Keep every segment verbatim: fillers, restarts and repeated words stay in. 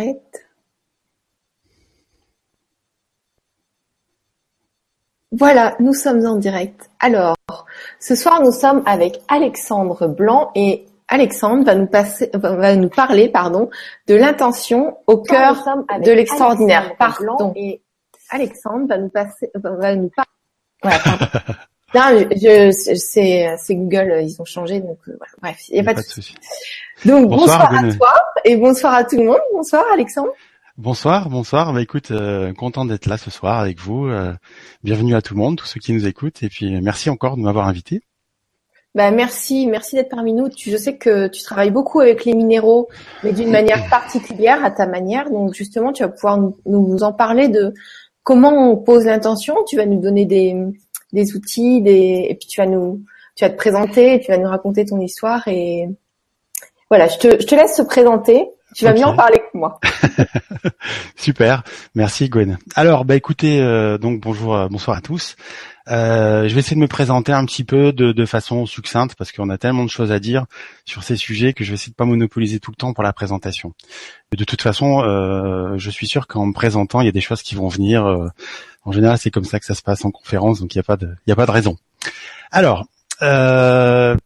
s'arrête. Voilà, nous sommes en direct. Alors, ce soir, nous sommes avec Alexandre Blanc et Alexandre va nous, passer, va nous parler pardon, de l'intention au cœur de l'extraordinaire. Pardon. Et Alexandre va nous passer, va nous parler. Voilà, pardon. Non, je, je, c'est, c'est Google, ils ont changé, donc euh, voilà. Bref, il n'y a pas, pas de souci. Donc bonsoir, bonsoir à Bruno. Toi et bonsoir à tout le monde. Bonsoir Alexandre. Bonsoir, bonsoir. Bah écoute, euh, content d'être là ce soir avec vous. Euh, bienvenue à tout le monde, tous ceux qui nous écoutent, et puis merci encore de m'avoir invité. Bah merci, merci d'être parmi nous. Tu, je sais que tu travailles beaucoup avec les minéraux, mais d'une manière particulière à ta manière. Donc justement, tu vas pouvoir nous, nous en parler de comment on pose l'intention. Tu vas nous donner des des outils, des, et puis tu vas nous, tu vas te présenter, tu vas nous raconter ton histoire et voilà, je te, je te laisse te présenter. Tu vas okay. mieux en parler que moi. Super. Merci, Gwen. Alors, bah, écoutez, euh, donc, bonjour, euh, bonsoir à tous. Euh, je vais essayer de me présenter un petit peu de, de façon succincte parce qu'on a tellement de choses à dire sur ces sujets que je vais essayer de pas monopoliser tout le temps pour la présentation. Et de toute façon, euh, je suis sûr qu'en me présentant, il y a des choses qui vont venir. Euh, en général, c'est comme ça que ça se passe en conférence, donc il n'y a pas de, il n'y a pas de raison. Alors, euh,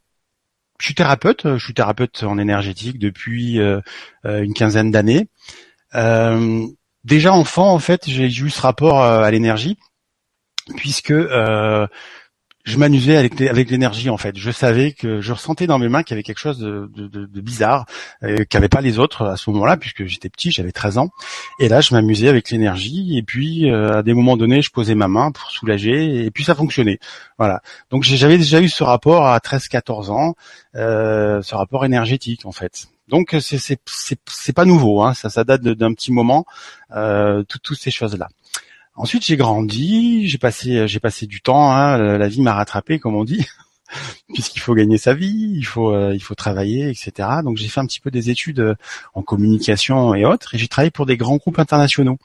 je suis thérapeute, je suis thérapeute en énergétique depuis euh, une quinzaine d'années. Euh, déjà enfant, en fait, j'ai eu ce rapport à l'énergie, puisque euh, je m'amusais avec, avec l'énergie, en fait. Je savais que je ressentais dans mes mains qu'il y avait quelque chose de, de, de bizarre, euh, qu'avaient pas les autres à ce moment-là, puisque j'étais petit, j'avais treize ans. Et là, je m'amusais avec l'énergie, et puis euh, à des moments donnés, je posais ma main pour soulager, et puis ça fonctionnait. Voilà. Donc j'avais déjà eu ce rapport à treize à quatorze ans. Euh, ce rapport énergétique en fait. Donc c'est c'est c'est, c'est pas nouveau, hein. Ça ça date de, d'un petit moment. Euh, toutes toutes ces choses là. Ensuite j'ai grandi, j'ai passé j'ai passé du temps. Hein, la vie m'a rattrapé comme on dit, puisqu'il faut gagner sa vie, il faut euh, il faut travailler, et cetera. Donc j'ai fait un petit peu des études en communication et autres, et j'ai travaillé pour des grands groupes internationaux.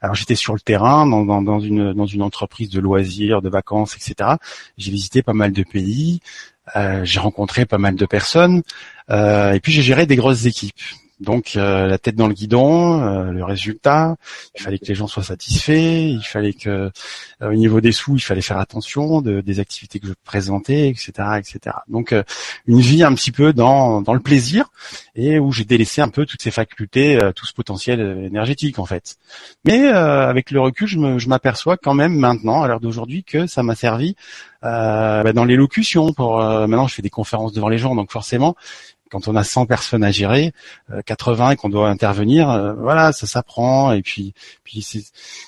Alors j'étais sur le terrain dans dans, dans une dans une entreprise de loisirs, de vacances, et cetera. J'ai visité pas mal de pays. Euh, j'ai rencontré pas mal de personnes euh, et puis j'ai géré des grosses équipes. Donc euh, la tête dans le guidon, euh, le résultat, il fallait que les gens soient satisfaits, il fallait que euh, au niveau des sous, il fallait faire attention de, des activités que je présentais, et cetera, et cetera. Donc euh, une vie un petit peu dans dans le plaisir et où j'ai délaissé un peu toutes ces facultés, euh, tout ce potentiel énergétique en fait. Mais euh, avec le recul, je, me, je m'aperçois quand même maintenant, à l'heure d'aujourd'hui, que ça m'a servi. Euh, bah dans l'élocution pour euh, maintenant je fais des conférences devant les gens, donc forcément quand on a cent personnes à gérer, euh, quatre-vingts et qu'on doit intervenir, euh, voilà, ça s'apprend. Et puis puis c'est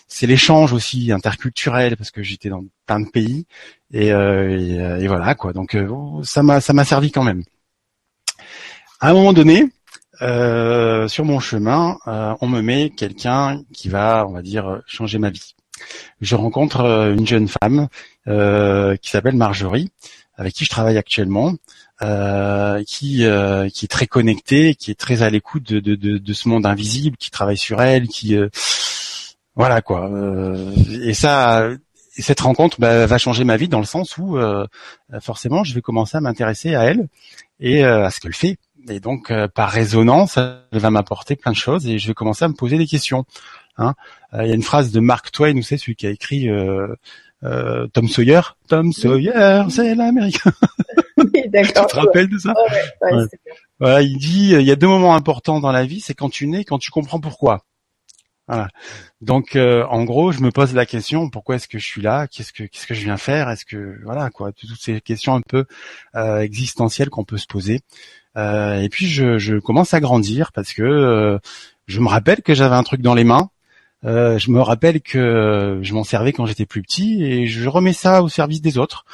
c'est l'échange aussi interculturel parce que j'étais dans plein de pays et euh, et, et voilà quoi. Donc euh, ça m'a ça m'a servi quand même. À un moment donné, euh, sur mon chemin, euh, on me met quelqu'un qui va, on va dire, changer ma vie. Je rencontre une jeune femme euh, qui s'appelle Marjorie, avec qui je travaille actuellement, euh, qui euh, qui est très connectée, qui est très à l'écoute de de de, de ce monde invisible, qui travaille sur elle, qui euh, voilà quoi. Euh, et ça, cette rencontre bah, va changer ma vie dans le sens où euh, forcément je vais commencer à m'intéresser à elle et euh, à ce qu'elle fait. Et donc euh, par résonance, elle va m'apporter plein de choses et je vais commencer à me poser des questions. Hein. Euh, y a une phrase de Mark Twain, vous savez, celui qui a écrit euh, euh, Tom Sawyer. Tom Sawyer, c'est l'Américain. Oui, d'accord. Tu te rappelles de ça ? Ouais, ouais, ouais. C'est bien. Voilà, il dit, il y a deux moments importants dans la vie, c'est quand tu nais, quand tu comprends pourquoi. Voilà. Donc, euh, en gros, je me pose la question, pourquoi est-ce que je suis là ? Qu'est-ce que, qu'est-ce que je viens faire ? Est-ce que, voilà quoi, toutes ces questions un peu euh, existentielles qu'on peut se poser. Euh, et puis, je, je commence à grandir parce que euh, je me rappelle que j'avais un truc dans les mains. Euh, je me rappelle que je m'en servais quand j'étais plus petit et je remets ça au service des autres.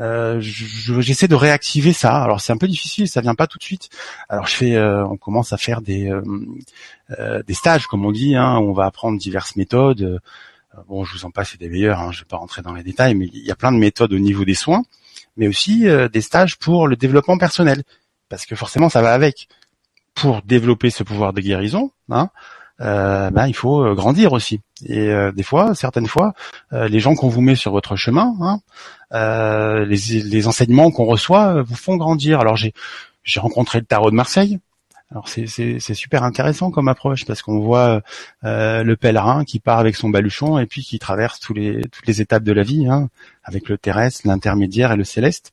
Euh, je, j'essaie de réactiver ça. Alors c'est un peu difficile, ça vient pas tout de suite. Alors je fais, euh, on commence à faire des euh, euh, des stages comme on dit, hein, où on va apprendre diverses méthodes. Bon, je vous en passe, c'est des meilleurs. Hein, je vais pas rentrer dans les détails, mais il y a plein de méthodes au niveau des soins, mais aussi euh, des stages pour le développement personnel, parce que forcément ça va avec. Pour développer ce pouvoir de guérison, hein. Euh, ben il faut euh, grandir aussi et euh, des fois, certaines fois, euh, les gens qu'on vous met sur votre chemin, hein, euh, les, les enseignements qu'on reçoit euh, vous font grandir. Alors j'ai j'ai rencontré le tarot de Marseille, Alors c'est, c'est, c'est super intéressant comme approche parce qu'on voit euh, le pèlerin qui part avec son baluchon et puis qui traverse tous les, toutes les étapes de la vie, hein, avec le terrestre, l'intermédiaire et le céleste.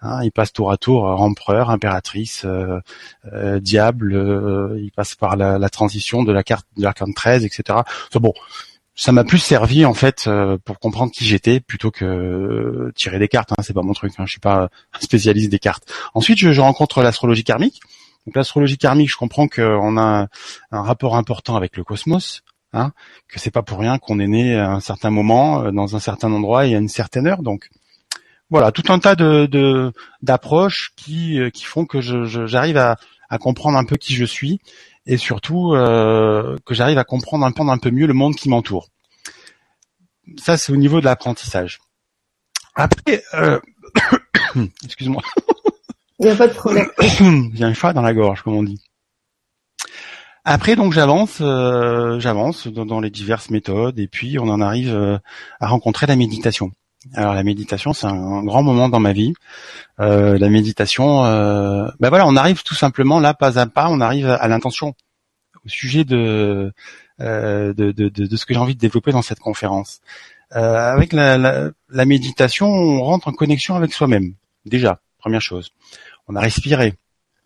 Hein, il passe tour à tour empereur, impératrice, euh, euh, diable, euh, il passe par la, la transition de la carte de l'arcane treize, et cetera. C'est bon. Ça m'a plus servi en fait euh, pour comprendre qui j'étais plutôt que euh, tirer des cartes. Hein, c'est pas mon truc. Hein, je suis pas un spécialiste des cartes. Ensuite, je, je rencontre l'astrologie karmique. Donc l'astrologie karmique, je comprends qu'on a un rapport important avec le cosmos, hein, que c'est pas pour rien qu'on est né à un certain moment, dans un certain endroit et à une certaine heure. Donc voilà, tout un tas de, de d'approches qui qui font que je, je j'arrive à, à comprendre un peu qui je suis et surtout euh, que j'arrive à comprendre un peu, un peu mieux le monde qui m'entoure. Ça, c'est au niveau de l'apprentissage. Après, euh... excuse-moi. Il n'y a pas de problème. Il y a un chat dans la gorge, comme on dit. Après, donc, j'avance, euh, j'avance dans, dans les diverses méthodes, et puis on en arrive euh, à rencontrer la méditation. Alors, la méditation, c'est un, un grand moment dans ma vie. Euh, la méditation, euh, ben voilà, on arrive tout simplement là, pas à pas, on arrive à, à l'intention, au sujet de, euh, de, de, de, de ce que j'ai envie de développer dans cette conférence. Euh, avec la, la, la méditation, on rentre en connexion avec soi-même, déjà. Première chose, on a respiré.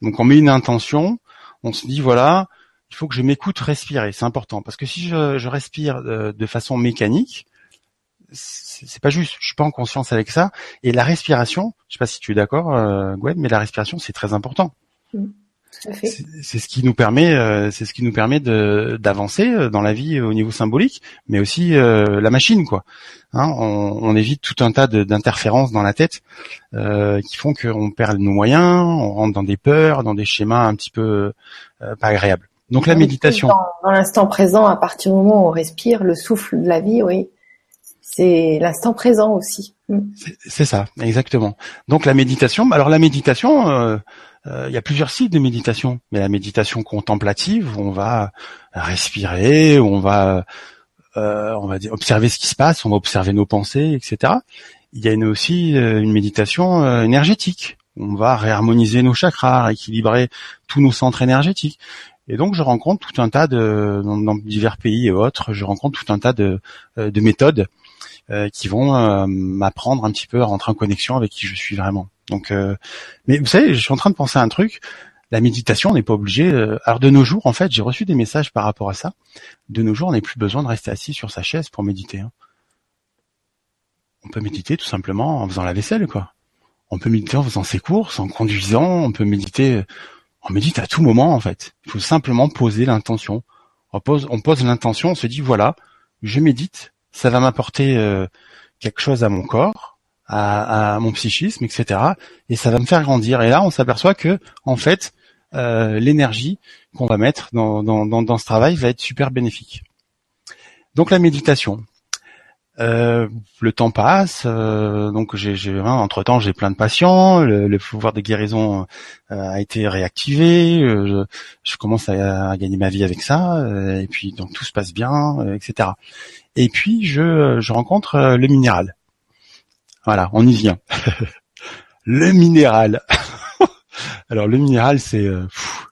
Donc on met une intention, on se dit voilà, il faut que je m'écoute respirer, c'est important. Parce que si je, je respire de, de façon mécanique, c'est, c'est pas juste, je suis pas en conscience avec ça. Et la respiration, je sais pas si tu es d'accord euh, Gwen, mais la respiration c'est très important. Mmh, tout à fait. C'est, c'est ce qui nous permet, euh, c'est ce qui nous permet de, d'avancer dans la vie au niveau symbolique, mais aussi euh, la machine quoi. Hein, on, on évite tout un tas de, d'interférences dans la tête euh, qui font qu'on perd nos moyens, on rentre dans des peurs, dans des schémas un petit peu euh, pas agréables. Donc la méditation. Dans, dans l'instant présent, à partir du moment où on respire, le souffle de la vie, oui, c'est l'instant présent aussi. C'est, c'est ça, exactement. Donc la méditation. Alors la méditation, euh, euh, il y a plusieurs styles de méditation, mais la méditation contemplative, où on va respirer, où on va Euh, on va dire observer ce qui se passe, on va observer nos pensées, et cetera. Il y a une, aussi euh, une méditation euh, énergétique. On va réharmoniser nos chakras, rééquilibrer tous nos centres énergétiques. Et donc, je rencontre tout un tas de dans, dans divers pays et autres, je rencontre tout un tas de, euh, de méthodes euh, qui vont euh, m'apprendre un petit peu à rentrer en connexion avec qui je suis vraiment. Donc, euh, mais vous savez, je suis en train de penser à un truc. La méditation, on n'est pas obligé. Euh, alors de nos jours, en fait, j'ai reçu des messages par rapport à ça. De nos jours, on n'a plus besoin de rester assis sur sa chaise pour méditer. Hein. On peut méditer tout simplement en faisant la vaisselle, quoi. On peut méditer en faisant ses courses, en conduisant. On peut méditer. On médite à tout moment, en fait. Il faut simplement poser l'intention. On pose, on pose l'intention. On se dit voilà, je médite. Ça va m'apporter euh, quelque chose à mon corps. À, à mon psychisme, et cetera. Et ça va me faire grandir. Et là, on s'aperçoit que, en fait, euh, l'énergie qu'on va mettre dans, dans, dans, dans ce travail va être super bénéfique. Donc la méditation. Euh, le temps passe. Euh, donc j'ai, j'ai hein, entre temps, j'ai plein de patients. Le, le pouvoir de guérison euh, a été réactivé. Euh, je, je commence à, à gagner ma vie avec ça. Euh, et puis donc tout se passe bien, euh, et cetera. Et puis je, je rencontre euh, le minéral. Voilà, on y vient. Le minéral. Alors le minéral, c'est, euh, pff,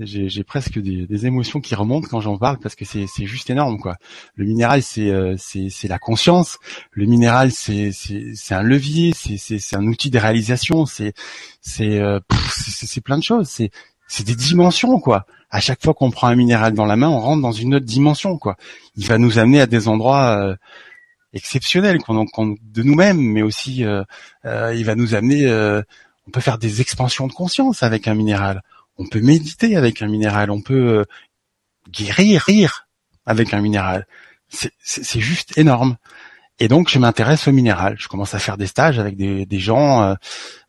j'ai, j'ai presque des, des émotions qui remontent quand j'en parle parce que c'est, c'est juste énorme, quoi. Le minéral, c'est, euh, c'est, c'est la conscience. Le minéral, c'est, c'est, c'est un levier, c'est, c'est, c'est un outil de réalisation. C'est, c'est, euh, pff, c'est, c'est plein de choses. C'est, c'est des dimensions, quoi. À chaque fois qu'on prend un minéral dans la main, on rentre dans une autre dimension, quoi. Il va nous amener à des endroits Euh, exceptionnel qu'on, qu'on, de nous-mêmes, mais aussi euh, euh, il va nous amener. Euh, on peut faire des expansions de conscience avec un minéral. On peut méditer avec un minéral. On peut euh, guérir, rire avec un minéral. C'est, c'est, c'est juste énorme. Et donc je m'intéresse au minéral. Je commence à faire des stages avec des, des gens, euh,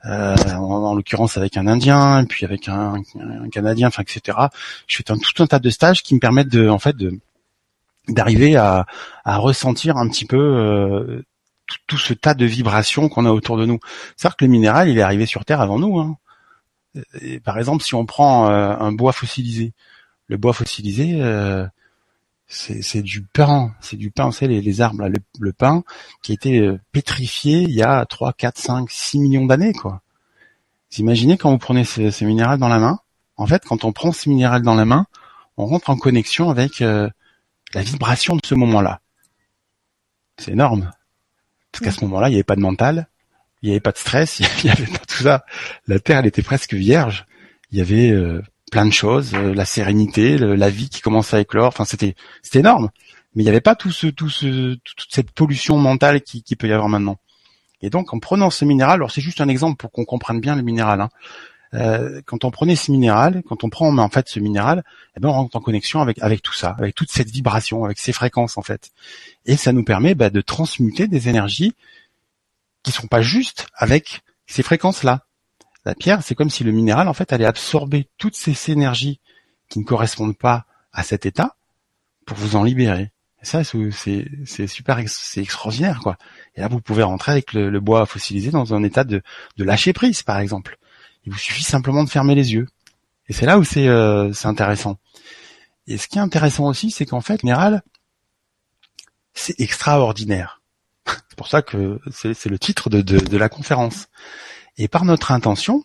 euh, en, en l'occurrence avec un Indien, puis avec un, un Canadien, enfin et cetera. Je fais un, tout un tas de stages qui me permettent de, en fait, de d'arriver à, à ressentir un petit peu euh, tout, tout ce tas de vibrations qu'on a autour de nous. C'est-à-dire que le minéral, il est arrivé sur Terre avant nous. Hein. Et par exemple, si on prend euh, un bois fossilisé, le bois fossilisé, euh, c'est, c'est du pin, c'est du pin, vous savez, les, les arbres, là, le, le pin qui a été pétrifié il y a trois, quatre, cinq, six millions d'années, quoi. Vous imaginez quand vous prenez ce, ce minéral dans la main, en fait, quand on prend ce minéral dans la main, on rentre en connexion avec euh, la vibration de ce moment-là. C'est énorme. Parce qu'à ce moment-là, il n'y avait pas de mental, il n'y avait pas de stress, il n'y avait pas tout ça. La Terre, elle était presque vierge. Il y avait euh, plein de choses, euh, la sérénité, le, la vie qui commençait à éclore. Enfin, c'était, c'était énorme. Mais il n'y avait pas tout ce, tout ce, toute cette pollution mentale qui, qui peut y avoir maintenant. Et donc, en prenant ce minéral, alors c'est juste un exemple pour qu'on comprenne bien le minéral. Hein. Euh, quand on prenait ce minéral, quand on prend en main en fait ce minéral, eh ben on rentre en connexion avec avec tout ça, avec toute cette vibration, avec ces fréquences en fait. Et ça nous permet bah, de transmuter des énergies qui sont pas justes avec ces fréquences-là. La pierre, c'est comme si le minéral en fait allait absorber toutes ces énergies qui ne correspondent pas à cet état pour vous en libérer. Et ça, c'est, c'est super, c'est extraordinaire, quoi. Et là, vous pouvez rentrer avec le, le bois fossilisé dans un état de, de lâcher prise, par exemple. Il vous suffit simplement de fermer les yeux. Et c'est là où c'est, euh, c'est intéressant. Et ce qui est intéressant aussi, c'est qu'en fait, le minéral, c'est extraordinaire. C'est pour ça que c'est, c'est le titre de, de, de la conférence. Et par notre intention,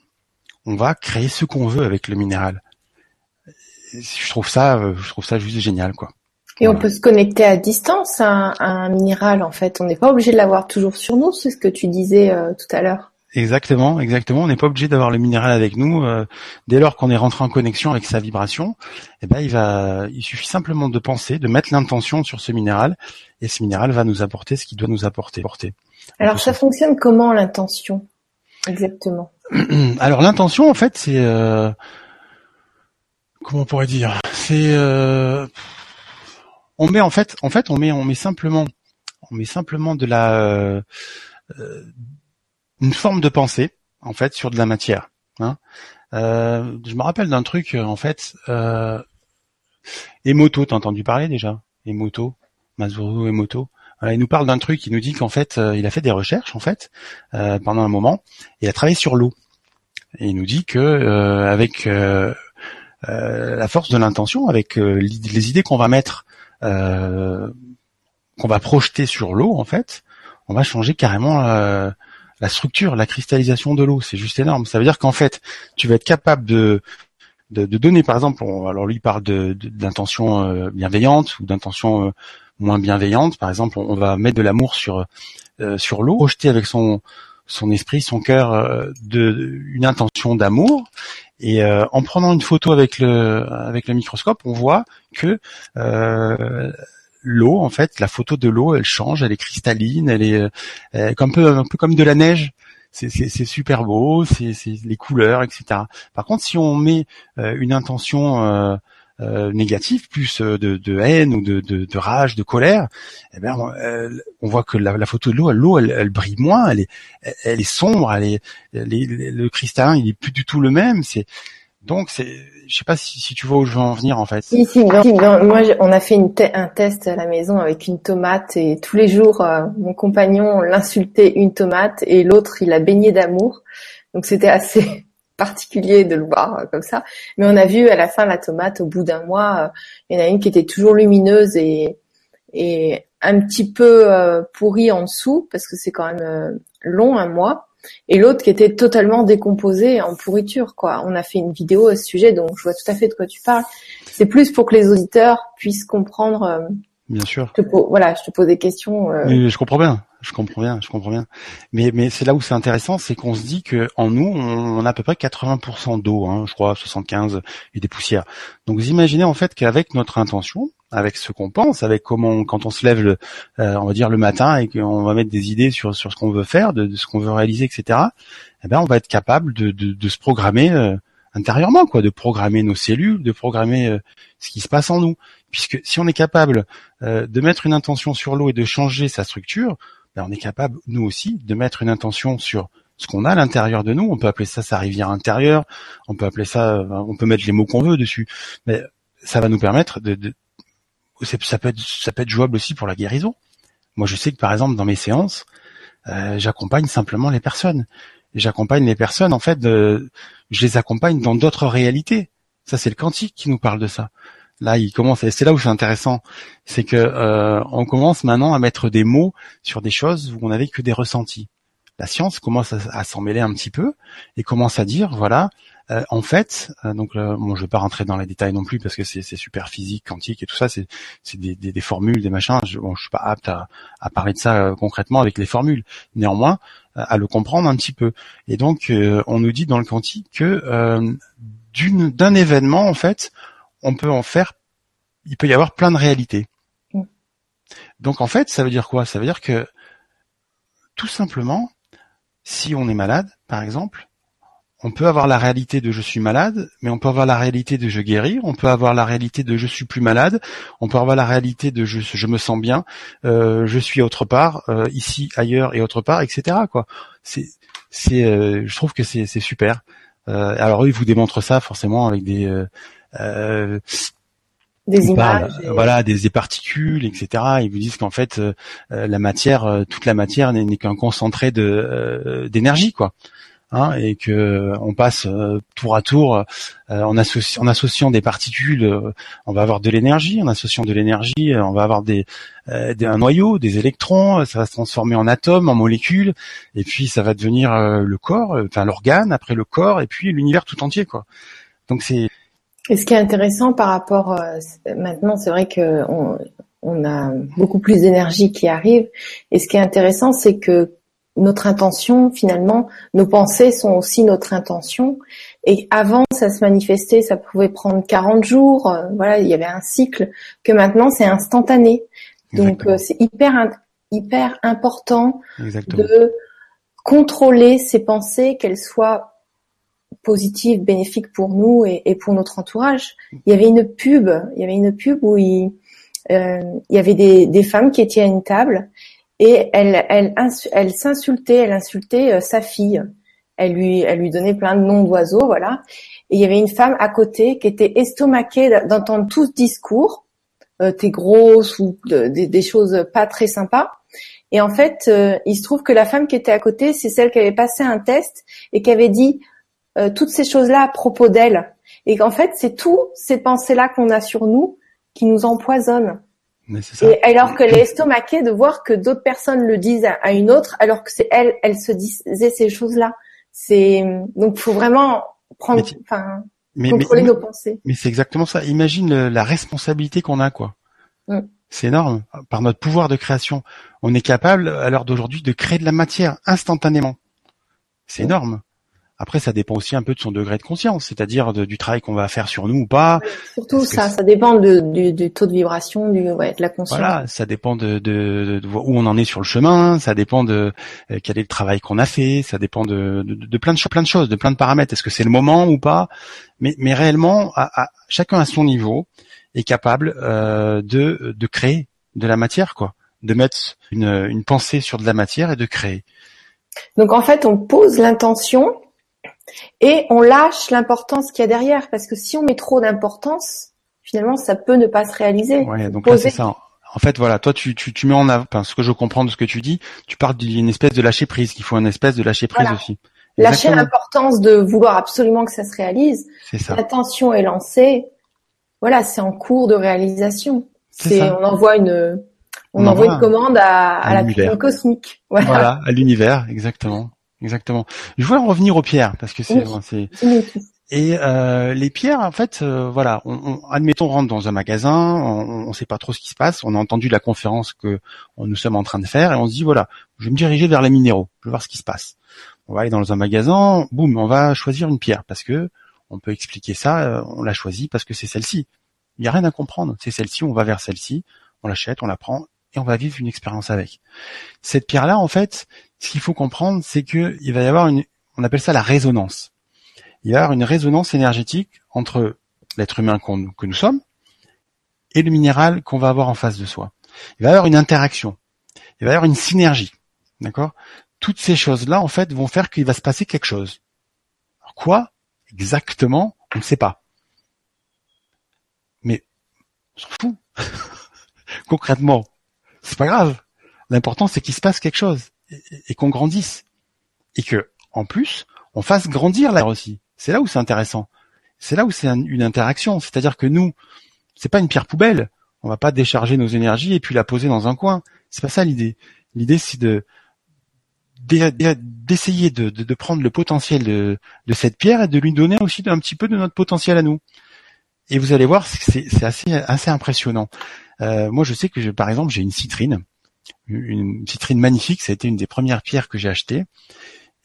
on va créer ce qu'on veut avec le minéral. Et je trouve ça, je trouve ça juste génial, quoi. Et voilà. On peut se connecter à distance à un, à un minéral, en fait. On n'est pas obligé de l'avoir toujours sur nous, c'est ce que tu disais euh, tout à l'heure. Exactement, exactement. On n'est pas obligé d'avoir le minéral avec nous. Euh, dès lors qu'on est rentré en connexion avec sa vibration, eh ben, il va, il suffit simplement de penser, de mettre l'intention sur ce minéral, et ce minéral va nous apporter ce qu'il doit nous apporter. Porter. Alors, ça fonctionne comment, l'intention? Exactement. Alors, l'intention, en fait, c'est, euh, comment on pourrait dire? C'est, euh, on met, en fait, en fait, on met, on met simplement, on met simplement de la, euh, une forme de pensée en fait sur de la matière. Hein. Euh, je me rappelle d'un truc en fait. Euh, Emoto, t'as entendu parler déjà? Emoto, Masuru Emoto. Voilà, il nous parle d'un truc. Il nous dit qu'en fait, euh, il a fait des recherches en fait euh, pendant un moment. Et il a travaillé sur l'eau. Et il nous dit que euh, avec euh, euh, la force de l'intention, avec euh, les idées qu'on va mettre, euh, qu'on va projeter sur l'eau en fait, on va changer carrément. Euh, La structure, la cristallisation de l'eau, c'est juste énorme. Ça veut dire qu'en fait, tu vas être capable de de, de donner, par exemple, on, alors lui il parle de, de, d'intention euh, bienveillante ou d'intention euh, moins bienveillante. Par exemple, on, on va mettre de l'amour sur euh, sur l'eau, projeter avec son son esprit, son cœur, euh, de une intention d'amour. Et euh, en prenant une photo avec le avec le microscope, on voit que euh, l'eau, en fait, la photo de l'eau, elle change, elle est cristalline, elle est euh, un peu, un peu comme de la neige. C'est, c'est, c'est super beau, c'est, c'est les couleurs, et cetera. Par contre, si on met euh, une intention euh, euh, négative, plus de, de haine ou de, de, de rage, de colère, eh bien, on, euh, on voit que la, la photo de l'eau, l'eau, elle, elle brille moins, elle est, elle est sombre, elle est, elle est, le cristallin, il est plus du tout le même. C'est Donc, c'est, je sais pas si, si tu vois où je veux en venir, en fait. Si, si, bien, si bien. Moi, on a fait une te- un test à la maison avec une tomate et tous les jours, euh, mon compagnon l'insultait une tomate et l'autre, il la baignait d'amour. Donc, c'était assez particulier de le voir euh, comme ça. Mais on a vu à la fin la tomate, au bout d'un mois, il euh, y en a une qui était toujours lumineuse et, et un petit peu euh, pourrie en dessous parce que c'est quand même euh, long, un mois. Et l'autre qui était totalement décomposé en pourriture, quoi. On a fait une vidéo à ce sujet, donc je vois tout à fait de quoi tu parles. C'est plus pour que les auditeurs puissent comprendre. Euh, bien sûr. Je te po- voilà, je te pose des questions. Euh... Mais je comprends bien, je comprends bien, je comprends bien. Mais mais c'est là où c'est intéressant, c'est qu'on se dit que en nous, on, on a à peu près quatre-vingts pour cent d'eau, hein, je crois, soixante-quinze et des poussières. Donc vous imaginez en fait qu'avec notre intention, avec ce qu'on pense, avec comment on, quand on se lève, le, euh, on va dire le matin et qu'on va mettre des idées sur sur ce qu'on veut faire, de, de ce qu'on veut réaliser, et cetera. Eh ben, on va être capable de de, de se programmer euh, intérieurement, quoi, de programmer nos cellules, de programmer euh, ce qui se passe en nous. Puisque si on est capable euh, de mettre une intention sur l'eau et de changer sa structure, ben on est capable nous aussi de mettre une intention sur ce qu'on a à l'intérieur de nous. On peut appeler ça sa rivière intérieure. On peut appeler ça, euh, on peut mettre les mots qu'on veut dessus, mais ça va nous permettre de, de Ça peut être, ça peut être jouable aussi pour la guérison. Moi, je sais que par exemple dans mes séances, euh, j'accompagne simplement les personnes. Et j'accompagne les personnes. En fait, de, je les accompagne dans d'autres réalités. Ça, c'est le quantique qui nous parle de ça. Là, il commence. Et c'est là où c'est intéressant, c'est que euh, on commence maintenant à mettre des mots sur des choses où on n'avait que des ressentis. La science commence à, à s'en mêler un petit peu et commence à dire voilà, Euh, en fait, euh, donc, euh, bon, je vais pas rentrer dans les détails non plus parce que c'est, c'est super physique, quantique et tout ça, c'est, c'est des, des, des formules, des machins. Je, bon, je suis pas apte à, à parler de ça euh, concrètement avec les formules. Néanmoins, euh, à le comprendre un petit peu. Et donc, euh, on nous dit dans le quantique que euh, d'une, d'un événement, en fait, on peut en faire, il peut y avoir plein de réalités. Mmh. Donc, en fait, ça veut dire quoi? Ça veut dire que tout simplement, si on est malade, par exemple. On peut avoir la réalité de je suis malade, mais on peut avoir la réalité de je guéris, on peut avoir la réalité de je suis plus malade, on peut avoir la réalité de je, je me sens bien, euh, je suis autre part, euh, ici, ailleurs et autre part, et cetera. Quoi. C'est, c'est, euh, je trouve que c'est, c'est super. Euh, alors eux, ils vous démontrent ça forcément avec des, euh, euh, des images, parle, et... voilà, des, des particules, et cetera. Ils vous disent qu'en fait, euh, la matière, euh, toute la matière n'est, n'est qu'un concentré de euh, d'énergie, quoi. Hein, et que on passe euh, tour à tour, euh, en, associe, en associant des particules, euh, on va avoir de l'énergie. En associant de l'énergie, euh, on va avoir des, euh, des un noyau, des électrons. Ça va se transformer en atomes, en molécules, et puis ça va devenir euh, le corps, enfin euh, l'organe, après le corps, et puis l'univers tout entier, quoi. Donc c'est. Et ce qui est intéressant par rapport euh, maintenant, c'est vrai que on, on a beaucoup plus d'énergie qui arrive. Et ce qui est intéressant, c'est que notre intention, finalement, nos pensées sont aussi notre intention. Et avant, ça se manifestait, ça pouvait prendre quarante jours. Euh, voilà, il y avait un cycle que maintenant, c'est instantané. Donc, euh, c'est hyper hyper important. Exactement. De contrôler ces pensées, qu'elles soient positives, bénéfiques pour nous et, et pour notre entourage. Il y avait une pub, il y avait une pub où il, euh, il y avait des, des femmes qui étaient à une table. Et elle, elle, insu- elle s'insultait, elle insultait euh, sa fille. Elle lui, elle lui donnait plein de noms d'oiseaux, voilà. Et il y avait une femme à côté qui était estomaquée d'entendre tout ce discours. Euh, t'es grosse ou de, de, des choses pas très sympas. Et en fait, euh, il se trouve que la femme qui était à côté, c'est celle qui avait passé un test et qui avait dit euh, toutes ces choses-là à propos d'elle. Et qu'en fait, c'est tout ces pensées-là qu'on a sur nous qui nous empoisonnent. Mais c'est ça. Et alors qu'elle est estomaquée de voir que d'autres personnes le disent à une autre, alors que c'est elle, elle se disait ces choses-là. C'est donc faut vraiment prendre, enfin contrôler mais, nos pensées. Mais c'est exactement ça. Imagine le, la responsabilité qu'on a, quoi. Mm. C'est énorme. Par notre pouvoir de création, on est capable à l'heure d'aujourd'hui de créer de la matière instantanément. C'est mm. énorme. Après, ça dépend aussi un peu de son degré de conscience, c'est-à-dire de, du travail qu'on va faire sur nous ou pas. Surtout ça, ça dépend de, du, du taux de vibration, du, ouais, de la conscience. Voilà, ça dépend de, de, de où on en est sur le chemin, ça dépend de euh, quel est le travail qu'on a fait, ça dépend de, de, de, de plein de choses, plein de choses, de plein de paramètres. Est-ce que c'est le moment ou pas ? Mais, mais réellement, à, à, chacun à son niveau est capable euh, de, de créer de la matière, quoi, de mettre une, une pensée sur de la matière et de créer. Donc en fait, on pose l'intention. Et on lâche l'importance qu'il y a derrière, parce que si on met trop d'importance, finalement, ça peut ne pas se réaliser. Ouais, donc là, c'est ça. En fait, voilà, toi, tu, tu, tu mets en avant, enfin, ce que je comprends de ce que tu dis, tu parles d'une espèce de lâcher prise, qu'il faut une espèce de lâcher prise voilà. aussi. Lâcher Exactement. L'importance de vouloir absolument que ça se réalise. C'est ça. L'attention est lancée. Voilà, c'est en cours de réalisation. C'est, c'est on envoie une, on, on envoie une commande à, à, à la cuisine cosmique. Voilà. voilà, à l'univers. Exactement. Exactement. Je voulais en revenir aux pierres parce que c'est, oui. c'est... Oui. et euh, les pierres en fait, euh, voilà, on, on, admettons on rentre dans un magasin, on ne sait pas trop ce qui se passe, on a entendu la conférence que on, nous sommes en train de faire et on se dit voilà, je vais me diriger vers les minéraux, je vais voir ce qui se passe. On va aller dans un magasin, boum, on va choisir une pierre parce que on peut expliquer ça, on l'a choisie parce que c'est celle-ci. Il n'y a rien à comprendre, c'est celle-ci, on va vers celle-ci, on l'achète, on la prend et on va vivre une expérience avec. Cette pierre-là en fait. Ce qu'il faut comprendre, c'est que il va y avoir une, on appelle ça la résonance. Il va y avoir une résonance énergétique entre l'être humain qu'on, que nous sommes et le minéral qu'on va avoir en face de soi. Il va y avoir une interaction. Il va y avoir une synergie. D'accord ? Toutes ces choses-là, en fait, vont faire qu'il va se passer quelque chose. Alors quoi exactement ? On ne sait pas. Mais on s'en fout. Concrètement, c'est pas grave. L'important, c'est qu'il se passe quelque chose. Et qu'on grandisse. Et que, en plus, on fasse grandir la aussi. C'est là où c'est intéressant. C'est là où c'est un, une interaction. C'est-à-dire que nous, c'est pas une pierre poubelle. On va pas décharger nos énergies et puis la poser dans un coin. C'est pas ça l'idée. L'idée, c'est de, d'essayer de, de, de prendre le potentiel de, de cette pierre et de lui donner aussi un petit peu de notre potentiel à nous. Et vous allez voir, c'est, c'est assez, assez impressionnant. Euh, moi, je sais que, je, par exemple, j'ai une citrine, une citrine magnifique. Ça a été une des premières pierres que j'ai achetées.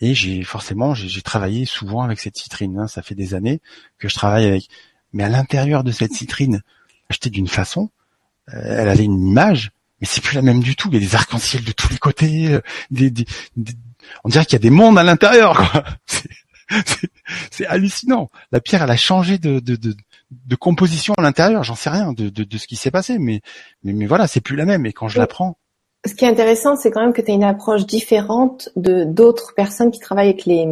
Et j'ai forcément, j'ai, j'ai travaillé souvent avec cette citrine. Hein. Ça fait des années que je travaille avec. Mais à l'intérieur de cette citrine, achetée d'une façon, euh, elle avait une image, mais c'est plus la même du tout. Il y a des arcs-en-ciel de tous les côtés. Euh, des, des, des... On dirait qu'il y a des mondes à l'intérieur, quoi. C'est, c'est, c'est hallucinant. La pierre, elle a changé de... de, de de composition à l'intérieur, j'en sais rien de, de, de ce qui s'est passé, mais, mais, mais voilà, c'est plus la même, et quand je la prends. Ce qui est intéressant, c'est quand même que tu as une approche différente de d'autres personnes qui travaillent avec les,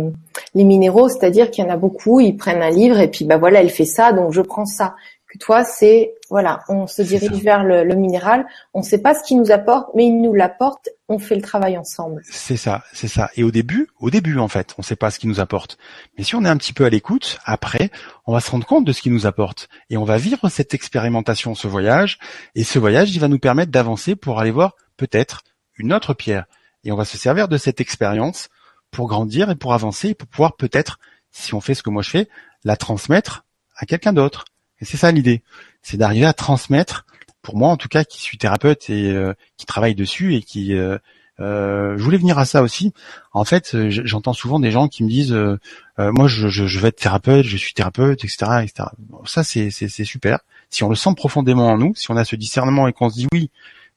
les minéraux, c'est-à-dire qu'il y en a beaucoup, ils prennent un livre, et puis, bah voilà, elle fait ça, donc je prends ça. Que toi, c'est, voilà, on se dirige vers le, le minéral, on sait pas ce qu'il nous apporte, mais il nous l'apporte, on fait le travail ensemble. C'est ça, c'est ça. Et au début, au début, en fait, on sait pas ce qu'il nous apporte. Mais si on est un petit peu à l'écoute, après, on va se rendre compte de ce qu'il nous apporte. Et on va vivre cette expérimentation, ce voyage. Et ce voyage, il va nous permettre d'avancer pour aller voir, peut-être, une autre pierre. Et on va se servir de cette expérience pour grandir et pour avancer et pour pouvoir, peut-être, si on fait ce que moi je fais, la transmettre à quelqu'un d'autre. Et c'est ça l'idée, c'est d'arriver à transmettre, pour moi en tout cas, qui suis thérapeute et euh, qui travaille dessus et qui... Euh, euh, je voulais venir à ça aussi. En fait, j'entends souvent des gens qui me disent euh, « euh, moi, je, je, je veux être thérapeute, je suis thérapeute, et cetera et cetera » Bon, ça, c'est, c'est, c'est super. Si on le sent profondément en nous, si on a ce discernement et qu'on se dit « oui,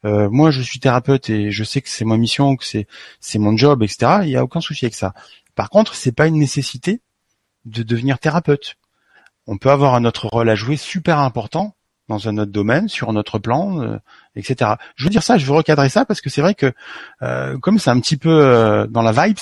euh, moi, je suis thérapeute et je sais que c'est ma mission, que c'est, c'est mon job, et cetera » il n'y a aucun souci avec ça. Par contre, c'est pas une nécessité de devenir thérapeute. On peut avoir un autre rôle à jouer super important dans un autre domaine, sur notre plan, euh, et cetera. Je veux dire ça, je veux recadrer ça parce que c'est vrai que euh, comme c'est un petit peu euh, dans la vibes,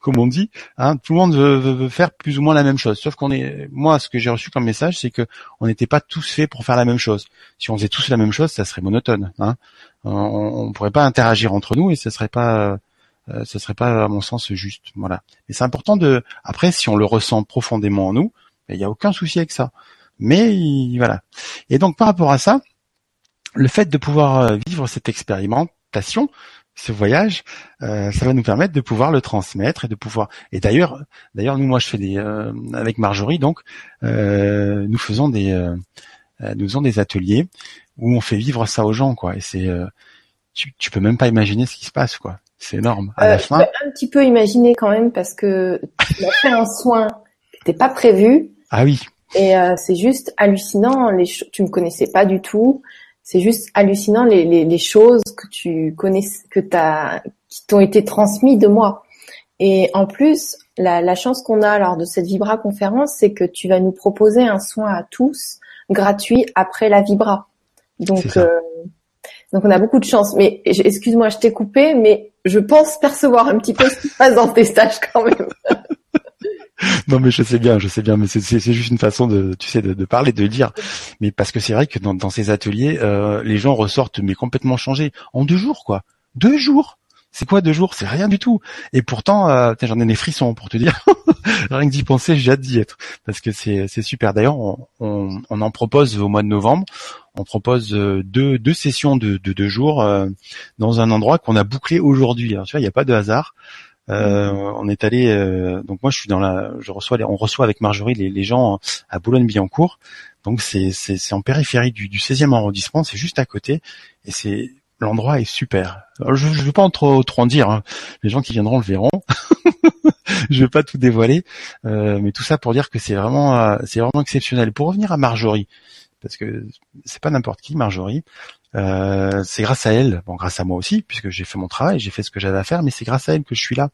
comme on dit, hein, tout le monde veut, veut, veut faire plus ou moins la même chose. Sauf qu'on est, moi, ce que j'ai reçu comme message, c'est que on n'était pas tous faits pour faire la même chose. Si on faisait tous la même chose, ça serait monotone. Hein. On ne pourrait pas interagir entre nous et ce serait pas. Euh, ce serait pas à mon sens juste, voilà. Mais c'est important de, après, si on le ressent profondément en nous, il n'y a aucun souci avec ça. Mais il, voilà. Et donc par rapport à ça, le fait de pouvoir vivre cette expérimentation, ce voyage, euh, ça va nous permettre de pouvoir le transmettre et de pouvoir. Et d'ailleurs, d'ailleurs nous, moi, je fais des euh, avec Marjorie, donc euh, nous faisons des, euh, nous faisons des ateliers où on fait vivre ça aux gens, quoi. Et c'est, euh, tu, tu peux même pas imaginer ce qui se passe, quoi. C'est énorme. À euh, la fin. Je peux un petit peu imaginer quand même parce que tu as fait un soin qui n'était pas prévu. Ah oui. Et euh, c'est juste hallucinant. Les cho- tu me connaissais pas du tout. C'est juste hallucinant les, les, les choses que tu connais, que t'as, qui t'ont été transmises de moi. Et en plus, la, la chance qu'on a lors de cette Vibra conférence, c'est que tu vas nous proposer un soin à tous gratuit après la Vibra. Donc, euh, donc on a beaucoup de chance. Mais excuse-moi, je t'ai coupé, mais je pense percevoir un petit peu ce qui se passe dans tes stages quand même. Non, mais je sais bien, je sais bien, mais c'est, c'est, c'est juste une façon de, tu sais, de, de parler, de dire. Mais parce que c'est vrai que dans, dans ces ateliers, euh, les gens ressortent mais complètement changés en deux jours, quoi. Deux jours. C'est quoi deux jours? C'est rien du tout. Et pourtant, euh, j'en ai des frissons pour te dire. Rien que d'y penser, j'ai hâte d'y être parce que c'est, c'est super. D'ailleurs, on, on, on en propose au mois de novembre. On propose deux, deux sessions de, de deux jours euh, dans un endroit qu'on a bouclé aujourd'hui. Alors, tu vois, il n'y a pas de hasard. Euh, mmh. On est allé. Euh, donc moi, je suis dans la. Je reçois. Les, on reçoit avec Marjorie les, les gens à Boulogne-Billancourt. Donc c'est, c'est, c'est en périphérie du, du seizième arrondissement. C'est juste à côté. Et c'est l'endroit est super. Alors, je ne veux pas en trop, trop en dire. Hein. Les gens qui viendront le verront. Je ne vais pas tout dévoiler, euh, mais tout ça pour dire que c'est vraiment, euh, c'est vraiment exceptionnel. Pour revenir à Marjorie, parce que c'est pas n'importe qui, Marjorie. Euh, c'est grâce à elle, bon, grâce à moi aussi, puisque j'ai fait mon travail, j'ai fait ce que j'avais à faire, mais c'est grâce à elle que je suis là.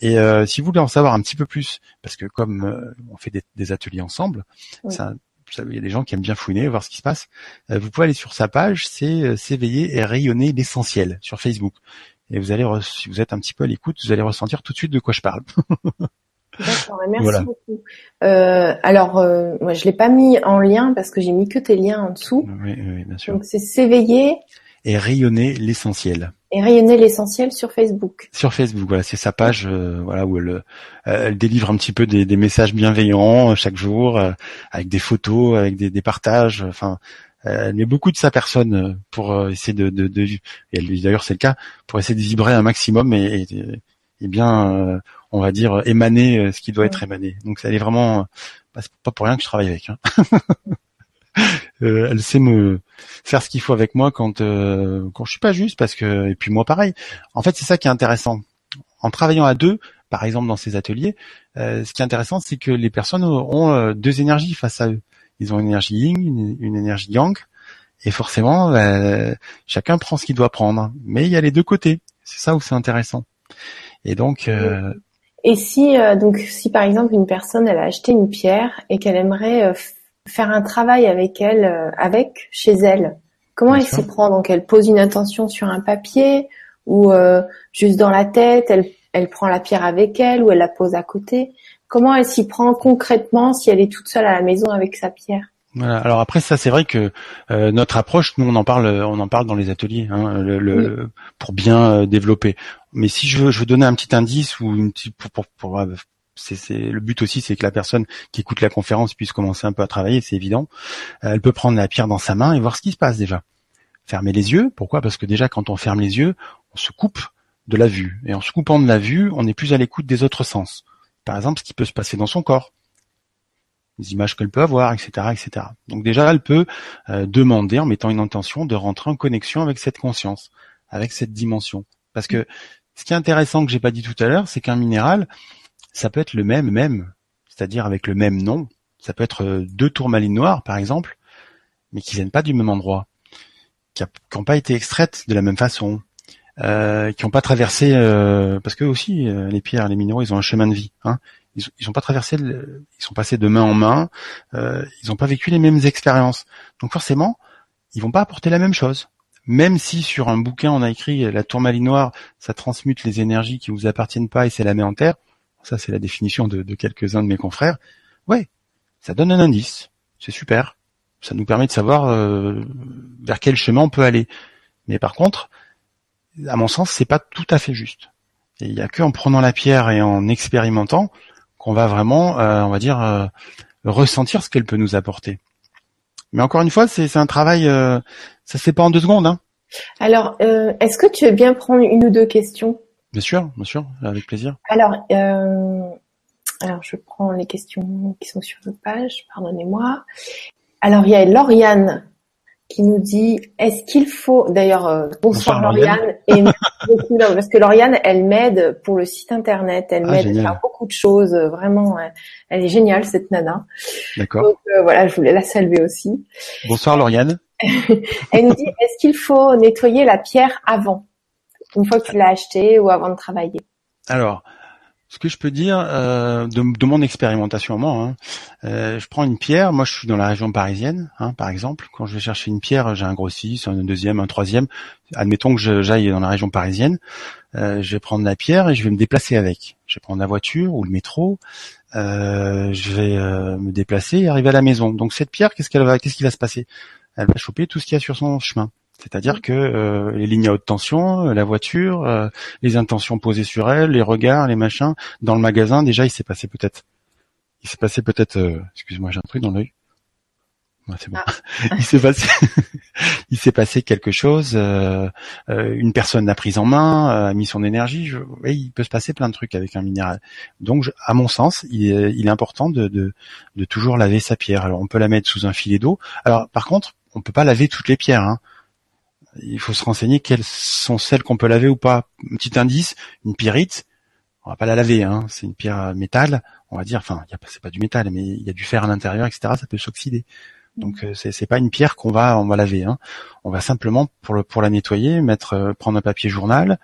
Et euh, si vous voulez en savoir un petit peu plus, parce que comme euh, on fait des, des ateliers ensemble, oui. ça, ça, il y a des gens qui aiment bien fouiner, voir ce qui se passe. Euh, vous pouvez aller sur sa page, c'est euh, s'éveiller et rayonner l'essentiel sur Facebook. Et vous allez, re- si vous êtes un petit peu à l'écoute, vous allez ressentir tout de suite de quoi je parle. D'accord, merci voilà. beaucoup. Euh, alors, euh, moi, je l'ai pas mis en lien parce que j'ai mis que tes liens en dessous. Oui, oui, bien sûr. Donc, c'est s'éveiller et rayonner l'essentiel. Et rayonner l'essentiel sur Facebook. Sur Facebook, voilà, c'est sa page, euh, voilà où elle, euh, elle délivre un petit peu des, des messages bienveillants euh, chaque jour, euh, avec des photos, avec des, des partages. Enfin, elle met beaucoup de sa personne pour essayer de, de, de et d'ailleurs c'est le cas, pour essayer de vibrer un maximum et, et, et bien, on va dire, émaner ce qui doit être émané. Donc elle est vraiment, bah, c'est pas pour rien que je travaille avec. Hein. Euh, elle sait me faire ce qu'il faut avec moi quand euh, quand je suis pas juste, parce que et puis moi pareil. En fait, c'est ça qui est intéressant. En travaillant à deux, par exemple dans ces ateliers, euh, ce qui est intéressant, c'est que les personnes ont euh, deux énergies face à eux. Ils ont une énergie yin, une, une énergie yang, et forcément, euh, chacun prend ce qu'il doit prendre. Mais il y a les deux côtés. C'est ça où c'est intéressant. Et donc. Euh, et si euh, donc si par exemple une personne elle a acheté une pierre et qu'elle aimerait euh, faire un travail avec elle, euh, avec chez elle. Comment Bien elle sûr. S'y prend? Donc elle pose une intention sur un papier ou euh, juste dans la tête, elle, elle prend la pierre avec elle ou elle la pose à côté. Comment elle s'y prend concrètement si elle est toute seule à la maison avec sa pierre? Voilà. Alors après ça, c'est vrai que euh, notre approche, nous on en parle, on en parle dans les ateliers, hein, le, le, oui. pour bien euh, développer. Mais si je veux, je veux donner un petit indice ou une petite pour pour, pour euh, C'est, c'est, le but aussi, c'est que la personne qui écoute la conférence puisse commencer un peu à travailler, c'est évident. Elle peut prendre la pierre dans sa main et voir ce qui se passe déjà. Fermer les yeux, pourquoi ? Parce que déjà, quand on ferme les yeux, on se coupe de la vue. Et en se coupant de la vue, on est plus à l'écoute des autres sens. Par exemple, ce qui peut se passer dans son corps, les images qu'elle peut avoir, et cetera, et cetera. Donc déjà, elle peut euh, demander, en mettant une intention, de rentrer en connexion avec cette conscience, avec cette dimension. Parce que ce qui est intéressant que j'ai pas dit tout à l'heure, c'est qu'un minéral... ça peut être le même, même, c'est-à-dire avec le même nom. Ça peut être deux tourmalines noires, par exemple, mais qui viennent pas du même endroit, qui n'ont pas été extraites de la même façon, euh, qui n'ont pas traversé, euh, parce que aussi euh, les pierres, les minéraux, ils ont un chemin de vie. Hein. Ils n'ont pas traversé, le, ils sont passés de main en main. Euh, ils n'ont pas vécu les mêmes expériences. Donc forcément, ils vont pas apporter la même chose. Même si sur un bouquin on a écrit la tourmaline noire, ça transmute les énergies qui vous appartiennent pas et c'est la met en terre. Ça, c'est la définition de, de quelques-uns de mes confrères. Ouais, ça donne un indice. C'est super. Ça nous permet de savoir euh, vers quel chemin on peut aller. Mais par contre, à mon sens, c'est pas tout à fait juste. Et il n'y a qu'en prenant la pierre et en expérimentant qu'on va vraiment, euh, on va dire, euh, ressentir ce qu'elle peut nous apporter. Mais encore une fois, c'est, c'est un travail... Euh, ça se fait pas en deux secondes. Hein. Alors, euh, est-ce que tu veux bien prendre une ou deux questions ? Bien sûr, bien sûr, avec plaisir. Alors, euh, alors je prends les questions qui sont sur notre page, pardonnez-moi. Alors, il y a Lauriane qui nous dit, est-ce qu'il faut... D'ailleurs, euh, bonsoir, bonsoir Lauriane. Et beaucoup, parce que Lauriane, elle m'aide pour le site internet, elle ah, m'aide génial. à faire beaucoup de choses, vraiment. Elle, elle est géniale, cette nana. D'accord. Donc, euh, voilà, je voulais la saluer aussi. Bonsoir Lauriane. Elle nous dit, est-ce qu'il faut nettoyer la pierre avant ? Une fois que tu l'as acheté ou avant de travailler. Alors, ce que je peux dire euh, de, de mon expérimentation, moi, hein, euh, je prends une pierre. Moi, je suis dans la région parisienne, hein, par exemple. Quand je vais chercher une pierre, j'ai un gros six, un deuxième, un troisième. Admettons que je, j'aille dans la région parisienne. Euh, je vais prendre la pierre et je vais me déplacer avec. Je vais prendre la voiture ou le métro. Euh, je vais euh, me déplacer et arriver à la maison. Donc, cette pierre, qu'est-ce qu'elle va, qu'est-ce qui va se passer ? Elle va choper tout ce qu'il y a sur son chemin. C'est-à-dire que euh, les lignes à haute tension, la voiture, euh, les intentions posées sur elle, les regards, les machins. Dans le magasin, déjà, il s'est passé peut-être... Il s'est passé peut-être... Euh, excuse-moi, j'ai un truc dans l'œil. Ouais, c'est bon. Ah. Il s'est passé il s'est passé quelque chose. Euh, euh, une personne l'a prise en main, a mis son énergie. Je, ouais, il peut se passer plein de trucs avec un minéral. Donc, je, à mon sens, il est, il est important de, de, de toujours laver sa pierre. Alors, on peut la mettre sous un filet d'eau. Alors, par contre, on peut pas laver toutes les pierres, hein. Il faut se renseigner quelles sont celles qu'on peut laver ou pas. Un petit indice, une pyrite, on va pas la laver, hein. C'est une pierre métal, on va dire. Enfin, y a pas, c'est pas du métal, mais il y a du fer à l'intérieur, et cetera. Ça peut s'oxyder. Donc c'est, c'est pas une pierre qu'on va, on va laver, hein. On va simplement pour le, pour la nettoyer, mettre, euh, prendre un papier journal,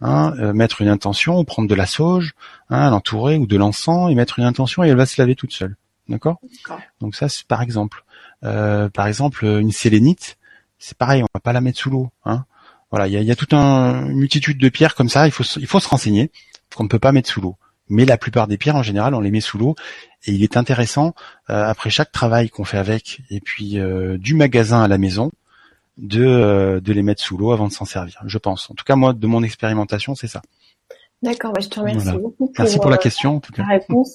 hein, euh, mettre une intention, prendre de la sauge, hein, l'entourer ou de l'encens et mettre une intention et elle va se laver toute seule. D'accord ? D'accord. Donc ça, c'est par exemple, euh, par exemple une sélénite. C'est pareil, on va pas la mettre sous l'eau. Hein. Voilà, il y a, y a toute un, une multitude de pierres comme ça. Il faut, il faut se renseigner qu'on ne peut pas mettre sous l'eau. Mais la plupart des pierres, en général, on les met sous l'eau. Et il est intéressant euh, après chaque travail qu'on fait avec, et puis euh, du magasin à la maison, de euh, de les mettre sous l'eau avant de s'en servir. Je pense. En tout cas, moi, de mon expérimentation, c'est ça. D'accord, bah, je te remercie voilà. beaucoup. Pour, Merci pour euh, la question, en tout cas. La réponse.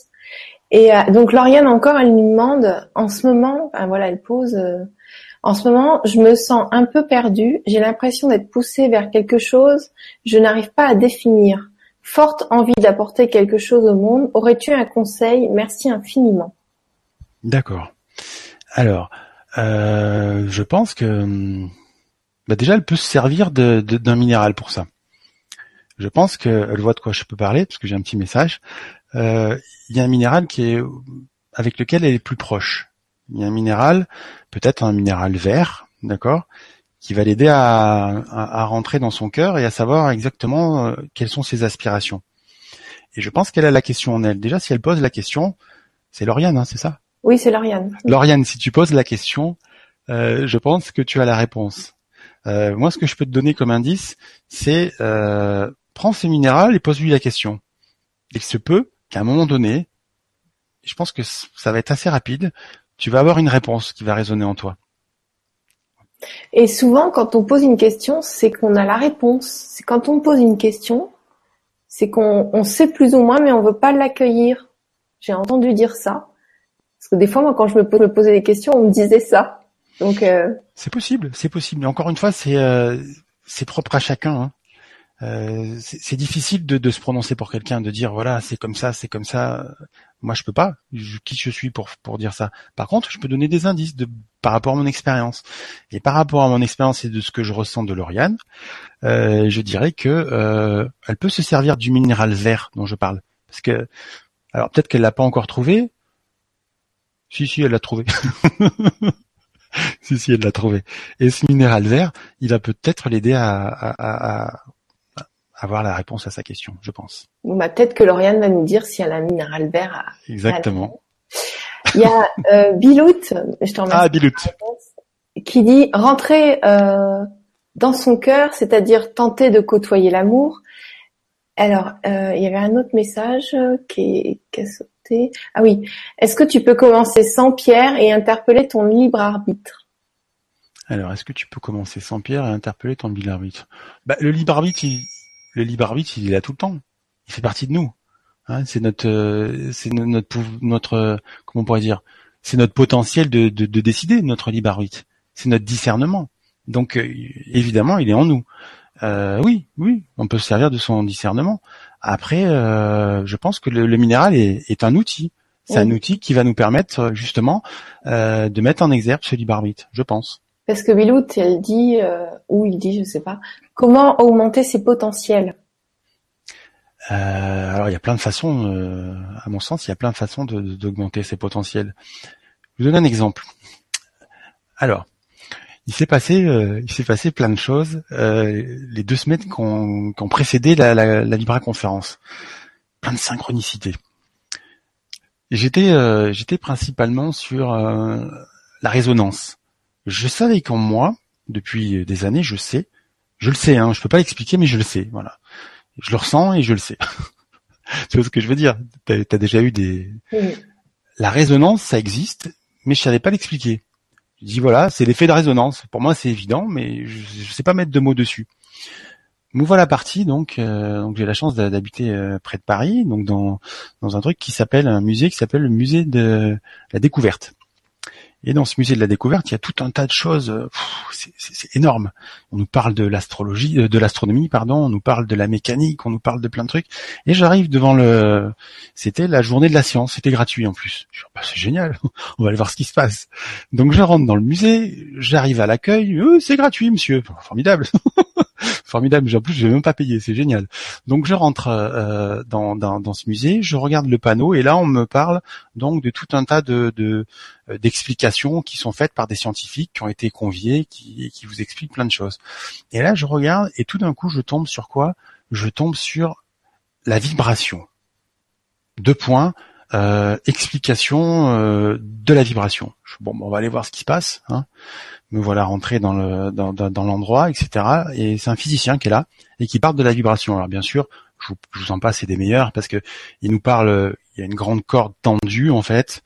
Et euh, donc Lauriane encore, elle nous demande en ce moment. Ben, voilà, elle pose. Euh, En ce moment, je me sens un peu perdue, j'ai l'impression d'être poussée vers quelque chose, je n'arrive pas à définir. Forte envie d'apporter quelque chose au monde, aurais-tu un conseil? Merci infiniment. D'accord. Alors, euh, je pense que bah déjà, elle peut se servir de, de, d'un minéral pour ça. Je pense qu'elle voit de quoi je peux parler, parce que j'ai un petit message. Euh, il y a un minéral qui est avec lequel elle est plus proche. Il y a un minéral, peut-être un minéral vert, d'accord, qui va l'aider à, à, à rentrer dans son cœur et à savoir exactement euh, quelles sont ses aspirations. Et je pense qu'elle a la question en elle. Déjà, si elle pose la question, c'est Lauriane, hein, c'est ça? Oui, c'est Lauriane. Lauriane, si tu poses la question, euh, je pense que tu as la réponse. Euh, moi, ce que je peux te donner comme indice, c'est euh, prends ce minéral et pose-lui la question. Il se peut qu'à un moment donné, je pense que ça va être assez rapide, tu vas avoir une réponse qui va résonner en toi. Et souvent, quand on pose une question, c'est qu'on a la réponse. C'est quand on pose une question, c'est qu'on on sait plus ou moins, mais on veut pas l'accueillir. J'ai entendu dire ça. Parce que des fois, moi, quand je me, pose, me posais des questions, on me disait ça. Donc, euh... c'est possible, c'est possible. Mais encore une fois, c'est, euh, c'est propre à chacun, hein. Euh, c'est, c'est difficile de, de se prononcer pour quelqu'un, de dire voilà c'est comme ça, c'est comme ça. Moi je peux pas, je, qui je suis pour pour dire ça. Par contre je peux donner des indices de par rapport à mon expérience et par rapport à mon expérience et de ce que je ressens de Lauriane, euh, je dirais que euh, elle peut se servir du minéral vert dont je parle parce que alors peut-être qu'elle l'a pas encore trouvé. Si si elle l'a trouvé. si si elle l'a trouvé. Et ce minéral vert, il va peut-être l'aider à, à, à, à avoir la réponse à sa question, je pense. Bah, peut-être que Lauriane va nous dire si elle a un minéral vert à... Exactement. À il y a euh, Bilout, je te remercie. Ah, Bilout. Qui dit « Rentrer euh, dans son cœur, c'est-à-dire tenter de côtoyer l'amour ». Alors, euh, il y avait un autre message qui, est, qui a sauté. Ah oui. Est-ce que tu peux commencer sans pierre et interpeller ton libre arbitre ? Alors, est-ce que tu peux commencer sans pierre et interpeller ton libre arbitre ? Bah, le libre arbitre, il... Le libre arbitre, il est là tout le temps. Il fait partie de nous. Hein, c'est notre, euh, c'est no- notre, notre, euh, comment on pourrait dire, c'est notre potentiel de, de, de décider, notre libre arbitre. C'est notre discernement. Donc, euh, évidemment, il est en nous. Euh, oui, oui, on peut se servir de son discernement. Après, euh, je pense que le, le minéral est, est un outil. C'est oui. Un outil qui va nous permettre justement euh, de mettre en exergue ce libre arbitre, je pense. Parce que Bilout, elle dit, euh, ou il dit, je sais pas, comment augmenter ses potentiels? euh, Alors, il y a plein de façons, euh, à mon sens, il y a plein de façons de, de, d'augmenter ses potentiels. Je vous donne un exemple. Alors, il s'est passé, euh, il s'est passé plein de choses euh, les deux semaines qu'ont, qu'ont précédé la, la, la Libra conférence. Plein de synchronicités. Et j'étais, euh, j'étais principalement sur euh, la résonance. Je savais qu'en moi, depuis des années, je sais, je le sais, hein, je peux pas l'expliquer, mais je le sais, voilà. Je le ressens et je le sais. Tu vois ce que je veux dire? T'as, t'as déjà eu des... Oui. La résonance, ça existe, mais je savais pas l'expliquer. Je dis voilà, c'est l'effet de résonance. Pour moi, c'est évident, mais je, je sais pas mettre de mots dessus. Nous voilà partis, donc, euh, donc j'ai la chance d'habiter euh, près de Paris, donc dans, dans un truc qui s'appelle, un musée qui s'appelle le musée de la découverte. Et dans ce musée de la découverte, il y a tout un tas de choses. Pff, c'est, c'est, c'est énorme. On nous parle de l'astrologie, de l'astronomie, pardon. On nous parle de la mécanique. On nous parle de plein de trucs. Et j'arrive devant le. C'était la journée de la science. C'était gratuit en plus. Je dis, bah, c'est génial. On va aller voir ce qui se passe. Donc je rentre dans le musée. J'arrive à l'accueil. Euh, c'est gratuit, monsieur. Formidable. Formidable. En plus, je vais même pas payer. C'est génial. Donc je rentre euh, dans, dans dans ce musée. Je regarde le panneau et là, on me parle donc de tout un tas de, de d'explications qui sont faites par des scientifiques qui ont été conviés, qui, qui vous expliquent plein de choses. Et là, je regarde et tout d'un coup, je tombe sur quoi? Je tombe sur la vibration. Deux points, euh, explication euh, de la vibration. Je, bon, on va aller voir ce qui se passe. Hein. Me voilà rentré dans, le, dans, dans, dans l'endroit, et cetera. Et c'est un physicien qui est là et qui parle de la vibration. Alors bien sûr, je, je vous en passe, c'est des meilleurs parce que il nous parle. Il y a une grande corde tendue en fait.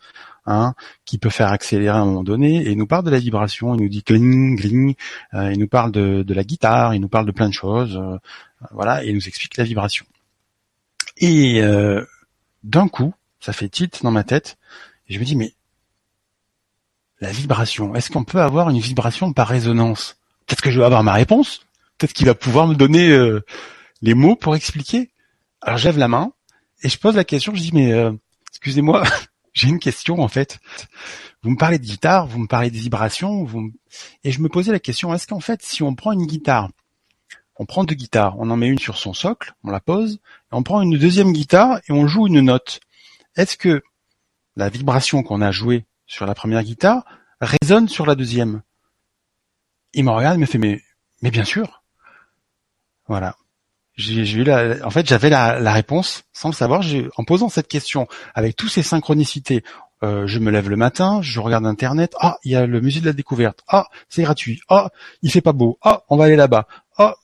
Hein, qui peut faire accélérer à un moment donné, et il nous parle de la vibration, il nous dit cling, cling, euh, il nous parle de, de la guitare, il nous parle de plein de choses, euh, voilà, et il nous explique la vibration. Et euh, d'un coup, ça fait tilt dans ma tête, et je me dis, mais La vibration. Est-ce qu'on peut avoir une vibration par résonance? Peut-être que je vais avoir ma réponse. Peut-être qu'il va pouvoir me donner euh, les mots pour expliquer. Alors, je lève la main et je pose la question. Je dis, mais euh, excusez-moi, j'ai une question en fait. Vous me parlez de guitare, vous me parlez de vibration. Vous me... Et je me posais la question, est-ce qu'en fait, si on prend une guitare, on prend deux guitares, on en met une sur son socle, on la pose, et on prend une deuxième guitare et on joue une note. Est-ce que la vibration qu'on a jouée sur la première guitare résonne sur la deuxième? Il me regarde, il me fait, mais, mais bien sûr. Voilà. J'ai, j'ai eu la, en fait, j'avais la, la réponse, sans le savoir, j'ai, en posant cette question, avec toutes ces synchronicités, euh, je me lève le matin, je regarde Internet, ah, il y a le musée de la découverte, ah, c'est gratuit, ah, il fait pas beau, ah, on va aller là-bas, ah,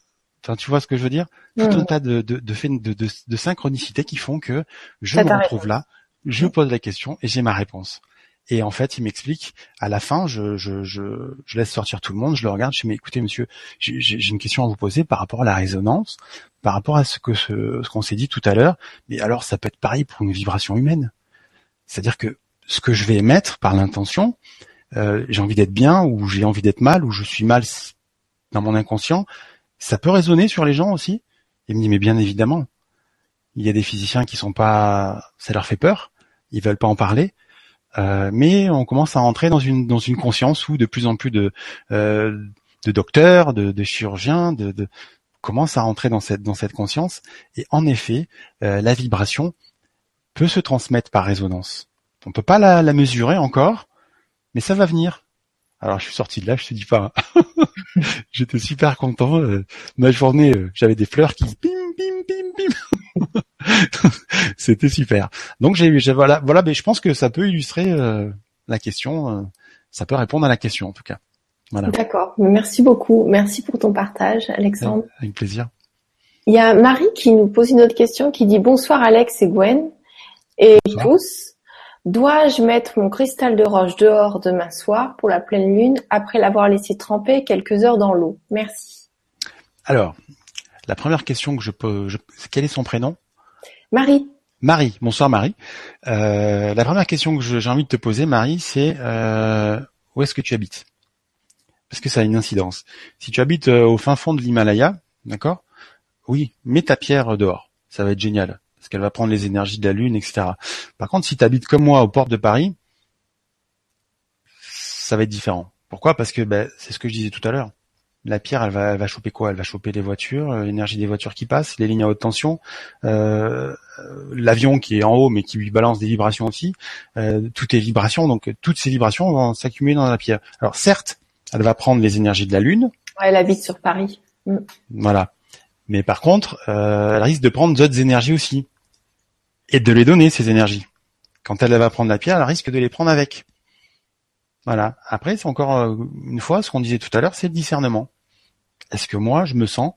enfin, tu vois ce que je veux dire? Tout mmh. un tas de, de, de, de, de, de synchronicités qui font que je me retrouve là, je pose la question et j'ai ma réponse. Et en fait, il m'explique, à la fin, je, je, je, je laisse sortir tout le monde, je le regarde, je dis, mais écoutez, monsieur, j'ai, j'ai une question à vous poser par rapport à la résonance, par rapport à ce que ce, ce qu'on s'est dit tout à l'heure, mais alors ça peut être pareil pour une vibration humaine. C'est-à-dire que ce que je vais émettre par l'intention, euh, j'ai envie d'être bien, ou j'ai envie d'être mal, ou je suis mal dans mon inconscient, ça peut résonner sur les gens aussi. Il me dit, mais bien évidemment, il y a des physiciens qui sont pas, ça leur fait peur, ils veulent pas en parler, euh, mais on commence à entrer dans une dans une conscience où de plus en plus de euh, de docteurs, de, de chirurgiens, de, de commencent à entrer dans cette dans cette conscience. Et en effet, euh, la vibration peut se transmettre par résonance. On peut pas la, la mesurer encore, mais ça va venir. Alors je suis sorti de là, je te dis pas. J'étais super content. Euh, ma journée, euh, j'avais des fleurs qui bim bim bim bim. C'était super. Donc j'ai, j'ai voilà voilà, mais je pense que ça peut illustrer euh, la question. Euh, ça peut répondre à la question en tout cas. Voilà. D'accord. Merci beaucoup. Merci pour ton partage, Alexandre. Ouais, avec plaisir. Il y a Marie qui nous pose une autre question qui dit bonsoir Alex et Gwen et tous. Dois-je mettre mon cristal de roche dehors demain soir pour la pleine lune après l'avoir laissé tremper quelques heures dans l'eau? Merci. Alors, la première question que je peux... Je, quel est son prénom? Marie. Marie. Bonsoir Marie. Euh, la première question que je, j'ai envie de te poser, Marie, c'est euh, où est-ce que tu habites? Parce que ça a une incidence. Si tu habites euh, au fin fond de l'Himalaya, d'accord? Oui, mets ta pierre dehors. Ça va être génial. Parce qu'elle va prendre les énergies de la Lune, et cetera. Par contre, si tu habites comme moi aux portes de Paris, ça va être différent. Pourquoi ? Parce que ben, c'est ce que je disais tout à l'heure. La pierre, elle va, elle va choper quoi ? Elle va choper les voitures, l'énergie des voitures qui passent, les lignes à haute tension, euh, l'avion qui est en haut mais qui lui balance des vibrations aussi. Euh, tout est vibration, donc toutes ces vibrations vont s'accumuler dans la pierre. Alors certes, elle va prendre les énergies de la Lune. Ouais, elle habite sur Paris. Mm. Voilà. Mais par contre, euh, elle risque de prendre d'autres énergies aussi. Et de les donner, ces énergies. Quand elle va prendre la pierre, elle risque de les prendre avec. Voilà. Après, c'est encore une fois, ce qu'on disait tout à l'heure, c'est le discernement. Est-ce que moi, je me sens,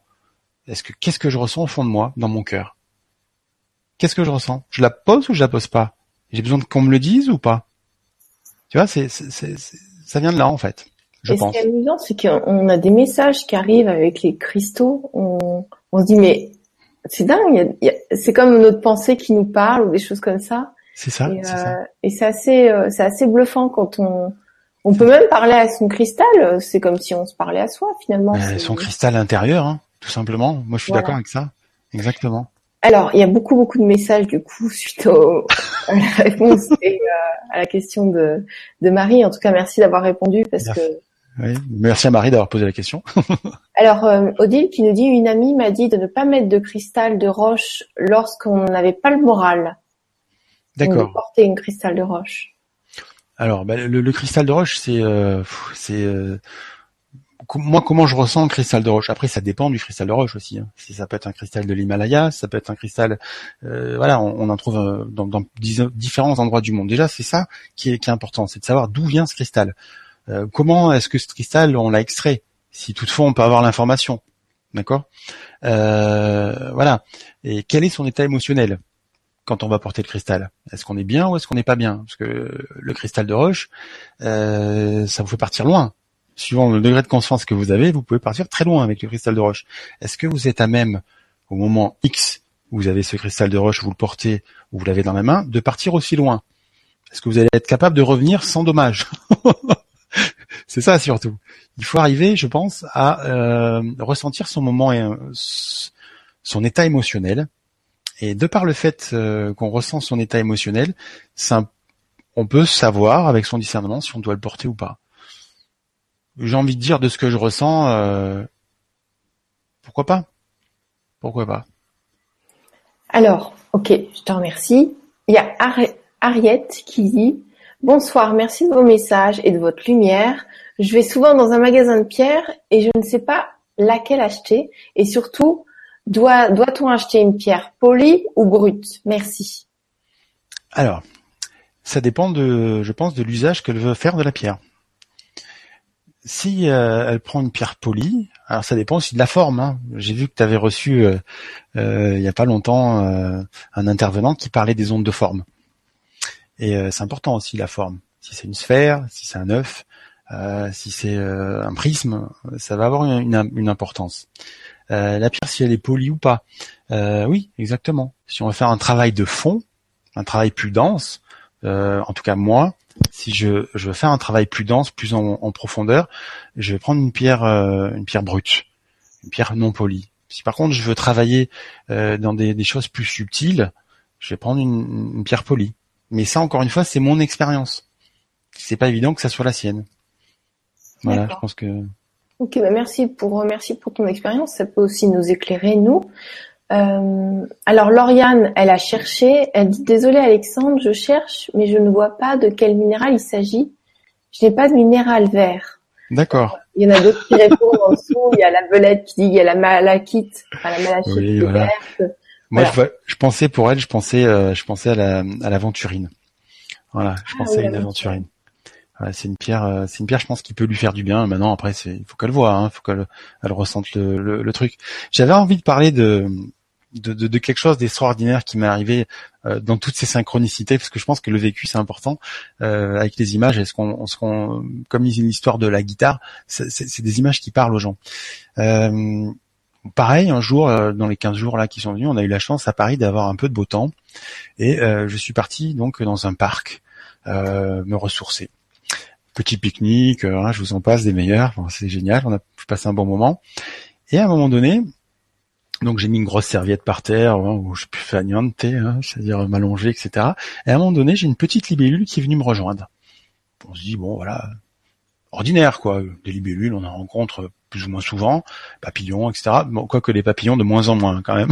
est-ce que, qu'est-ce que je ressens au fond de moi, dans mon cœur? Qu'est-ce que je ressens? Je la pose ou je la pose pas? J'ai besoin qu'on me le dise ou pas? Tu vois, c'est, c'est, c'est, c'est, ça vient de là, en fait. Je Et pense. Ce qui est amusant, c'est qu'on a des messages qui arrivent avec les cristaux. On, on se dit, mais, c'est dingue, c'est comme notre pensée qui nous parle ou des choses comme ça. C'est ça, et, c'est euh, ça. Et c'est assez, euh, c'est assez bluffant quand on, on c'est peut ça. Même parler à son cristal. C'est comme si on se parlait à soi finalement. Euh, son cristal intérieur, hein, tout simplement. Moi, je suis voilà. d'accord avec ça. Exactement. Alors, il y a beaucoup, beaucoup de messages du coup suite au, à la réponse et euh, à la question de, de Marie. En tout cas, merci d'avoir répondu parce merci. que. Oui, merci à Marie d'avoir posé la question. Alors, euh, Odile qui nous dit, une amie m'a dit de ne pas mettre de cristal de roche lorsqu'on n'avait pas le moral. D'accord. On portait une cristal de roche. Alors, ben, le, le cristal de roche, c'est... Euh, c'est euh, com- moi, comment je ressens le cristal de roche? Après, ça dépend du cristal de roche aussi. Hein. Si ça peut être un cristal de l'Himalaya, ça peut être un cristal... Euh, voilà, on, on en trouve euh, dans, dans dix, différents endroits du monde. Déjà, c'est ça qui est, qui est important, c'est de savoir d'où vient ce cristal. Euh, comment est-ce que ce cristal, on l'a extrait? Si toutefois, on peut avoir l'information. D'accord? Euh, voilà. Et quel est son état émotionnel quand on va porter le cristal? Est-ce qu'on est bien ou est-ce qu'on n'est pas bien? Parce que le cristal de roche, euh, ça vous fait partir loin. Suivant le degré de conscience que vous avez, vous pouvez partir très loin avec le cristal de roche. Est-ce que vous êtes à même, au moment X, où vous avez ce cristal de roche, vous le portez, ou vous l'avez dans la main, de partir aussi loin? Est-ce que vous allez être capable de revenir sans dommage? C'est ça surtout. Il faut arriver, je pense, à euh, ressentir son moment et euh, son état émotionnel. Et de par le fait euh, qu'on ressent son état émotionnel, ça, on peut savoir avec son discernement si on doit le porter ou pas. J'ai envie de dire de ce que je ressens, euh, pourquoi pas ? Pourquoi pas ? Alors, ok, je te remercie. Il y a Ar- Ariette qui dit « Bonsoir, merci de vos messages et de votre lumière. Je vais souvent dans un magasin de pierres et je ne sais pas laquelle acheter. Et surtout, doit, doit-on acheter une pierre polie ou brute ? Merci. » Alors, ça dépend, de, je pense, de l'usage qu'elle veut faire de la pierre. Si euh, elle prend une pierre polie, alors ça dépend aussi de la forme. Hein. J'ai vu que tu avais reçu, euh, euh, il n'y a pas longtemps, euh, un intervenant qui parlait des ondes de forme. Et euh, c'est important aussi la forme. Si c'est une sphère, si c'est un œuf, euh, si c'est euh, un prisme, ça va avoir une, une, une importance. Euh, la pierre, si elle est polie ou pas. Euh, oui, exactement. Si on veut faire un travail de fond, un travail plus dense, euh, en tout cas moi, si je, je veux faire un travail plus dense, plus en, en profondeur, je vais prendre une pierre, euh, une pierre brute, une pierre non polie. Si par contre je veux travailler euh, dans des, des choses plus subtiles, je vais prendre une, une pierre polie. Mais ça, encore une fois, c'est mon expérience. C'est pas évident que ça soit la sienne. Voilà, d'accord. Je pense que. Ok, bah merci pour merci pour ton expérience. Ça peut aussi nous éclairer, nous. Euh, alors Lauriane, elle a cherché, elle dit « Désolée Alexandre, je cherche, mais je ne vois pas de quel minéral il s'agit. Je n'ai pas de minéral vert. » D'accord. Il y en a d'autres qui répondent en dessous, il y a la velette qui dit « Il y a la malachite, enfin la malachite oui, voilà. verte. » Moi, voilà. je, je pensais pour elle, je pensais, euh, je pensais à la à l'aventurine. Voilà, je ah, pensais oui, à une aventurine. Voilà, c'est une pierre, euh, c'est une pierre, je pense, qui peut lui faire du bien. Maintenant, après, c'est, il faut qu'elle voie, hein, faut qu'elle, elle ressente le, le, le truc. J'avais envie de parler de, de, de, de quelque chose d'extraordinaire qui m'est arrivé euh, dans toutes ces synchronicités, parce que je pense que le vécu c'est important euh, avec les images. Est-ce qu'on, on, ce qu'on, comme l'histoire de la guitare, c'est, c'est, c'est des images qui parlent aux gens. Euh, Pareil, un jour, euh, dans les quinze jours là qui sont venus, on a eu la chance à Paris d'avoir un peu de beau temps. Et euh, je suis parti donc dans un parc euh, me ressourcer. Petit pique-nique, euh, hein, je vous en passe des meilleurs. Bon, c'est génial, on a passé un bon moment. Et à un moment donné, donc j'ai mis une grosse serviette par terre, hein, où je fais agnante, hein, c'est-à-dire m'allonger, et cetera. Et à un moment donné, j'ai une petite libellule qui est venue me rejoindre. On se dit, bon voilà, ordinaire quoi, des libellules, on en rencontre plus ou moins souvent, papillons, et cetera. Bon, quoique les papillons de moins en moins quand même,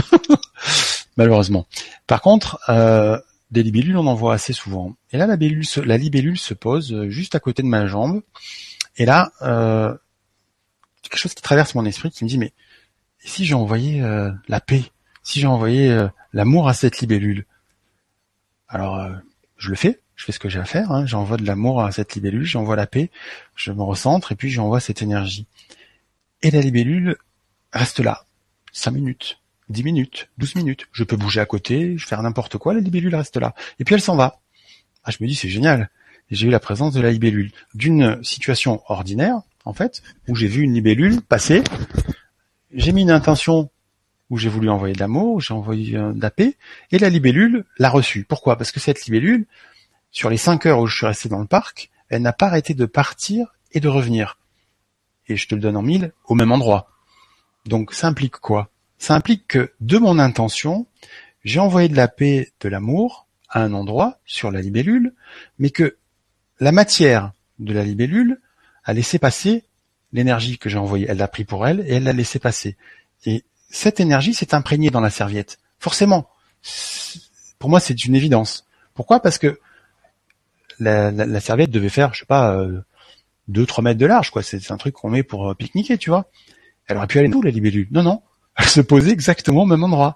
malheureusement. Par contre, euh, des libellules, on en voit assez souvent. Et là, la, bellule se, la libellule se pose juste à côté de ma jambe. Et là, euh, quelque chose qui traverse mon esprit qui me dit, mais et si j'ai envoyé euh, la paix, si j'ai envoyé euh, l'amour à cette libellule, alors euh, je le fais. Je fais ce que j'ai à faire. Hein. J'envoie de l'amour à cette libellule, j'envoie la paix, je me recentre et puis j'envoie cette énergie. Et la libellule reste là, cinq minutes, dix minutes, douze minutes. Je peux bouger à côté, je vais faire n'importe quoi, la libellule reste là. Et puis elle s'en va. Ah, je me dis, c'est génial. Et j'ai eu la présence de la libellule. D'une situation ordinaire, en fait, où j'ai vu une libellule passer, j'ai mis une intention où j'ai voulu envoyer de l'amour, j'ai envoyé de la paix, et la libellule l'a reçue. Pourquoi ? Parce que cette libellule, sur les cinq heures où je suis resté dans le parc, elle n'a pas arrêté de partir et de revenir. Et je te le donne en mille, au même endroit. Donc ça implique quoi ? Ça implique que, de mon intention, j'ai envoyé de la paix, de l'amour, à un endroit, sur la libellule, mais que la matière de la libellule a laissé passer l'énergie que j'ai envoyée. Elle l'a pris pour elle et elle l'a laissé passer. Et cette énergie s'est imprégnée dans la serviette. Forcément. Pour moi, c'est une évidence. Pourquoi ? Parce que la, la, la serviette devait faire, je sais pas... Euh, deux à trois mètres de large, quoi. C'est, c'est un truc qu'on met pour euh, pique-niquer, tu vois. Elle aurait pu aller où, la libellule ? Non, non. Elle se posait exactement au même endroit.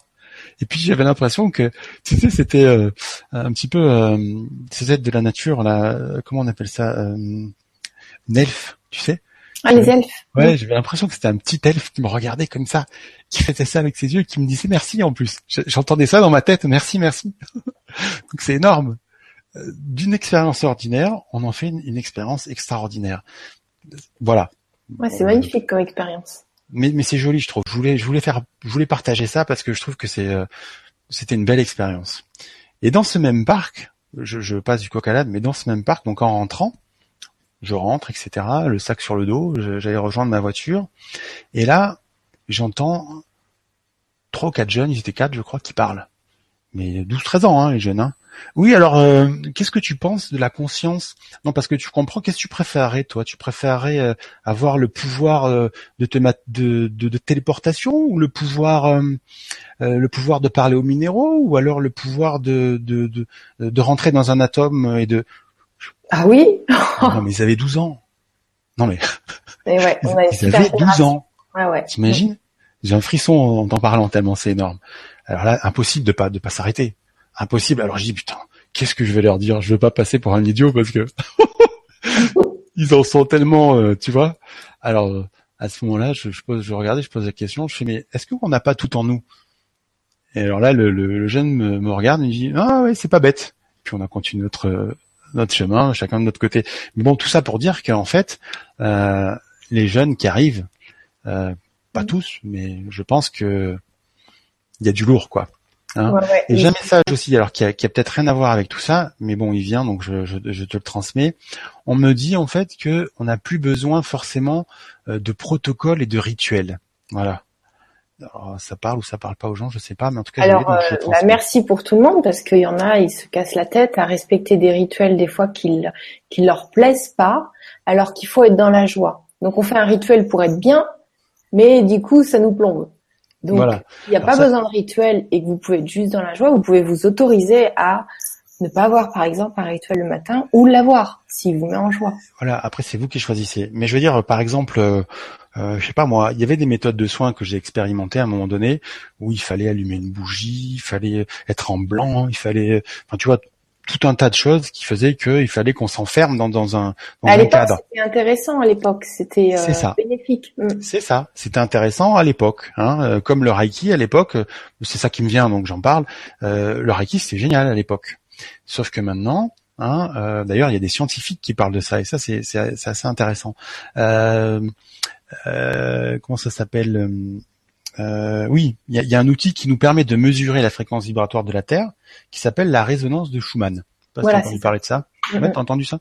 Et puis, j'avais l'impression que, tu sais, c'était euh, un petit peu euh, ces êtres de la nature, là, comment on appelle ça euh, une elfe, tu sais. Ah, les elfes. Ouais, oui. J'avais l'impression que c'était un petit elfe qui me regardait comme ça, qui faisait ça avec ses yeux et qui me disait merci en plus. J'entendais ça dans ma tête, merci, merci. Donc, c'est énorme. D'une expérience ordinaire, on en fait une, une expérience extraordinaire. Voilà. Ouais, c'est magnifique comme expérience. Mais, mais c'est joli, je trouve. Je voulais, je voulais faire, je voulais partager ça parce que je trouve que c'est, euh, c'était une belle expérience. Et dans ce même parc, je, je passe du coq à l'âne, mais dans ce même parc, donc en rentrant, je rentre, et cetera, le sac sur le dos, j'allais rejoindre ma voiture, et là, j'entends trois ou quatre jeunes, ils étaient quatre, je crois, qui parlent. Mais douze treize ans, hein, les jeunes. Hein. Oui, alors, euh, qu'est-ce que tu penses de la conscience ? Non, parce que tu comprends, qu'est-ce que tu préférerais, toi ? Tu préférerais euh, avoir le pouvoir euh, de, te mat- de, de, de téléportation, ou le pouvoir, euh, euh, le pouvoir de parler aux minéraux, ou alors le pouvoir de, de, de, de rentrer dans un atome et de... Ah oui ? Non, mais ils avaient douze ans. Non, mais... mais ouais, on a ils avaient douze ans. Ouais, ouais. T'imagines ? Ouais. J'ai un frisson en t'en parlant tellement c'est énorme. Alors là, impossible de pas de pas s'arrêter. Impossible. Alors je dis putain, qu'est-ce que je vais leur dire ? Je veux pas passer pour un idiot parce que ils en sont tellement, euh, tu vois. Alors à ce moment-là, je, je pose, je regardais, je pose la question. Je fais mais est-ce qu'on n'a pas tout en nous ? Et alors là, le, le, le jeune me, me regarde et me dit ah ouais, c'est pas bête. Puis on a continué notre notre chemin, chacun de notre côté. Mais bon, tout ça pour dire qu'en fait, euh, les jeunes qui arrivent, euh, pas tous, mais je pense que il y a du lourd, quoi. Hein ouais, ouais. Et j'ai un message aussi, alors qui a, qui a peut-être rien à voir avec tout ça, mais bon, il vient, donc je, je, je te le transmets. On me dit en fait que on n'a plus besoin forcément de protocoles et de rituels. Voilà. Alors, ça parle ou ça parle pas aux gens, je sais pas, mais en tout cas. Alors, euh, donc, bah, merci pour tout le monde, parce qu'il y en a, ils se cassent la tête à respecter des rituels des fois qu'ils qui leur plaisent pas, alors qu'il faut être dans la joie. Donc, on fait un rituel pour être bien, mais du coup, ça nous plombe. Donc, voilà. Il n'y a Alors pas ça... besoin de rituel et que vous pouvez être juste dans la joie. Vous pouvez vous autoriser à ne pas avoir, par exemple, un rituel le matin ou l'avoir, s'il vous met en joie. Voilà. Après, c'est vous qui choisissez. Mais je veux dire, par exemple, euh, euh, je sais pas moi, il y avait des méthodes de soins que j'ai expérimentées à un moment donné où il fallait allumer une bougie, il fallait être en blanc, il fallait, enfin, tu vois, tout un tas de choses qui faisaient qu'il fallait qu'on s'enferme dans, dans un, dans un cadre. À l'époque, c'était intéressant, à l'époque, c'était euh, c'est ça. Bénéfique. Mm. C'est ça, c'était intéressant à l'époque. Hein. Comme le Reiki, à l'époque, c'est ça qui me vient, donc j'en parle, euh, le Reiki, c'était génial à l'époque. Sauf que maintenant, hein, euh, d'ailleurs, il y a des scientifiques qui parlent de ça, et ça, c'est, c'est, c'est assez intéressant. Euh, euh, comment ça s'appelle ? Euh, oui, il y a, y a un outil qui nous permet de mesurer la fréquence vibratoire de la Terre, qui s'appelle la résonance de Schumann. Je sais pas voilà, si t'as entendu parler de ça. Mm-hmm. Ouais, t'as entendu ça ?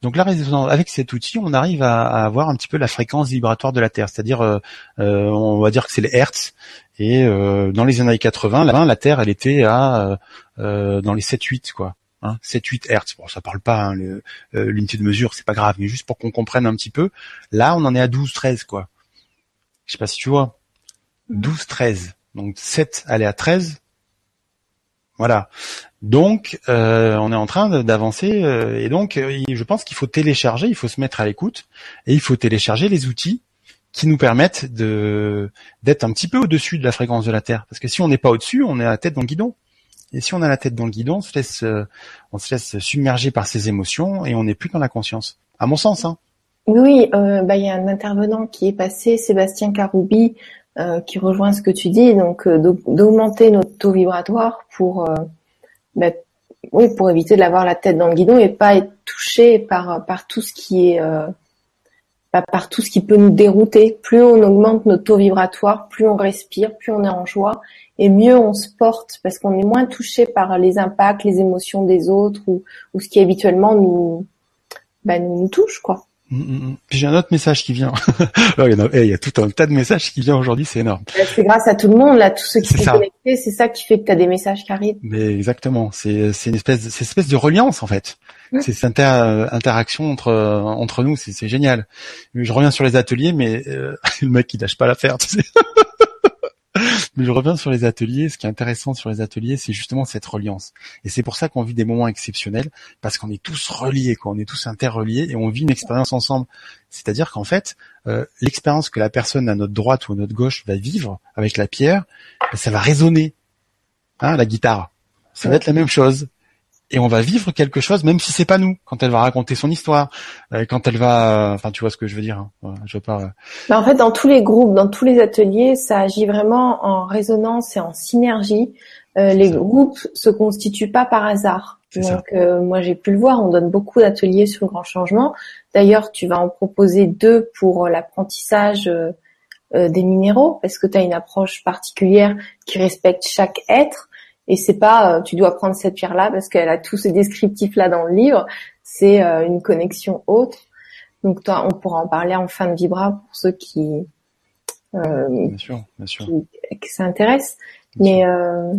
Donc la résonance, avec cet outil, on arrive à, à avoir un petit peu la fréquence vibratoire de la Terre, c'est-à-dire, euh, euh, on va dire que c'est les hertz. Et euh, dans les années quatre-vingts, la, la Terre, elle était à euh, dans les sept huit quoi. Hein, sept huit hertz. Bon, ça parle pas hein, le, euh, l'unité de mesure, c'est pas grave, mais juste pour qu'on comprenne un petit peu. Là, on en est à douze treize quoi. Je sais pas si tu vois. douze treize Donc sept aller à treize Voilà. Donc euh, on est en train de, d'avancer euh, et donc euh, je pense qu'il faut télécharger, il faut se mettre à l'écoute et il faut télécharger les outils qui nous permettent de d'être un petit peu au-dessus de la fréquence de la Terre, parce que si on n'est pas au-dessus, on est à la tête dans le guidon. Et si on a la tête dans le guidon, on se laisse euh, on se laisse submerger par ses émotions et on n'est plus dans la conscience. À mon sens hein. Oui, euh, bah il y a un intervenant qui est passé, Sébastien Caroubi, Euh, qui rejoint ce que tu dis, donc euh, d'augmenter notre taux vibratoire pour, euh, bah, oui, pour éviter d'avoir la tête dans le guidon et pas être touché par par tout ce qui est, euh, bah, par tout ce qui peut nous dérouter. Plus on augmente notre taux vibratoire, plus on respire, plus on est en joie et mieux on se porte parce qu'on est moins touché par les impacts, les émotions des autres ou ou ce qui habituellement nous, bah, nous, nous touche quoi. Puis j'ai un autre message qui vient. Alors, il, y a, il y a tout un tas de messages qui viennent aujourd'hui, c'est énorme. C'est grâce à tout le monde là, tous ceux qui sont connectés, c'est ça qui fait que t'as des messages qui arrivent. Mais exactement, c'est c'est une espèce, c'est une espèce de reliance en fait. Mmh. C'est cette inter, interaction entre entre nous, c'est c'est génial. Je reviens sur les ateliers, mais euh, le mec il lâche pas l'affaire, tu sais. Mais je reviens sur les ateliers. Ce qui est intéressant sur les ateliers, c'est justement cette reliance. Et c'est pour ça qu'on vit des moments exceptionnels, parce qu'on est tous reliés, quoi. On est tous interreliés et on vit une expérience ensemble. C'est-à-dire qu'en fait, euh, l'expérience que la personne à notre droite ou à notre gauche va vivre avec la pierre, ben, ça va résonner. Hein, la guitare, ça va être la même chose. Et on va vivre quelque chose, même si c'est pas nous, quand elle va raconter son histoire, quand elle va, enfin, tu vois ce que je veux dire, hein. Je veux pas. Mais en fait, dans tous les groupes, dans tous les ateliers, ça agit vraiment en résonance et en synergie. Euh, les groupes se constituent pas par hasard. C'est Donc, euh, moi, j'ai pu le voir. On donne beaucoup d'ateliers sur le grand changement. D'ailleurs, tu vas en proposer deux pour l'apprentissage euh, euh, des minéraux, parce que tu as une approche particulière qui respecte chaque être. Et c'est pas, euh, tu dois prendre cette pierre-là parce qu'elle a tous ces descriptifs-là dans le livre. C'est euh, une connexion autre. Donc toi, on pourra en parler en fin de vibra pour ceux qui euh, bien sûr, bien sûr. qui, qui s'intéressent. Mais euh,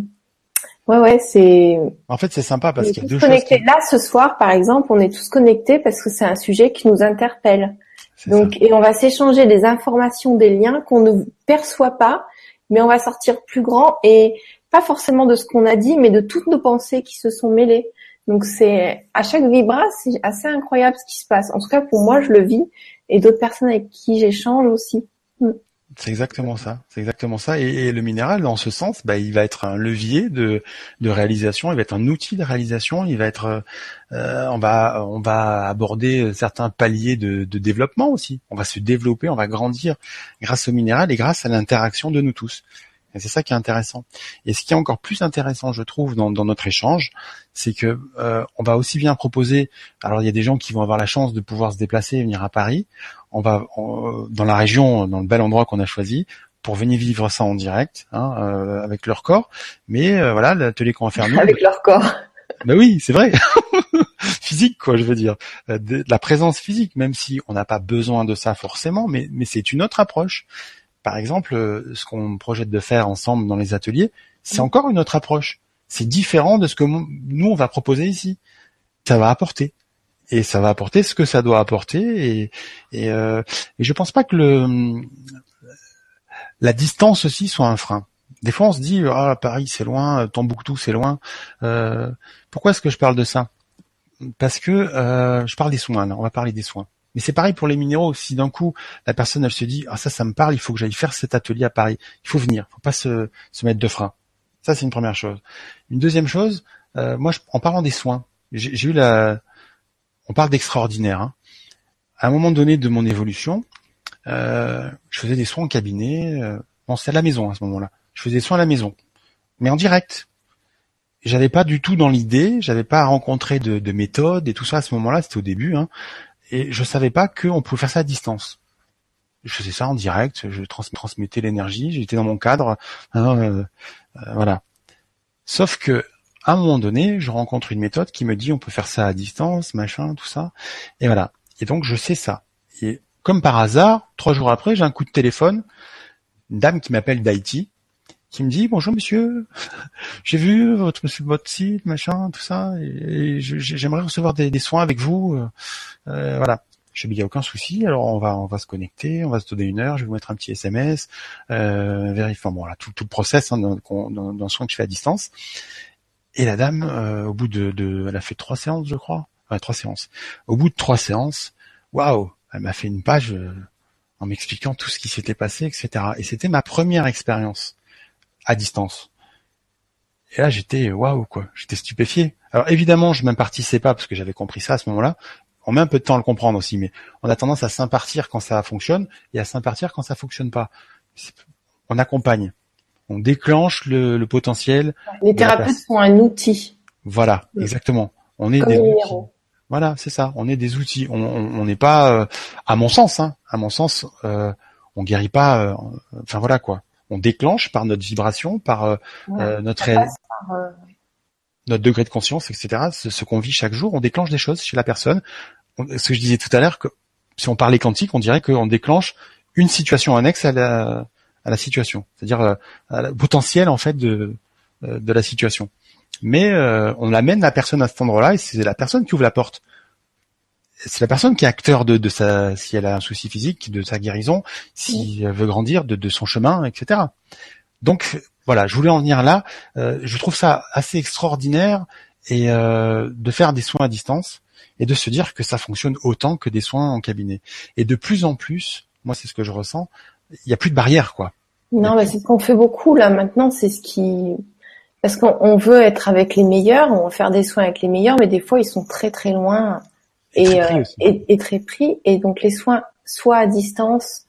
ouais, ouais, c'est. En fait, c'est sympa parce qu'il y a deux choses. Qui... Là, ce soir, par exemple, on est tous connectés parce que c'est un sujet qui nous interpelle. C'est Donc, ça. Et on va s'échanger des informations, des liens qu'on ne perçoit pas, mais on va sortir plus grand et pas forcément de ce qu'on a dit, mais de toutes nos pensées qui se sont mêlées. Donc c'est à chaque vibra, c'est assez incroyable ce qui se passe. En tout cas pour moi, je le vis et d'autres personnes avec qui j'échange aussi. Mm. C'est exactement ça, c'est exactement ça. Et, et le minéral, dans ce sens, bah, il va être un levier de, de réalisation, il va être un outil de réalisation, il va être, euh, on va, on va aborder certains paliers de, de développement aussi. On va se développer, on va grandir grâce au minéral et grâce à l'interaction de nous tous. Et c'est ça qui est intéressant. Et ce qui est encore plus intéressant, je trouve, dans, dans notre échange, c'est que euh, on va aussi bien proposer. Alors, il y a des gens qui vont avoir la chance de pouvoir se déplacer et venir à Paris. On va on, dans la région, dans le bel endroit qu'on a choisi, pour venir vivre ça en direct, hein, euh, avec leur corps. Mais euh, voilà, l'atelier qu'on va faire nous. Avec leur corps. Ben oui, c'est vrai. Physique, quoi, je veux dire. De la présence physique, même si on n'a pas besoin de ça forcément, mais, mais c'est une autre approche. Par exemple, ce qu'on projette de faire ensemble dans les ateliers, c'est encore une autre approche. C'est différent de ce que nous, on va proposer ici. Ça va apporter. Et ça va apporter ce que ça doit apporter. Et, et, euh, et je pense pas que le, la distance aussi soit un frein. Des fois, on se dit « Ah, Paris, c'est loin. Tombouctou, c'est loin. Euh, » Pourquoi est-ce que je parle de ça ? Parce que euh, je parle des soins. Là. On va parler des soins. Mais c'est pareil pour les minéraux. Si d'un coup, la personne, elle se dit, ah, ça, ça me parle, il faut que j'aille faire cet atelier à Paris. Il faut venir. Il faut pas se, se mettre de frein. Ça, c'est une première chose. Une deuxième chose, euh, moi, je, en parlant des soins, j'ai, j'ai eu la, on parle d'extraordinaire, hein. À un moment donné de mon évolution, euh, je faisais des soins en cabinet, euh, non, c'était à la maison, à ce moment-là. Je faisais des soins à la maison. Mais en direct. J'avais pas du tout dans l'idée, j'avais pas rencontré de, de méthode et tout ça à ce moment-là, c'était au début, hein. Et je savais pas qu'on pouvait faire ça à distance. Je faisais ça en direct, je trans- transmettais l'énergie, j'étais dans mon cadre, euh, euh, voilà. Sauf que, à un moment donné, je rencontre une méthode qui me dit on peut faire ça à distance, machin, tout ça, et voilà. Et donc je sais ça. Et comme par hasard, trois jours après, j'ai un coup de téléphone, une dame qui m'appelle d'Haïti, qui me dit bonjour monsieur, j'ai vu votre votre site machin tout ça et, et je, j'aimerais recevoir des, des soins avec vous, euh, voilà. Je lui dis il y a aucun souci, alors on va on va se connecter, on va se donner une heure, je vais vous mettre un petit S M S, euh, vérifier, enfin bon, voilà tout tout le process hein, dans, dans, dans le soin que je fais à distance. Et la dame euh, au bout de, de elle a fait trois séances je crois, enfin, trois séances. Au bout de trois séances, waouh, elle m'a fait une page euh, en m'expliquant tout ce qui s'était passé et cetera. Et c'était ma première expérience à distance. Et là, j'étais waouh quoi, j'étais stupéfié. Alors évidemment, je m'impartissais pas parce que j'avais compris ça à ce moment-là. On met un peu de temps à le comprendre aussi, mais on a tendance à s'impartir quand ça fonctionne et à s'impartir quand ça fonctionne pas. On accompagne, on déclenche le, le potentiel. Les thérapeutes sont un outil. Voilà, oui. Exactement. On est Comme des outils. Voilà, c'est ça. On est des outils. On n'est pas, euh, à mon sens, hein, à mon sens, euh, on guérit pas. Euh, enfin voilà quoi. On déclenche par notre vibration, par euh, ouais, notre par, euh... notre degré de conscience, et cetera. Ce, ce qu'on vit chaque jour, on déclenche des choses chez la personne. On, ce que je disais tout à l'heure, que si on parlait quantique, on dirait qu'on déclenche une situation annexe à la, à la situation, c'est-à-dire euh, à la, potentiel en fait de euh, de la situation. Mais euh, on amène la personne à cet endroit-là et c'est la personne qui ouvre la porte. C'est la personne qui est acteur de, de sa, si elle a un souci physique, de sa guérison, si elle veut grandir, de, de son chemin, et cetera. Donc voilà, je voulais en venir là. Euh, je trouve ça assez extraordinaire et euh, de faire des soins à distance et de se dire que ça fonctionne autant que des soins en cabinet. Et de plus en plus, moi c'est ce que je ressens, il n'y a plus de barrière quoi. Non, mais bah, c'est ce qu'on fait beaucoup là maintenant, c'est ce qui, parce qu'on on veut être avec les meilleurs, on veut faire des soins avec les meilleurs, mais des fois ils sont très très loin. Et, et, très euh, et, et très pris. Et donc les soins, soit à distance,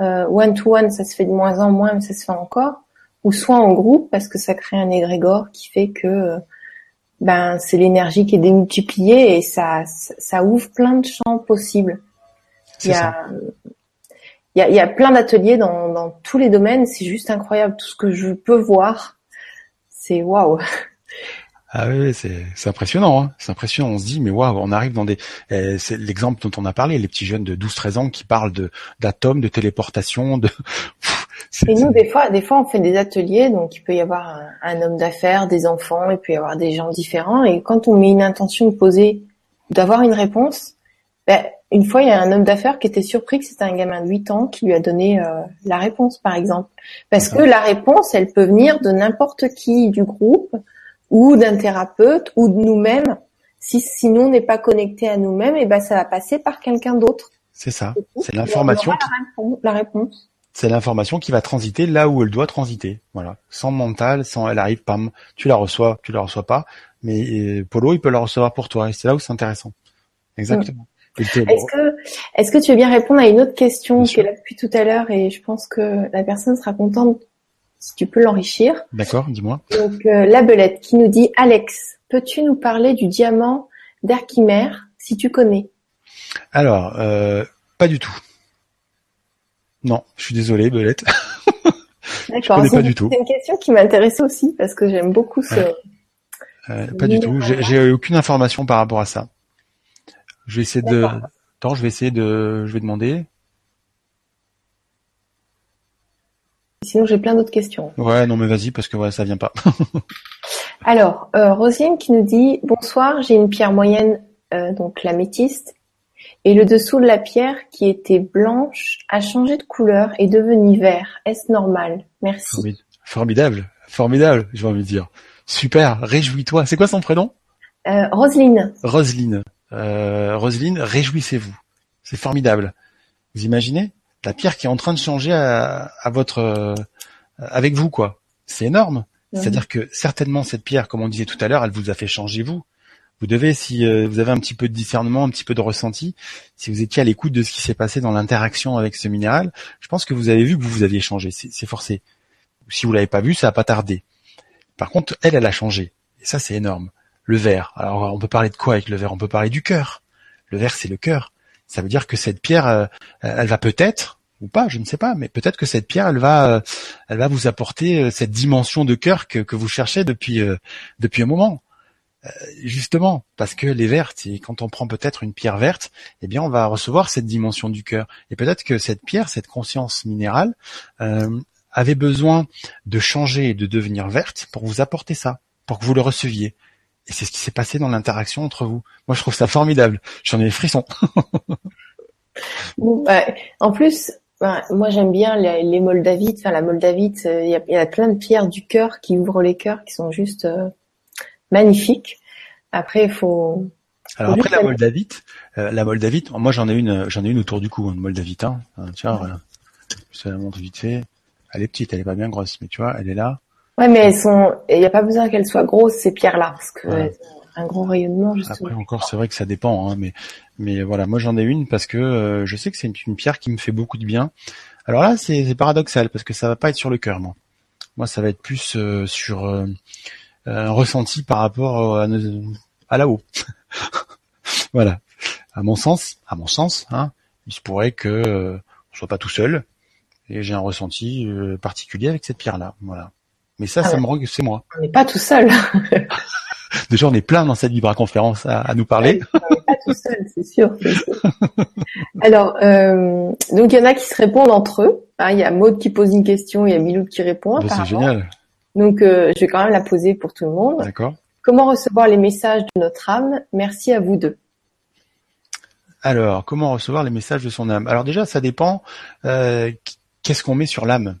euh, one-to-one, ça se fait de moins en moins, mais ça se fait encore, ou soit en groupe, parce que ça crée un égrégore qui fait que euh, ben c'est l'énergie qui est démultipliée et ça ça ouvre plein de champs possibles. Il y a, il y a il y a plein d'ateliers dans dans tous les domaines, c'est juste incroyable tout ce que je peux voir, c'est waouh. Ah oui, c'est, c'est impressionnant, hein. C'est impressionnant. On se dit, mais waouh, on arrive dans des, euh, c'est l'exemple dont on a parlé, les petits jeunes de douze treize ans qui parlent de, d'atomes, de téléportation, de, c'est, et nous, c'est... des fois, des fois, on fait des ateliers, donc il peut y avoir un, un homme d'affaires, des enfants, il peut y avoir des gens différents, et quand on met une intention de poser, d'avoir une réponse, ben, une fois, il y a un homme d'affaires qui était surpris que c'était un gamin de huit ans qui lui a donné euh, la réponse, par exemple. Parce que la réponse, elle peut venir de n'importe qui du groupe, ou d'un thérapeute, ou de nous-mêmes. Si, si nous, on n'est pas connecté à nous-mêmes, et ben, ça va passer par quelqu'un d'autre. C'est ça. Et c'est l'information. Qui... La réponse. C'est l'information qui va transiter là où elle doit transiter. Voilà. Sans mental, sans, elle arrive, pam. Tu la reçois, tu la reçois pas. Mais, euh, Polo, il peut la recevoir pour toi. Et c'est là où c'est intéressant. Exactement. Mmh. Est-ce que, est-ce que tu veux bien répondre à une autre question qui est là depuis tout à l'heure, et je pense que la personne sera contente si tu peux l'enrichir. D'accord, dis-moi. Donc, euh, la belette qui nous dit, Alex, peux-tu nous parler du diamant d'Herkimer, si tu connais? Alors, euh, pas du tout. Non, je suis désolé, belette. D'accord. Je connais pas du tout. C'est une question qui m'intéresse aussi, parce que j'aime beaucoup ce... Ouais. Euh, pas du tout. J'ai, j'ai aucune information par rapport à ça. Je vais essayer D'accord. de... Attends, je vais essayer de... Je vais demander... Sinon, j'ai plein d'autres questions. Ouais, non, mais vas-y, parce que ouais, ça vient pas. Alors, euh, Rosine qui nous dit, bonsoir, j'ai une pierre moyenne, euh, donc l'améthyste, et le dessous de la pierre, qui était blanche, a changé de couleur et devenu vert. Est-ce normal? Merci. Formid- formidable, formidable, j'ai envie de dire. Super, réjouis-toi. C'est quoi son prénom? euh, Roselyne. Roselyne. Euh, Roselyne, réjouissez-vous. C'est formidable. Vous imaginez? La pierre qui est en train de changer à, à votre, euh, avec vous, quoi. C'est énorme. Mmh. C'est-à-dire que certainement cette pierre, comme on disait tout à l'heure, elle vous a fait changer vous. Vous devez, si euh, vous avez un petit peu de discernement, un petit peu de ressenti, si vous étiez à l'écoute de ce qui s'est passé dans l'interaction avec ce minéral, je pense que vous avez vu que vous vous aviez changé. C'est, c'est forcé. Si vous l'avez pas vu, ça a pas tardé. Par contre, elle, elle a changé. Et ça, c'est énorme. Le verre. Alors, on peut parler de quoi avec le verre? On peut parler du cœur. Le verre, c'est le cœur. Ça veut dire que cette pierre, euh, elle va peut-être, ou pas, je ne sais pas, mais peut-être que cette pierre, elle va, euh, elle va vous apporter cette dimension de cœur que, que vous cherchez depuis euh, depuis un moment. Euh, justement, parce que les vertes, et quand on prend peut-être une pierre verte, eh bien, on va recevoir cette dimension du cœur. Et peut-être que cette pierre, cette conscience minérale, euh, avait besoin de changer et de devenir verte pour vous apporter ça, pour que vous le receviez. Et c'est ce qui s'est passé dans l'interaction entre vous. Moi, je trouve ça formidable. J'en ai les frissons. Bon, euh, en plus, ben, moi, j'aime bien les, les moldavites. Enfin, la moldavite, il euh, y, y a plein de pierres du cœur qui ouvrent les cœurs, qui sont juste euh, magnifiques. Après, il faut... Alors faut après, la moldavite, euh, la moldavite, moi, j'en ai une j'en ai une autour du cou, une moldavite. Hein. Tiens, ouais. Voilà. Je te la montre vite fait. Elle est petite, elle est pas bien grosse, mais tu vois, elle est là. Ouais, mais elles sont, il n'y a pas besoin qu'elles soient grosses, ces pierres-là, parce que ouais. Un gros rayonnement, justement. Après, encore, c'est vrai que ça dépend, hein, mais, mais voilà, moi, j'en ai une parce que, euh, je sais que c'est une, une pierre qui me fait beaucoup de bien. Alors là, c'est, c'est paradoxal parce que ça va pas être sur le cœur, moi. Moi, ça va être plus, euh, sur, euh, un ressenti par rapport à, à là-haut. Voilà. À mon sens, à mon sens, hein, il se pourrait que, euh, on soit pas tout seul et j'ai un ressenti euh, particulier avec cette pierre-là. Voilà. Mais ça, ah ça ouais. me rend que c'est moi. On n'est pas tout seul. Déjà, on est plein dans cette vibra-conférence à, à nous parler. On n'est pas tout seul, c'est sûr. C'est sûr. Alors, euh, donc il y en a qui se répondent entre eux. Il hein, y a Maud qui pose une question, il y a Miloud qui répond. Ben, c'est génial. Donc, euh, je vais quand même la poser pour tout le monde. D'accord. Comment recevoir les messages de notre âme? Merci à vous deux. Alors, comment recevoir les messages de son âme? Alors déjà, ça dépend. Euh, qu'est-ce qu'on met sur l'âme?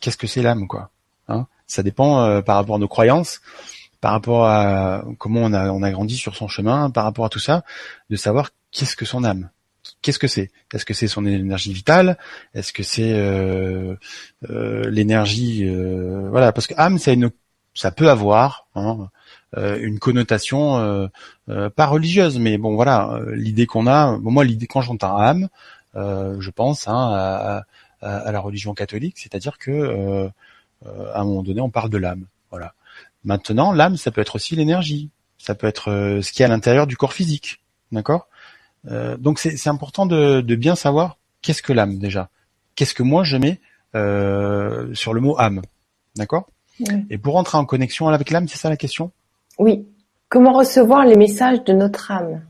Qu'est-ce que c'est l'âme, quoi? Hein? Ça dépend euh, par rapport à nos croyances, par rapport à comment on a, on a grandi sur son chemin, par rapport à tout ça, de savoir qu'est-ce que son âme, qu'est-ce que c'est. Est-ce que c'est son énergie vitale? Est-ce que c'est euh, euh, l'énergie euh, Voilà, parce que âme, ça, une, ça peut avoir hein, euh, une connotation euh, euh, pas religieuse, mais bon voilà, euh, l'idée qu'on a. Bon, moi, l'idée quand j'entends âme, euh, je pense hein, à, à, à la religion catholique, c'est-à-dire que euh, à un moment donné, on parle de l'âme. Voilà. Maintenant, l'âme, ça peut être aussi l'énergie. Ça peut être euh, ce qui est à l'intérieur du corps physique. D'accord? Euh, donc, c'est, c'est important de, de bien savoir qu'est-ce que l'âme, déjà. Qu'est-ce que moi, je mets euh, sur le mot âme. D'accord? Oui. Et pour entrer en connexion avec l'âme, c'est ça la question? Oui. Comment recevoir les messages de notre âme ?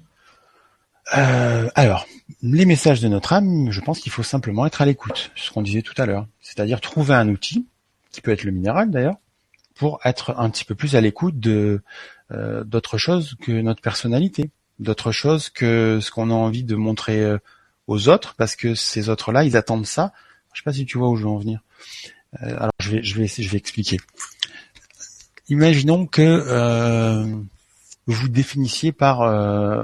Euh, alors, les messages de notre âme, je pense qu'il faut simplement être à l'écoute, ce qu'on disait tout à l'heure. C'est-à-dire trouver un outil, qui peut être le minéral d'ailleurs, pour être un petit peu plus à l'écoute de euh, d'autres choses que notre personnalité, d'autres choses que ce qu'on a envie de montrer aux autres, parce que ces autres-là, ils attendent ça. Je sais pas si tu vois où je veux en venir. Euh, alors, je vais, je vais, je vais expliquer. Imaginons que euh, vous définissiez par euh,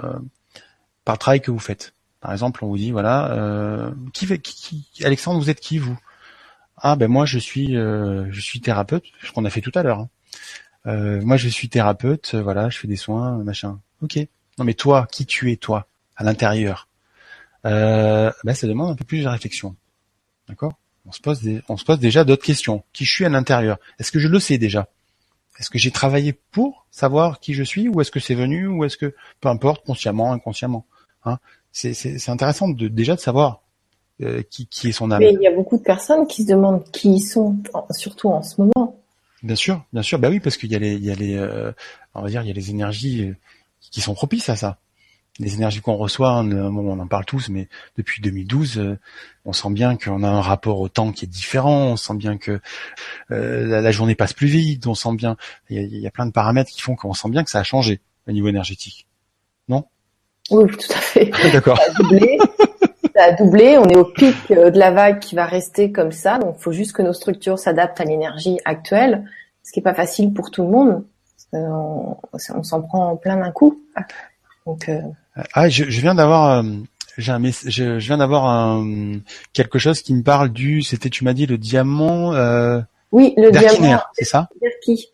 par le travail que vous faites. Par exemple, on vous dit voilà, euh, qui, qui, qui, Alexandre, vous êtes qui vous ? Ah ben moi je suis euh, je suis thérapeute, ce qu'on a fait tout à l'heure. Hein. Euh, moi je suis thérapeute, voilà, je fais des soins, machin. Ok. Non mais toi, qui tu es toi à l'intérieur ? Euh, ben ça demande un peu plus de réflexion. D'accord ? On se pose des, on se pose déjà d'autres questions. Qui je suis à l'intérieur ? Est-ce que je le sais déjà ? Est-ce que j'ai travaillé pour savoir qui je suis, ou est-ce que c'est venu, ou est-ce que, peu importe, consciemment, inconsciemment. Hein, c'est, c'est, c'est intéressant de déjà de savoir euh, qui, qui est son âme. Mais il y a beaucoup de personnes qui se demandent qui ils sont, surtout en ce moment. Bien sûr, bien sûr. Bah oui, parce qu'il y a les, il y a les, euh, on va dire, il y a les énergies qui sont propices à ça. Les énergies qu'on reçoit, on, bon, on en parle tous, mais depuis deux mille douze, on sent bien qu'on a un rapport au temps qui est différent, on sent bien que euh, la, la journée passe plus vite, on sent bien, il y a, y a plein de paramètres qui font qu'on sent bien que ça a changé au niveau énergétique. Non ? Oui, tout à fait. D'accord. Ça a doublé, ça a doublé, on est au pic de la vague qui va rester comme ça, donc il faut juste que nos structures s'adaptent à l'énergie actuelle, ce qui n'est pas facile pour tout le monde, euh, on, on s'en prend plein d'un coup. Donc, euh... Ah, je, je viens d'avoir, euh, j'ai un, je, je viens d'avoir un, quelque chose qui me parle du, c'était, tu m'as dit le diamant. Euh, oui, le diamant. C'est ça. D'Erki.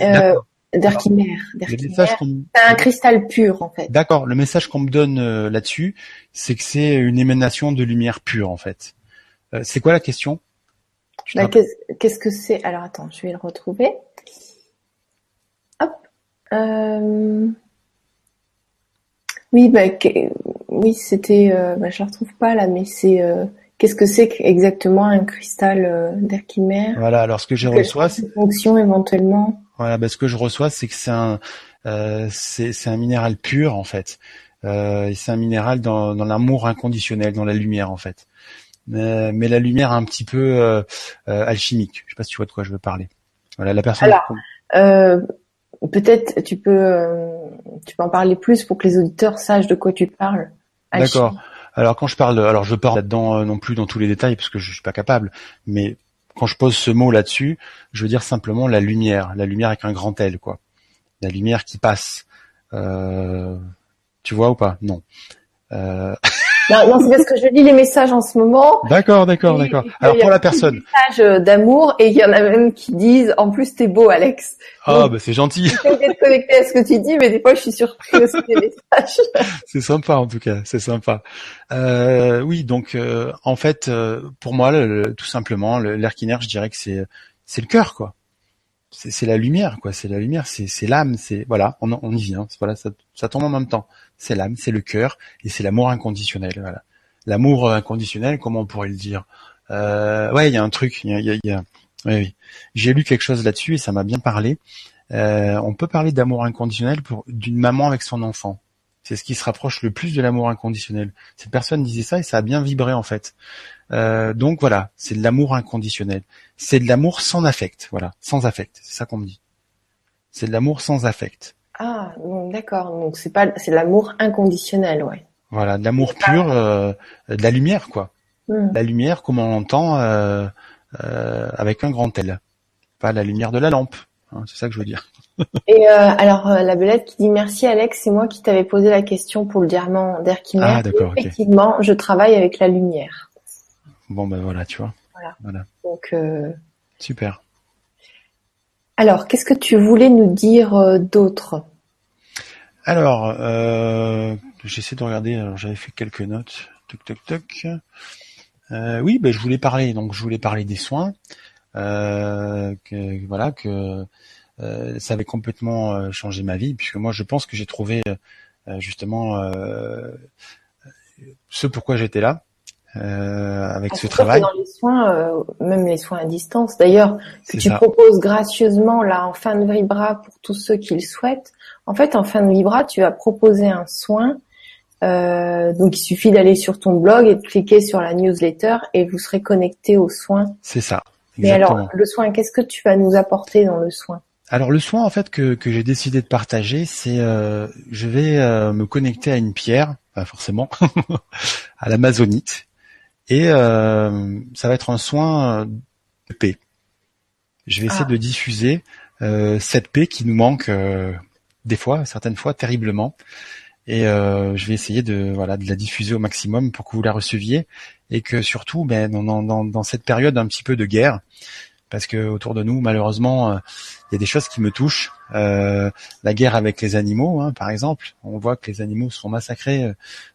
Euh, D'Erkiner. C'est un cristal pur en fait. D'accord. Le message qu'on me donne euh, là-dessus, c'est que c'est une émanation de lumière pure en fait. Euh, c'est quoi la question ? Bah, qu'est-ce, qu'est-ce que c'est ? Alors attends, je vais le retrouver. Hop. Euh... Oui, bah, que, oui, c'était, euh, bah, je la retrouve pas là, mais c'est, euh, qu'est-ce que c'est exactement un cristal euh, d'Erkimer ? Voilà, alors ce que je que reçois, c'est une fonction éventuellement. Voilà, bah, ce que je reçois, c'est que c'est un, euh, c'est, c'est un minéral pur en fait. Euh, et c'est un minéral dans, dans l'amour inconditionnel, dans la lumière en fait. Euh, mais la lumière un petit peu euh, euh, alchimique. Je sais pas si tu vois de quoi je veux parler. Voilà, la personne. Alors, euh, peut-être tu peux. Euh... Tu peux en parler plus pour que les auditeurs sachent de quoi tu parles. Alchimie. D'accord. Alors quand je parle, alors je parle là-dedans euh, non plus dans tous les détails parce que je suis pas capable. Mais quand je pose ce mot là-dessus, je veux dire simplement la lumière, la lumière avec un grand L, quoi. La lumière qui passe. Euh... Tu vois ou pas ? Non. Euh... non. Non, c'est parce que je lis les messages en ce moment. D'accord, d'accord, et, d'accord. Et alors pour la personne. Des messages d'amour et il y en a même qui disent en plus t'es beau, Alex. Ah, donc, bah c'est gentil. J'essaie d'être connecté à ce que tu dis, mais des fois je suis surpris aussi des messages. C'est sympa en tout cas, c'est sympa. Euh, oui, donc euh, en fait, euh, pour moi, le, le, tout simplement, le, l'Erkiner, je dirais que c'est c'est le cœur, quoi. C'est, c'est la lumière, quoi. C'est la lumière, c'est, c'est l'âme, c'est voilà, on, on y vient. Voilà, ça, ça tombe en même temps. C'est l'âme, c'est le cœur et c'est l'amour inconditionnel. Voilà, l'amour inconditionnel, comment on pourrait le dire ? euh, Ouais, il y a un truc, il y a, y a, y a... Oui, oui. J'ai lu quelque chose là-dessus et ça m'a bien parlé. Euh, on peut parler d'amour inconditionnel pour d'une maman avec son enfant. C'est ce qui se rapproche le plus de l'amour inconditionnel. Cette personne disait ça et ça a bien vibré en fait. Euh, donc voilà, c'est de l'amour inconditionnel. C'est de l'amour sans affect, voilà, sans affect. C'est ça qu'on me dit. C'est de l'amour sans affect. Ah, bon, d'accord. Donc c'est pas, c'est de l'amour inconditionnel, ouais. Voilà, de l'amour pur, euh, de la lumière, quoi. Hmm. La lumière, comme on l'entend. Euh, Euh, avec un grand L, pas la lumière de la lampe, hein, c'est ça que je veux dire. Et euh, alors euh, la belette qui dit merci Alex, c'est moi qui t'avais posé la question pour le diamant d'Erkimer. Ah, d'accord, effectivement, okay. Je travaille avec la lumière. Bon ben voilà, tu vois. Voilà. Voilà. Donc euh... super. Alors qu'est-ce que tu voulais nous dire euh, d'autre ? Alors euh, j'essaie de regarder. Alors j'avais fait quelques notes. Toc toc toc. Euh, oui, ben je voulais parler. Donc, je voulais parler des soins. Euh, que, voilà, que euh, ça avait complètement euh, changé ma vie, puisque moi, je pense que j'ai trouvé euh, justement euh, ce pourquoi j'étais là, euh, avec ah, ce travail. Dans les soins, euh, même les soins à distance. D'ailleurs, ce que tu ça. proposes gracieusement là en fin de Vibra pour tous ceux qui le souhaitent. En fait, en fin de Vibra, tu vas proposer un soin. Euh, donc, il suffit d'aller sur ton blog et de cliquer sur la newsletter et vous serez connecté au soin. C'est ça. Exactement. Mais alors, le soin, qu'est-ce que tu vas nous apporter dans le soin ? Alors, le soin, en fait, que, que j'ai décidé de partager, c'est euh, je vais euh, me connecter à une pierre, ben forcément, à l'amazonite, et euh, ça va être un soin de paix. Je vais essayer ah. de diffuser euh, cette paix qui nous manque euh, des fois, certaines fois, terriblement. Et euh, je vais essayer de voilà de la diffuser au maximum pour que vous la receviez et que surtout ben dans dans dans cette période un petit peu de guerre, parce que autour de nous malheureusement il euh, y a des choses qui me touchent, euh, la guerre avec les animaux hein, par exemple, on voit que les animaux sont massacrés,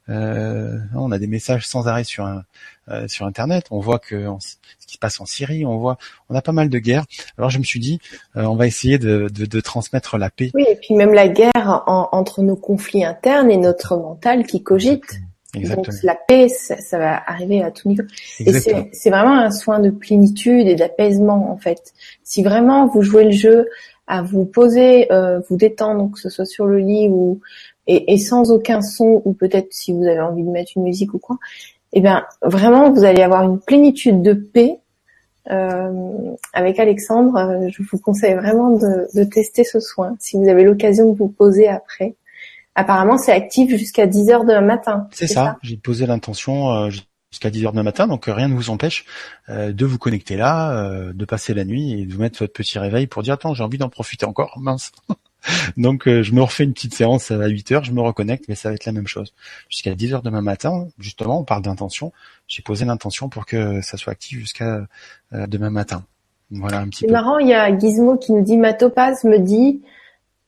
euh, on a des messages sans arrêt sur un, euh, sur internet, on voit que on, ce qui se passe en Syrie, on voit on a pas mal de guerres. Alors je me suis dit euh, on va essayer de, de de transmettre la paix. Oui, et puis même la guerre en, entre nos conflits internes et notre mental qui cogite. Exactement. Donc la paix, ça, ça va arriver à tout niveau. Exactement. Et c'est, c'est vraiment un soin de plénitude et d'apaisement en fait. Si vraiment vous jouez le jeu à vous poser, euh, vous détendre, que ce soit sur le lit ou et, et sans aucun son, ou peut-être si vous avez envie de mettre une musique ou quoi, eh bien vraiment vous allez avoir une plénitude de paix. Euh, avec Alexandre, je vous conseille vraiment de, de tester ce soin si vous avez l'occasion de vous poser après. Apparemment, c'est actif jusqu'à dix heures de matin. C'est, c'est ça. ça. J'ai posé l'intention euh, jusqu'à dix heures de matin, donc euh, rien ne vous empêche euh, de vous connecter là, euh, de passer la nuit et de vous mettre votre petit réveil pour dire attends, j'ai envie d'en profiter encore, mince. Donc euh, je me refais une petite séance à huit heures, je me reconnecte, mais ça va être la même chose. Jusqu'à dix heures demain matin, justement, on parle d'intention. J'ai posé l'intention pour que ça soit actif jusqu'à euh, demain matin. Voilà un petit c'est peu. C'est marrant, il y a Gizmo qui nous dit ma topaz me dit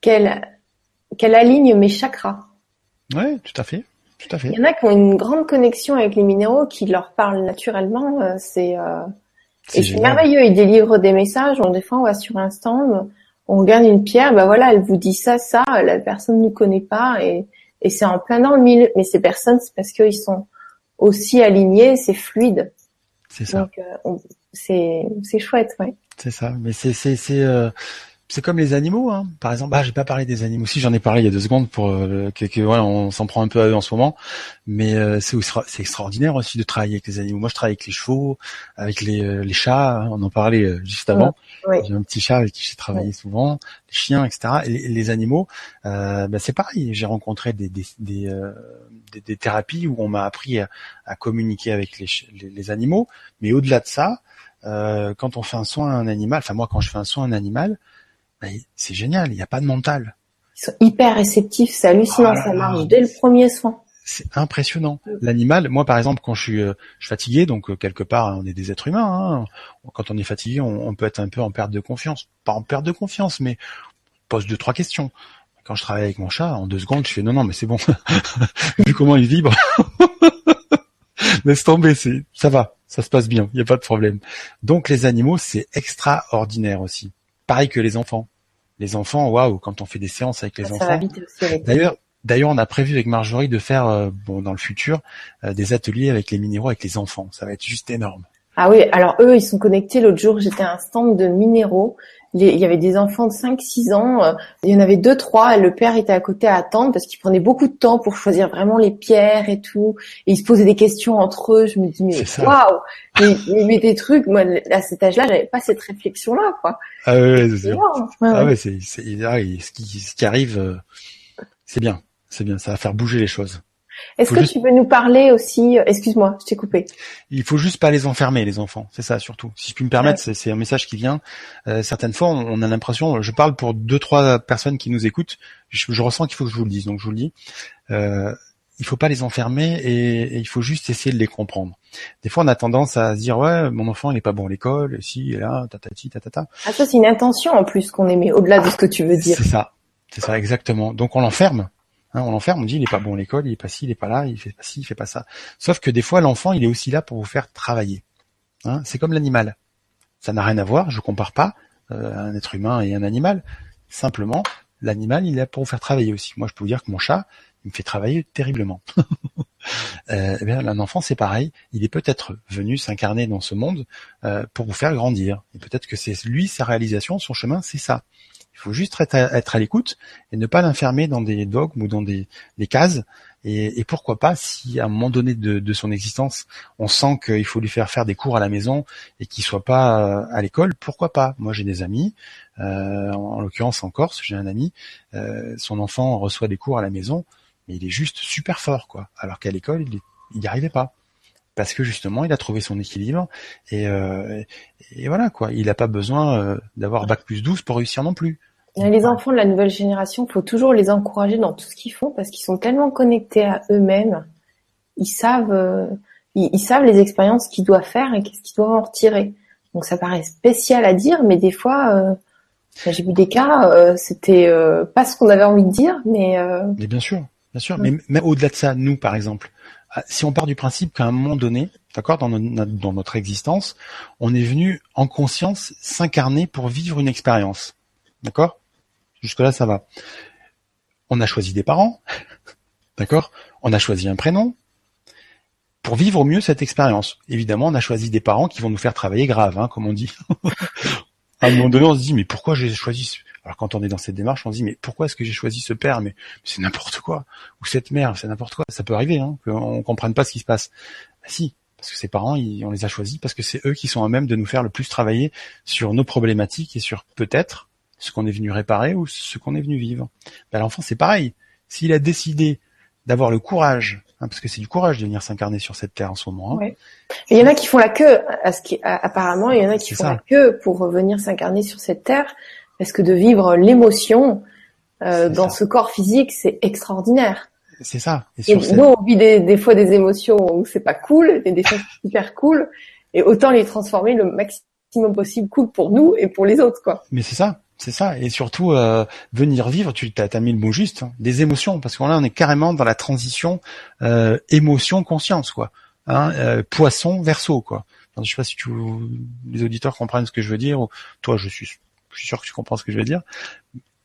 qu'elle qu'elle aligne mes chakras. Ouais, tout à fait, tout à fait. Il y en a qui ont une grande connexion avec les minéraux, qui leur parlent naturellement. C'est, euh... c'est et génial. C'est merveilleux. Ils délivrent des messages. On des fois, on va sur un stand, on regarde une pierre. Ben voilà, elle vous dit ça, ça. La personne ne connaît pas, et et c'est en plein dans le milieu. Mais ces personnes, c'est parce qu'ils sont aussi alignés. C'est fluide. C'est ça. Donc, euh, on... c'est c'est chouette, ouais. C'est ça. Mais c'est c'est c'est. Euh... C'est comme les animaux, hein. Par exemple, bah j'ai pas parlé des animaux. Si, j'en ai parlé il y a deux secondes pour euh, que, que ouais, on s'en prend un peu à eux en ce moment. Mais euh, c'est, c'est extraordinaire aussi de travailler avec les animaux. Moi, je travaille avec les chevaux, avec les, euh, les chats. Hein, on en parlait euh, juste avant. Ouais, ouais. J'ai un petit chat avec qui j'ai travaillé ouais. souvent, les chiens, et cetera. Et, et les animaux, euh, bah, c'est pareil. J'ai rencontré des des des, euh, des, des thérapies où on m'a appris à, à communiquer avec les, les, les animaux. Mais au-delà de ça, euh, quand on fait un soin à un animal, enfin moi, quand je fais un soin à un animal, ben, c'est génial, il n'y a pas de mental. Ils sont hyper réceptifs, c'est hallucinant, oh là ça marche là. Dès le premier soin. C'est impressionnant. L'animal, moi par exemple, quand je suis, euh, je suis fatigué, donc euh, quelque part on est des êtres humains, hein. Quand on est fatigué, on, on peut être un peu en perte de confiance. Pas en perte de confiance, mais pose deux, trois questions. Quand je travaille avec mon chat, en deux secondes, je fais non, non, mais c'est bon. Vu comment il vibre, laisse tomber, c'est, ça va, ça se passe bien, il n'y a pas de problème. Donc les animaux, c'est extraordinaire aussi. Pareil que les enfants. Les enfants, waouh, quand on fait des séances avec les ça enfants. Va vite aussi avec d'ailleurs, d'ailleurs, on a prévu avec Marjorie de faire, euh, bon, dans le futur, euh, des ateliers avec les minéraux, avec les enfants. Ça va être juste énorme. Ah oui, alors eux, ils sont connectés. L'autre jour, j'étais à un stand de minéraux. Les, il y avait des enfants de cinq six ans. Euh, il y en avait deux trois. Le père était à côté à attendre parce qu'il prenait beaucoup de temps pour choisir vraiment les pierres et tout. Et ils se posaient des questions entre eux. Je me dis, mais waouh, ils mettaient des trucs. Moi, à cet âge-là, j'avais pas cette réflexion-là, quoi. Ah oui, c'est, c'est sûr. Ouais, ah ouais, ouais c'est, c'est, ah, ce, qui, ce qui arrive, euh, c'est bien. C'est bien, ça va faire bouger les choses. Est-ce que juste... tu veux nous parler aussi, excuse-moi, je t'ai coupé. Il faut juste pas les enfermer, les enfants. C'est ça, surtout. Si je puis me permettre, ouais. c'est, c'est un message qui vient. Euh, certaines fois, on, on a l'impression, je parle pour deux, trois personnes qui nous écoutent, je, je ressens qu'il faut que je vous le dise, donc je vous le dis. Euh, il faut pas les enfermer et, et il faut juste essayer de les comprendre. Des fois, on a tendance à se dire, ouais, mon enfant, il n'est pas bon à l'école, si, là, tatati, tatata. Ah, ça, c'est une intention, en plus, qu'on émet, au-delà de ce que tu veux dire. C'est ça. C'est ça, exactement. Donc, on l'enferme. Hein, on l'enferme, on dit il est pas bon à l'école, il est pas ci, il est pas là, il fait pas ci, il fait pas ça. Sauf que des fois l'enfant il est aussi là pour vous faire travailler. Hein, c'est comme l'animal. Ça n'a rien à voir, je compare pas euh, un être humain et un animal. Simplement, l'animal il est là pour vous faire travailler aussi. Moi je peux vous dire que mon chat il me fait travailler terriblement. euh, eh bien, un enfant, c'est pareil. Il est peut-être venu s'incarner dans ce monde euh, pour vous faire grandir. Et peut-être que c'est lui, sa réalisation, son chemin, c'est ça. Il faut juste être à, être à l'écoute et ne pas l'enfermer dans des dogmes ou dans des, des cases. Et, et pourquoi pas, si à un moment donné de, de son existence, on sent qu'il faut lui faire faire des cours à la maison et qu'il soit pas à l'école, pourquoi pas? Moi, j'ai des amis, euh, en, en l'occurrence en Corse, j'ai un ami, euh, son enfant reçoit des cours à la maison, mais il est juste super fort, quoi. Alors qu'à l'école, il il n'y arrivait pas. Parce que justement, il a trouvé son équilibre et, euh, et, et voilà, quoi. Il n'a pas besoin euh, d'avoir bac plus douze pour réussir non plus. Les enfants de la nouvelle génération, faut toujours les encourager dans tout ce qu'ils font parce qu'ils sont tellement connectés à eux-mêmes. Ils savent, euh, ils, ils savent les expériences qu'ils doivent faire et qu'est-ce qu'ils doivent en retirer. Donc ça paraît spécial à dire, mais des fois, euh, ben, j'ai vu des cas, euh, c'était euh, pas ce qu'on avait envie de dire, mais. Euh... Mais bien sûr, bien sûr. Ouais. Mais même au-delà de ça, nous, par exemple, si on part du principe qu'à un moment donné, d'accord, dans notre, dans notre existence, on est venu en conscience s'incarner pour vivre une expérience, d'accord. Jusque-là, ça va. On a choisi des parents, d'accord? On a choisi un prénom pour vivre au mieux cette expérience. Évidemment, on a choisi des parents qui vont nous faire travailler grave, hein, comme on dit. À un moment donné, on se dit, mais pourquoi j'ai choisi ce... Alors, quand on est dans cette démarche, on se dit, mais pourquoi est-ce que j'ai choisi ce père? Mais c'est n'importe quoi. Ou cette mère, c'est n'importe quoi. Ça peut arriver, hein, qu'on comprenne pas ce qui se passe. Ben, si, parce que ces parents, ils, on les a choisis parce que c'est eux qui sont à même de nous faire le plus travailler sur nos problématiques et sur peut-être ce qu'on est venu réparer ou ce qu'on est venu vivre. Ben, l'enfant, c'est pareil. S'il a décidé d'avoir le courage, hein, parce que c'est du courage de venir s'incarner sur cette terre en ce moment. Hein. Ouais. Il y en a qui font la queue, à ce qui, à, apparemment, il y en a qui c'est font ça. la queue pour venir s'incarner sur cette terre, parce que de vivre l'émotion euh, dans ça. ce corps physique, c'est extraordinaire. C'est ça. Et, et cette... nous, on vit des, des fois des émotions où c'est pas cool, et des choses super cool, et autant les transformer le maximum possible cool pour nous et pour les autres, quoi. Mais c'est ça. C'est ça, et surtout euh, venir vivre, tu t'as, t'as mis le mot juste, hein, des émotions, parce qu'on là on est carrément dans la transition euh, émotion-conscience, quoi. Hein, euh, poisson-verso, quoi. Enfin, je sais pas si tu, les auditeurs comprennent ce que je veux dire, ou toi je suis, je suis sûr que tu comprends ce que je veux dire.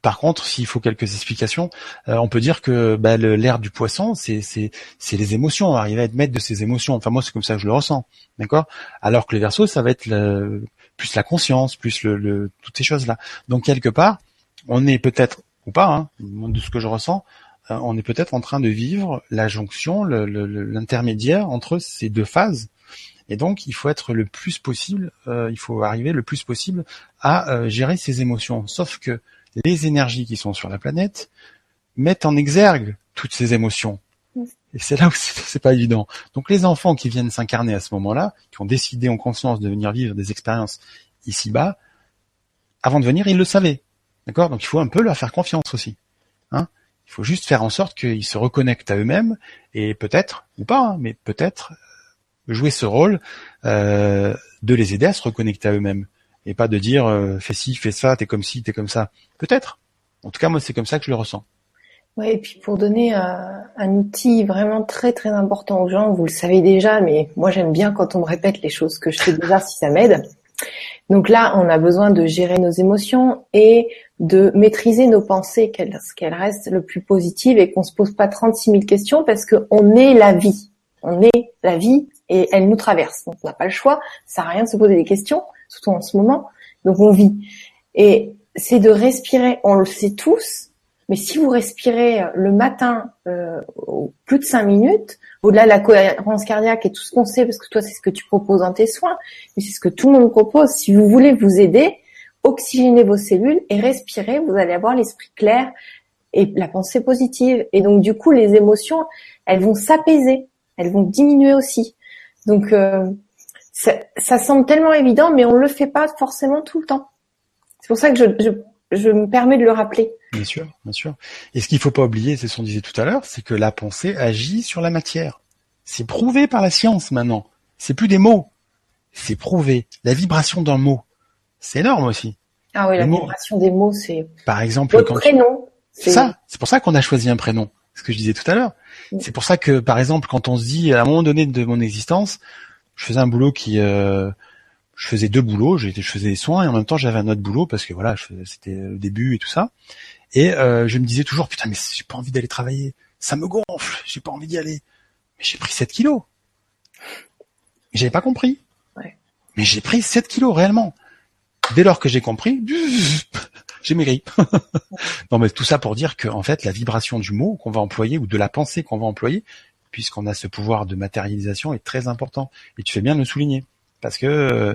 Par contre, s'il faut quelques explications, euh, on peut dire que bah, le, l'ère du poisson, c'est, c'est, c'est les émotions, arriver à être maître de ses émotions. Enfin, moi, c'est comme ça que je le ressens, d'accord ? Alors que le verso, ça va être le, plus la conscience, plus le, le, toutes ces choses-là. Donc, quelque part, on est peut-être, ou pas, hein, de ce que je ressens, euh, on est peut-être en train de vivre la jonction, le, le, l'intermédiaire entre ces deux phases. Et donc, il faut être le plus possible, euh, il faut arriver le plus possible à euh, gérer ses émotions. Sauf que les énergies qui sont sur la planète mettent en exergue toutes ces émotions. Et c'est là où c'est, c'est pas évident. Donc les enfants qui viennent s'incarner à ce moment-là, qui ont décidé en conscience de venir vivre des expériences ici-bas, avant de venir, ils le savaient. D'accord ? Donc il faut un peu leur faire confiance aussi. Hein ? Il faut juste faire en sorte qu'ils se reconnectent à eux-mêmes et peut-être, ou pas, hein, mais peut-être jouer ce rôle euh, de les aider à se reconnecter à eux-mêmes. Et pas de dire euh, fais ci, fais ça, t'es comme ci, t'es comme ça. Peut-être. En tout cas, moi, c'est comme ça que je le ressens. Oui, et puis pour donner euh, un outil vraiment très très important aux gens, vous le savez déjà, mais moi j'aime bien quand on me répète les choses que je sais déjà si ça m'aide. Donc là, on a besoin de gérer nos émotions et de maîtriser nos pensées, qu'elles, qu'elles restent le plus positives et qu'on se pose pas trente-six mille questions parce qu'on est la vie. On est la vie et elle nous traverse. Donc on n'a pas le choix, ça sert à rien de se poser des questions. Surtout en ce moment, donc on vit. Et c'est de respirer, on le sait tous, mais si vous respirez le matin euh, plus de cinq minutes, au-delà de la cohérence cardiaque et tout ce qu'on sait, parce que toi c'est ce que tu proposes dans tes soins, mais c'est ce que tout le monde propose, si vous voulez vous aider, oxygénez vos cellules et respirez, vous allez avoir l'esprit clair et la pensée positive. Et donc du coup, les émotions, elles vont s'apaiser, elles vont diminuer aussi. Donc... Euh, Ça, ça semble tellement évident, mais on le fait pas forcément tout le temps. C'est pour ça que je, je, je me permets de le rappeler. Bien sûr, bien sûr. Et ce qu'il faut pas oublier, c'est ce qu'on disait tout à l'heure, c'est que la pensée agit sur la matière. C'est prouvé par la science maintenant. C'est plus des mots. C'est prouvé. La vibration d'un mot, c'est énorme aussi. Ah oui, Les la mots. vibration des mots, c'est... Par exemple, votre quand prénom. Tu... C'est ça. C'est pour ça qu'on a choisi un prénom. Ce que je disais tout à l'heure. Oui. C'est pour ça que, par exemple, quand on se dit, à un moment donné de mon existence, je faisais un boulot qui, euh, je faisais deux boulots, je faisais des soins et en même temps j'avais un autre boulot parce que voilà, je faisais, c'était le début et tout ça. Et euh, je me disais toujours, putain, mais j'ai pas envie d'aller travailler, ça me gonfle, j'ai pas envie d'y aller. mais j'ai pris sept kilos. J'avais pas compris. Ouais. Mais j'ai pris sept kilos réellement. Dès lors que j'ai compris, j'ai maigri. Non, mais tout ça pour dire que, en fait, la vibration du mot qu'on va employer ou de la pensée qu'on va employer, puisqu'on a ce pouvoir de matérialisation, est très important. Et tu fais bien de le souligner. Parce que, euh,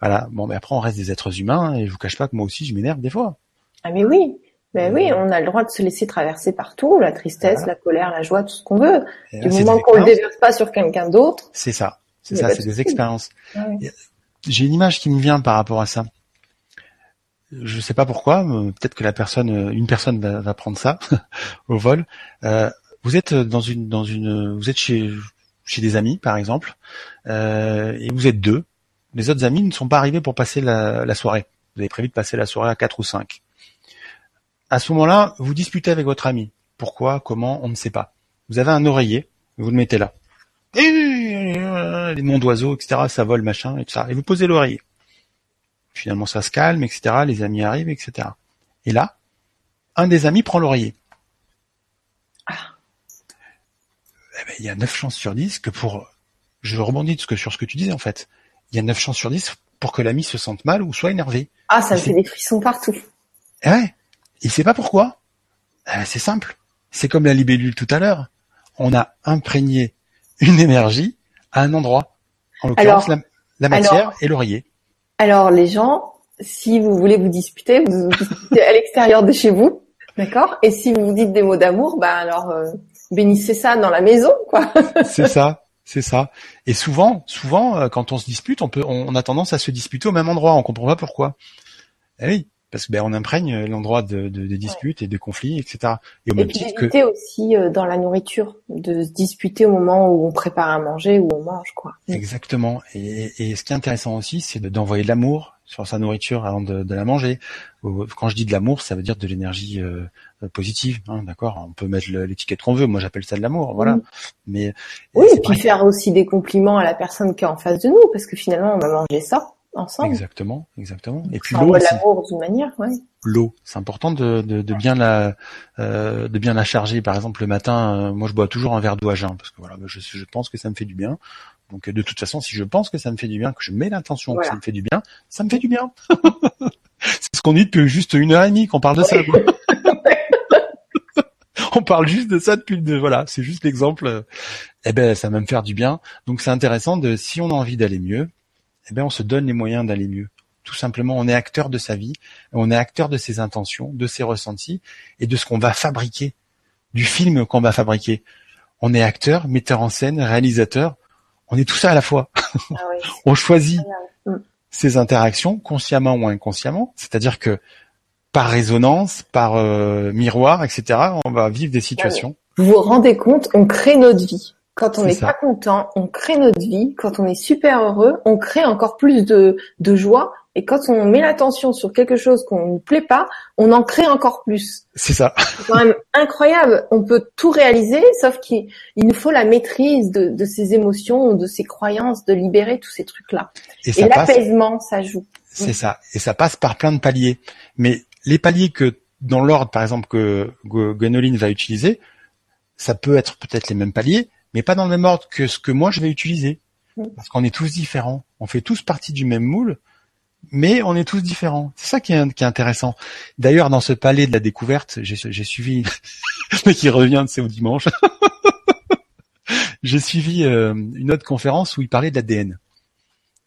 voilà. Bon, mais après, on reste des êtres humains et je vous cache pas que moi aussi, je m'énerve des fois. Ah, mais oui. Mais oui, on a le droit de se laisser traverser partout, la tristesse, voilà, la colère, la joie, tout ce qu'on veut. Là, du moment qu'on le déverse pas sur quelqu'un d'autre. C'est ça. C'est ça, c'est des expériences. Ah oui. J'ai une image qui me vient par rapport à ça. Je sais pas pourquoi, peut-être que la personne, une personne va, va prendre ça au vol. Euh, vous êtes dans une, dans une, vous êtes chez, chez des amis, par exemple, euh, et vous êtes deux. Les autres amis ne sont pas arrivés pour passer la, la soirée. Vous avez prévu de passer la soirée à quatre ou cinq. À ce moment-là, vous disputez avec votre ami. Pourquoi, comment, on ne sait pas. Vous avez un oreiller, vous le mettez là. Les noms d'oiseaux, et cetera, ça vole, machin, et tout ça. Et vous posez l'oreiller. Finalement, ça se calme, et cetera. Les amis arrivent, et cetera. Et là, un des amis prend l'oreiller. Ah. Eh ben, il y a neuf chances sur dix que pour... Je rebondis sur ce que tu disais, en fait. Il y a neuf chances sur dix pour que l'ami se sente mal ou soit énervé. Ah, ça me fait des frissons partout. Eh ouais. Il sait pas pourquoi. Eh ben, c'est simple. C'est comme la libellule tout à l'heure. On a imprégné une énergie à un endroit. En l'occurrence, alors, la, la matière alors, et l'oreiller. Alors, les gens, si vous voulez vous disputer, vous vous disputez à l'extérieur de chez vous, d'accord ? Et si vous vous dites des mots d'amour, bah alors, euh, bénissez ça dans la maison, quoi. C'est ça, c'est ça. Et souvent, souvent, quand on se dispute, on peut, on a tendance à se disputer au même endroit. On comprend pas pourquoi. Eh oui, parce que ben on imprègne l'endroit de, de, de disputes, ouais, et de conflits, et cetera. Et au et même titre que éviter aussi euh, dans la nourriture, de se disputer au moment où on prépare à manger ou on mange, quoi. Exactement. Et, et ce qui est intéressant aussi, c'est de, d'envoyer de l'amour sur sa nourriture avant de, de la manger. Quand je dis de l'amour, ça veut dire de l'énergie euh, positive, hein, d'accord. On peut mettre l'étiquette qu'on veut. Moi, j'appelle ça de l'amour, voilà. Mmh. Mais oui, et puis faire aussi des compliments à la personne qui est en face de nous, parce que finalement, on va manger ça ensemble. Exactement, exactement. Et puis l'eau, l'amour d'une manière, ouais. L'eau, c'est important de, de, de bien la, euh, de bien la charger. Par exemple, le matin, euh, moi je bois toujours un verre d'eau à jeun parce que voilà, je, je pense que ça me fait du bien. Donc de toute façon, si je pense que ça me fait du bien, que je mets l'intention, voilà, que ça me fait du bien, ça me fait du bien. C'est ce qu'on dit depuis juste une heure et demie qu'on parle de ça. On parle juste de ça depuis de, voilà, c'est juste l'exemple. Eh ben, ça va me faire du bien. Donc c'est intéressant de, si on a envie d'aller mieux, eh bien, on se donne les moyens d'aller mieux. Tout simplement, on est acteur de sa vie, on est acteur de ses intentions, de ses ressentis et de ce qu'on va fabriquer, du film qu'on va fabriquer. On est acteur, metteur en scène, réalisateur, on est tout ça à la fois. Ah oui. On choisit ses interactions, consciemment ou inconsciemment, c'est-à-dire que par résonance, par euh, miroir, et cetera, on va vivre des situations. Vous vous rendez compte, on crée notre vie. Quand on n'est pas content, on crée notre vie. Quand on est super heureux, on crée encore plus de, de joie. Et quand on met l'attention sur quelque chose qu'on ne plaît pas, on en crée encore plus. C'est ça. C'est quand même incroyable. On peut tout réaliser, sauf qu'il il nous faut la maîtrise de, de ses émotions, de ses croyances, de libérer tous ces trucs-là. Et, et l'apaisement, passe... ça joue. C'est mmh. ça. Et ça passe par plein de paliers. Mais les paliers que, dans l'ordre, par exemple, que Gwenoline va utiliser, ça peut être peut-être les mêmes paliers, mais pas dans le même ordre que ce que moi je vais utiliser. Parce qu'on est tous différents. On fait tous partie du même moule, mais on est tous différents. C'est ça qui est, qui est intéressant. D'ailleurs, dans ce palais de la découverte, j'ai, j'ai suivi, mais qui revient de c'est au dimanche, j'ai suivi euh, une autre conférence où il parlait de l'A D N.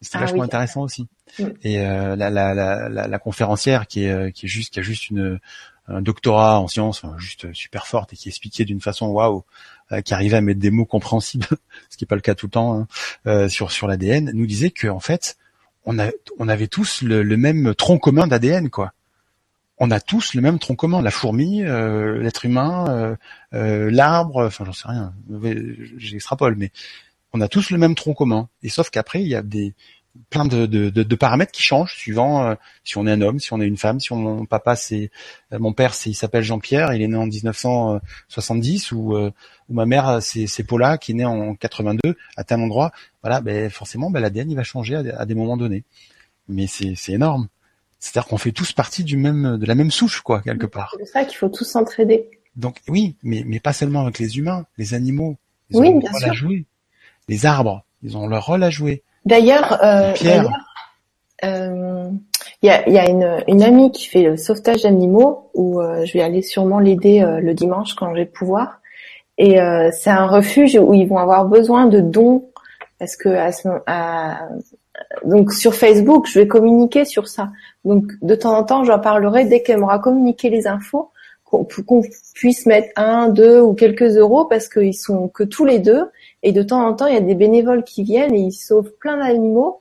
C'était ah, vachement oui, intéressant aussi. Oui. Et euh, la, la, la, la, la conférencière qui est, qui est juste, qui a juste une... un doctorat en sciences, juste super forte et qui expliquait d'une façon waouh, qui arrivait à mettre des mots compréhensibles, ce qui n'est pas le cas tout le temps, hein, euh, sur sur l'A D N, nous disait que en fait, on a on avait tous le, le même tronc commun d'A D N, quoi. On a tous le même tronc commun, la fourmi, euh, l'être humain, euh, euh, l'arbre, enfin j'en sais rien, j'extrapole, mais on a tous le même tronc commun. Et sauf qu'après, il y a des plein de, de, de, de paramètres qui changent suivant euh, si on est un homme, si on est une femme, si on, mon papa c'est euh, mon père c'est il s'appelle Jean-Pierre, il est né en dix-neuf cent soixante-dix ou, euh, ou ma mère c'est, c'est Paula qui est née en quatre-vingt-deux à tel endroit, voilà, ben forcément ben, l'A D N il va changer à, à des moments donnés, mais c'est, c'est énorme, c'est-à-dire qu'on fait tous partie du même de la même souche, quoi, quelque part. C'est pour ça qu'il faut tous s'entraider. Donc oui, mais mais pas seulement avec les humains, les animaux, Ils oui, ont bien sûr. Jouer. Les arbres, ils ont leur rôle à jouer. D'ailleurs, euh, d'ailleurs, euh, y a, y a une, une amie qui fait le sauvetage d'animaux où euh, je vais aller sûrement l'aider euh, le dimanche quand je vais pouvoir. Et euh, c'est un refuge où ils vont avoir besoin de dons parce que à ce, à, donc sur Facebook, je vais communiquer sur ça. Donc de temps en temps, j'en parlerai dès qu'elle m'aura communiqué les infos, qu'on, qu'on puisse mettre un, deux ou quelques euros parce qu'ils sont que tous les deux. Et de temps en temps, il y a des bénévoles qui viennent et ils sauvent plein d'animaux.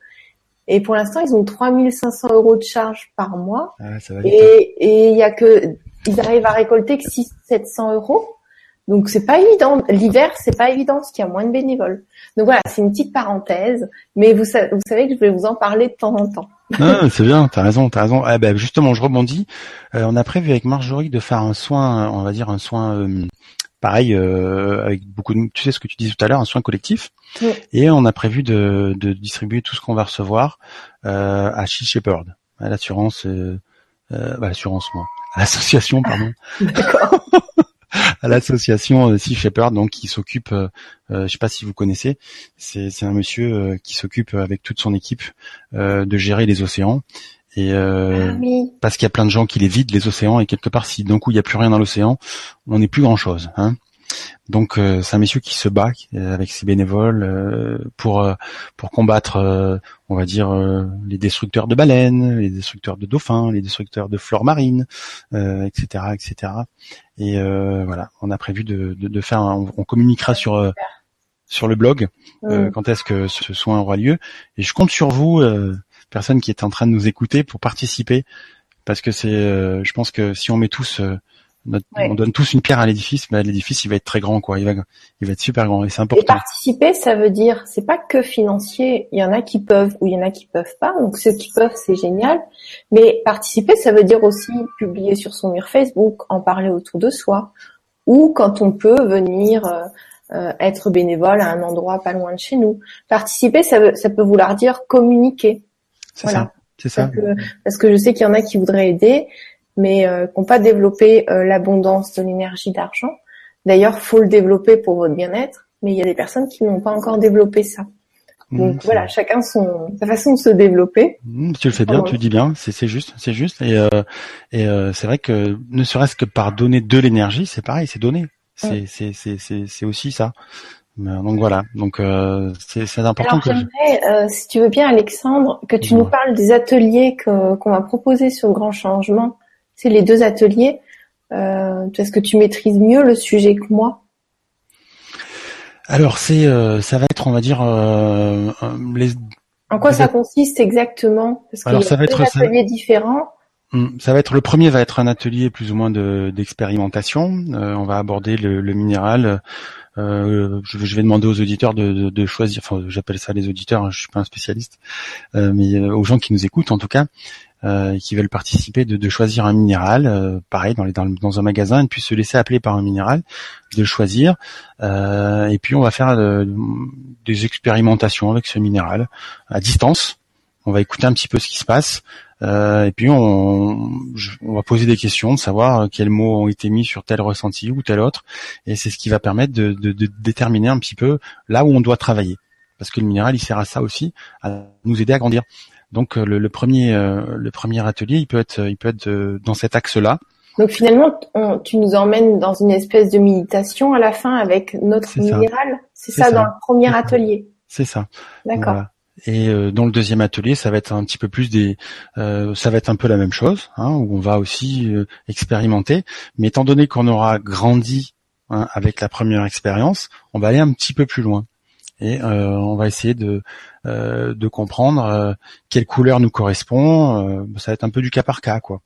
Et pour l'instant, ils ont trois mille cinq cents euros de charge par mois. Ah, ça va vite. Et, et il y a que, ils arrivent à récolter que six cents, sept cents euros. Donc, c'est pas évident. L'hiver, c'est pas évident parce qu'il y a moins de bénévoles. Donc voilà, c'est une petite parenthèse. Mais vous, sa- vous savez que je vais vous en parler de temps en temps. Ah, c'est bien. T'as raison, t'as raison. Ah, ben, justement, je rebondis. Euh, on a prévu avec Marjorie de faire un soin, on va dire un soin, euh, pareil, euh, avec beaucoup de, tu sais ce que tu disais tout à l'heure, un soin collectif. Oui. Et on a prévu de, de distribuer tout ce qu'on va recevoir euh, à Sea Shepherd, à l'assurance, euh, euh, bah, l'assurance moi, à l'association, pardon. D'accord. À l'association euh, Sea Shepherd, donc qui s'occupe, euh, euh, je sais pas si vous connaissez, c'est, c'est un monsieur euh, qui s'occupe avec toute son équipe euh, de gérer les océans. Et euh, ah oui. Parce qu'il y a plein de gens qui les vident, les océans, et quelque part, si d'un coup il n'y a plus rien dans l'océan, on n'est plus grand chose. Hein. Donc euh, c'est un monsieur qui se bat euh, avec ses bénévoles euh, pour euh, pour combattre, euh, on va dire, euh, les destructeurs de baleines, les destructeurs de dauphins, les destructeurs de flore marine, euh, et cetera, et cetera. Et euh, voilà, on a prévu de de, de faire, un, on, on communiquera sur euh, sur le blog euh, mm. quand est-ce que ce soin aura lieu. Et je compte sur vous. Euh, personne qui est en train de nous écouter pour participer, parce que c'est, euh, je pense que si on met tous, euh, notre, ouais. on donne tous une pierre à l'édifice, ben l'édifice il va être très grand, quoi. Il va, il va être super grand et c'est important. Et participer, ça veut dire, c'est pas que financier. Il y en a qui peuvent ou il y en a qui peuvent pas. Donc ceux qui peuvent, c'est génial. Mais participer, ça veut dire aussi publier sur son mur Facebook, en parler autour de soi, ou quand on peut venir. Euh, Euh, être bénévole à un endroit pas loin de chez nous. Participer, ça, veut, ça peut vouloir dire communiquer. C'est voilà. ça, c'est ça. Parce que, parce que je sais qu'il y en a qui voudraient aider, mais euh, qui n'ont pas développé euh, l'abondance de l'énergie d'argent. D'ailleurs, faut le développer pour votre bien-être, mais il y a des personnes qui n'ont pas encore développé ça. Donc mmh, voilà, chacun son sa façon de se développer. Mmh, tu le fais bien, tu le dis bien, c'est c'est juste, c'est juste. Et euh, et euh, c'est vrai que ne serait-ce que par donner de l'énergie, c'est pareil, c'est donner. C'est, c'est, c'est, c'est, c'est aussi ça. Donc voilà. Donc euh, c'est, c'est important. Alors, que j'aimerais, je... euh, si tu veux bien, Alexandre, que tu ouais. nous parles des ateliers que, qu'on va proposer sur le grand changement. C'est les deux ateliers. Euh, est-ce que tu maîtrises mieux le sujet que moi? Alors c'est, euh, ça va être, on va dire, euh, les. En quoi les... ça consiste exactement? Parce qu'il Alors, y a ça va deux être ateliers ça... différents. Ça va être le premier va être un atelier plus ou moins de, d'expérimentation. Euh, on va aborder le, le minéral. Euh, je, je vais demander aux auditeurs de, de, de choisir. Enfin, j'appelle ça les auditeurs. Je suis pas un spécialiste, euh, mais euh, aux gens qui nous écoutent en tout cas, euh, et qui veulent participer, de, de choisir un minéral. Euh, pareil dans, les, dans, dans un magasin, et puis se laisser appeler par un minéral, de le choisir. Euh, et puis on va faire euh, des expérimentations avec ce minéral à distance. On va écouter un petit peu ce qui se passe. Euh, et puis on, on va poser des questions, de savoir quels mots ont été mis sur tel ressenti ou tel autre, et c'est ce qui va permettre de, de, de déterminer un petit peu là où on doit travailler, parce que le minéral il sert à ça aussi, à nous aider à grandir. Donc le, le premier, le premier atelier, il peut être, il peut être dans cet axe-là. Donc finalement, on, tu nous emmènes dans une espèce de méditation à la fin avec notre c'est minéral. Ça. C'est, c'est ça, ça dans le premier atelier. C'est ça. D'accord. Voilà. Et dans le deuxième atelier, ça va être un petit peu plus des, euh, ça va être un peu la même chose, hein, où on va aussi euh, expérimenter. Mais étant donné qu'on aura grandi hein, avec la première expérience, on va aller un petit peu plus loin et euh, on va essayer de, euh, de comprendre euh, quelle couleur nous correspond. Euh, ça va être un peu du cas par cas, quoi.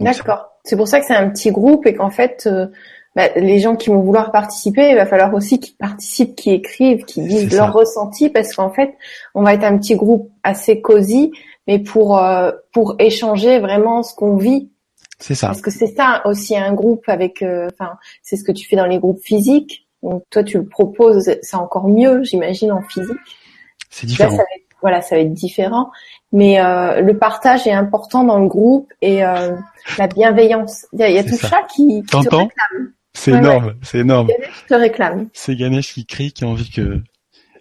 Donc, d'accord. Ça... C'est pour ça que c'est un petit groupe et qu'en fait. Euh... Bah, les gens qui vont vouloir participer, il va falloir aussi qu'ils participent, qu'ils écrivent, qu'ils disent leur ressenti, parce qu'en fait, on va être un petit groupe assez cosy, mais pour euh, pour échanger vraiment ce qu'on vit. C'est ça. Parce que c'est ça aussi un groupe avec, enfin, euh, c'est ce que tu fais dans les groupes physiques. Donc toi, tu le proposes, c'est encore mieux, j'imagine, en physique. C'est différent. Là, ça va être, voilà, ça va être différent, mais euh, le partage est important dans le groupe et euh, la bienveillance. Il y a, y a tout ça, ça qui, qui te réclame. C'est ouais, énorme, ouais. c'est énorme. Ganesh te réclame. C'est Ganesh qui crie, qui a envie que...